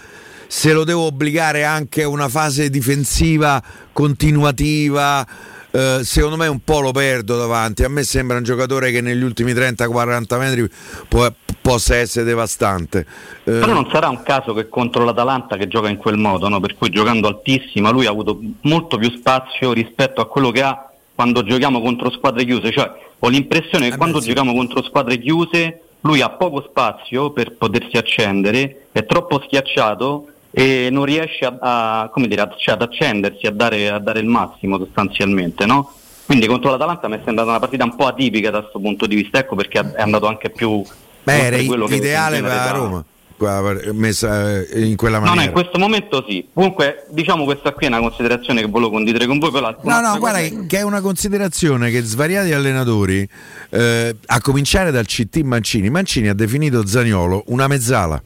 Se lo devo obbligare anche a una fase difensiva continuativa, eh, secondo me un po' lo perdo davanti. A me sembra un giocatore che negli ultimi trenta quaranta metri può, possa essere devastante. Eh... Però non sarà un caso che contro l'Atalanta, che gioca in quel modo, no? Per cui giocando altissima lui ha avuto molto più spazio rispetto a quello che ha quando giochiamo contro squadre chiuse. Cioè ho l'impressione che eh quando sì. giochiamo contro squadre chiuse lui ha poco spazio per potersi accendere, è troppo schiacciato e non riesce a, a, come dire, a, cioè ad accendersi, a dare, a dare il massimo sostanzialmente, no? Quindi contro l'Atalanta mi è sembrata una partita un po' atipica da questo punto di vista, ecco perché è andato anche più... Beh, era quello ideale per la Roma messa in quella maniera. No, no, in questo momento sì. Comunque, diciamo, questa qui è una considerazione che volevo condividere con voi. No, no, guarda che... che è una considerazione che svariati allenatori, eh, a cominciare dal C T Mancini, Mancini ha definito Zaniolo una mezzala.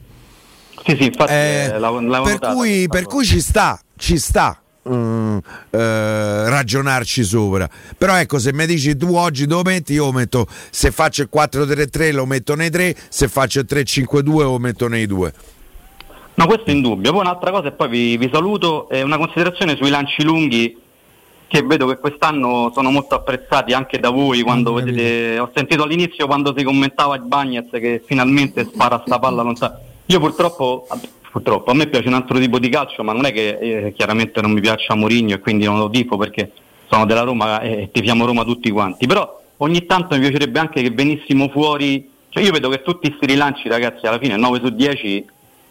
Sì, sì, infatti eh, eh, l'avevo per cui, per cui ci sta, ci sta mm, eh, ragionarci sopra. Però ecco, se mi dici tu oggi dove metti, io metto, se faccio il quattro tre tre lo metto nei tre, se faccio il tre cinque due lo metto nei due. No, questo è in dubbio. Poi un'altra cosa e poi vi, vi saluto, è una considerazione sui lanci lunghi che vedo che quest'anno sono molto apprezzati anche da voi quando mm, vedete, ho sentito all'inizio quando si commentava il Bagnez che finalmente spara sta palla lontana. Io purtroppo, purtroppo a me piace un altro tipo di calcio, ma non è che eh, chiaramente non mi piaccia Mourinho e quindi non lo tifo perché sono della Roma e tifiamo Roma tutti quanti, però ogni tanto mi piacerebbe anche che venissimo fuori, cioè io vedo che tutti questi rilanci ragazzi alla fine nove su dieci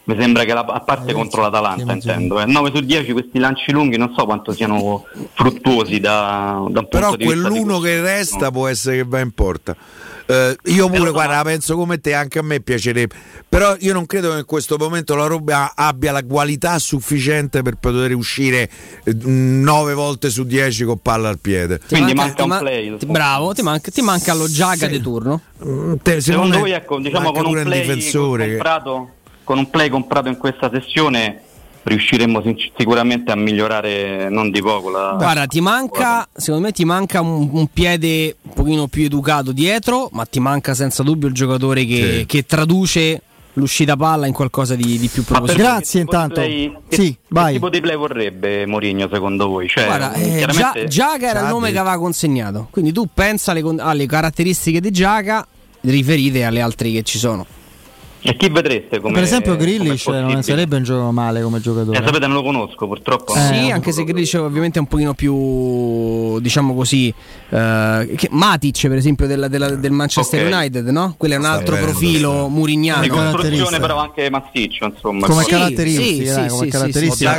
mi sembra che la, a parte eh, contro l'Atalanta intendo, eh, nove su dieci questi lanci lunghi non so quanto siano fruttuosi da, da un però punto di vista. Però quell'uno che resta no? Può essere che va in porta. Uh, io pure guarda la penso come te, anche a me piacerebbe, però io non credo che in questo momento la Roma abbia la qualità sufficiente per poter uscire nove volte su dieci con palla al piede. Ti quindi manca, manca un play, ti, bravo, ti manca, ti manca lo Giaga sì. di turno. Mm, te, secondo voi ecco, diciamo con un play difensore comprato, che... con un play comprato in questa sessione riusciremo sicuramente a migliorare non di poco la... Guarda, ti manca, secondo me ti manca un, un piede un pochino più educato dietro, ma ti manca senza dubbio il giocatore che, sì. che traduce l'uscita palla in qualcosa di, di più propositivo. Grazie intanto play, che, sì, vai. Che tipo di play vorrebbe Mourinho secondo voi? Cioè, guarda, eh, chiaramente... Giaga era il nome che aveva consegnato, quindi tu pensa alle, alle caratteristiche di Giaga riferite alle altre che ci sono. E chi vedreste come... Per esempio Grealish non sarebbe un gioco male come giocatore. Eh, sapete, non lo conosco purtroppo. Eh, sì, anche se Grealish ovviamente è un pochino più, diciamo così, eh, che Matic per esempio della, della, del Manchester okay. United, no? Quello è un altro Stavendo, profilo sì. murignano. Di costruzione però anche massiccio, insomma. Come sì, caratteristiche, sì, dai, sì, come sì, caratteristiche. Sì, sì.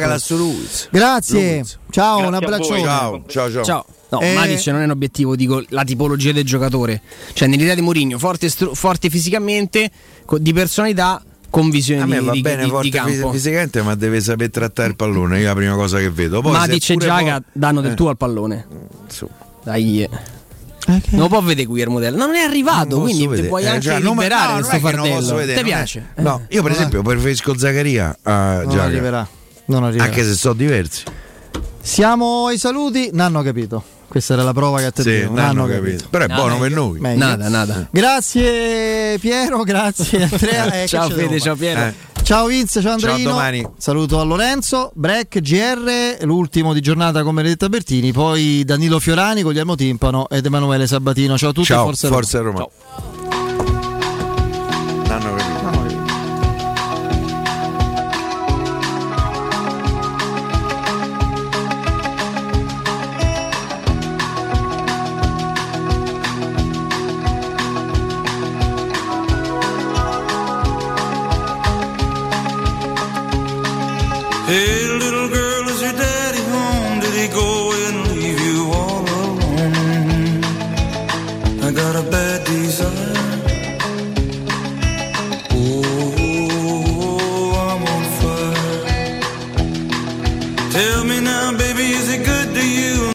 Grazie. Luz. Ciao, grazie, un abbraccione. Ciao, ciao, ciao. Ciao. No, eh... Matic non è un obiettivo, dico la tipologia del giocatore. Cioè nell'idea di Mourinho, forte, stru- forte fisicamente, co- di personalità, con visione di campo. A me va bene, forte fis- fisicamente, ma deve saper trattare il pallone, io è la prima cosa che vedo. Poi, Matic e Giaga po- danno del eh. tuo al pallone. Su. Dai. Okay. Non lo può vedere qui il modello. No, non è arrivato, non quindi te puoi eh, anche cioè, liberare questo no, fardello. Vedere, ti piace? È... No, io per eh. esempio preferisco Zaccaria a non Giaga. Arriverà. Non arriverà. Anche se sono diversi. Siamo ai saluti, non hanno capito. Questa era la prova che a te sì, non hanno capito. capito. Però è nada, buono per noi. Meglio. Nada, nada. Grazie Piero, grazie Andrea. Eh, ciao Fede, ciao Piero. Eh. Ciao Vince, ciao Andreino. Ciao domani. Saluto a Lorenzo, Breck, G R, l'ultimo di giornata con Benedetta Bertini, poi Danilo Fiorani, Guglielmo Timpano ed Emanuele Sabatino. Ciao a tutti, ciao, forza, forza Roma. Roma. Ciao. L'hanno capito. Hey little girl, is your daddy home? Did he go and leave you all alone? I got a bad desire. Oh, I'm on fire. Tell me now, baby, is it good to you?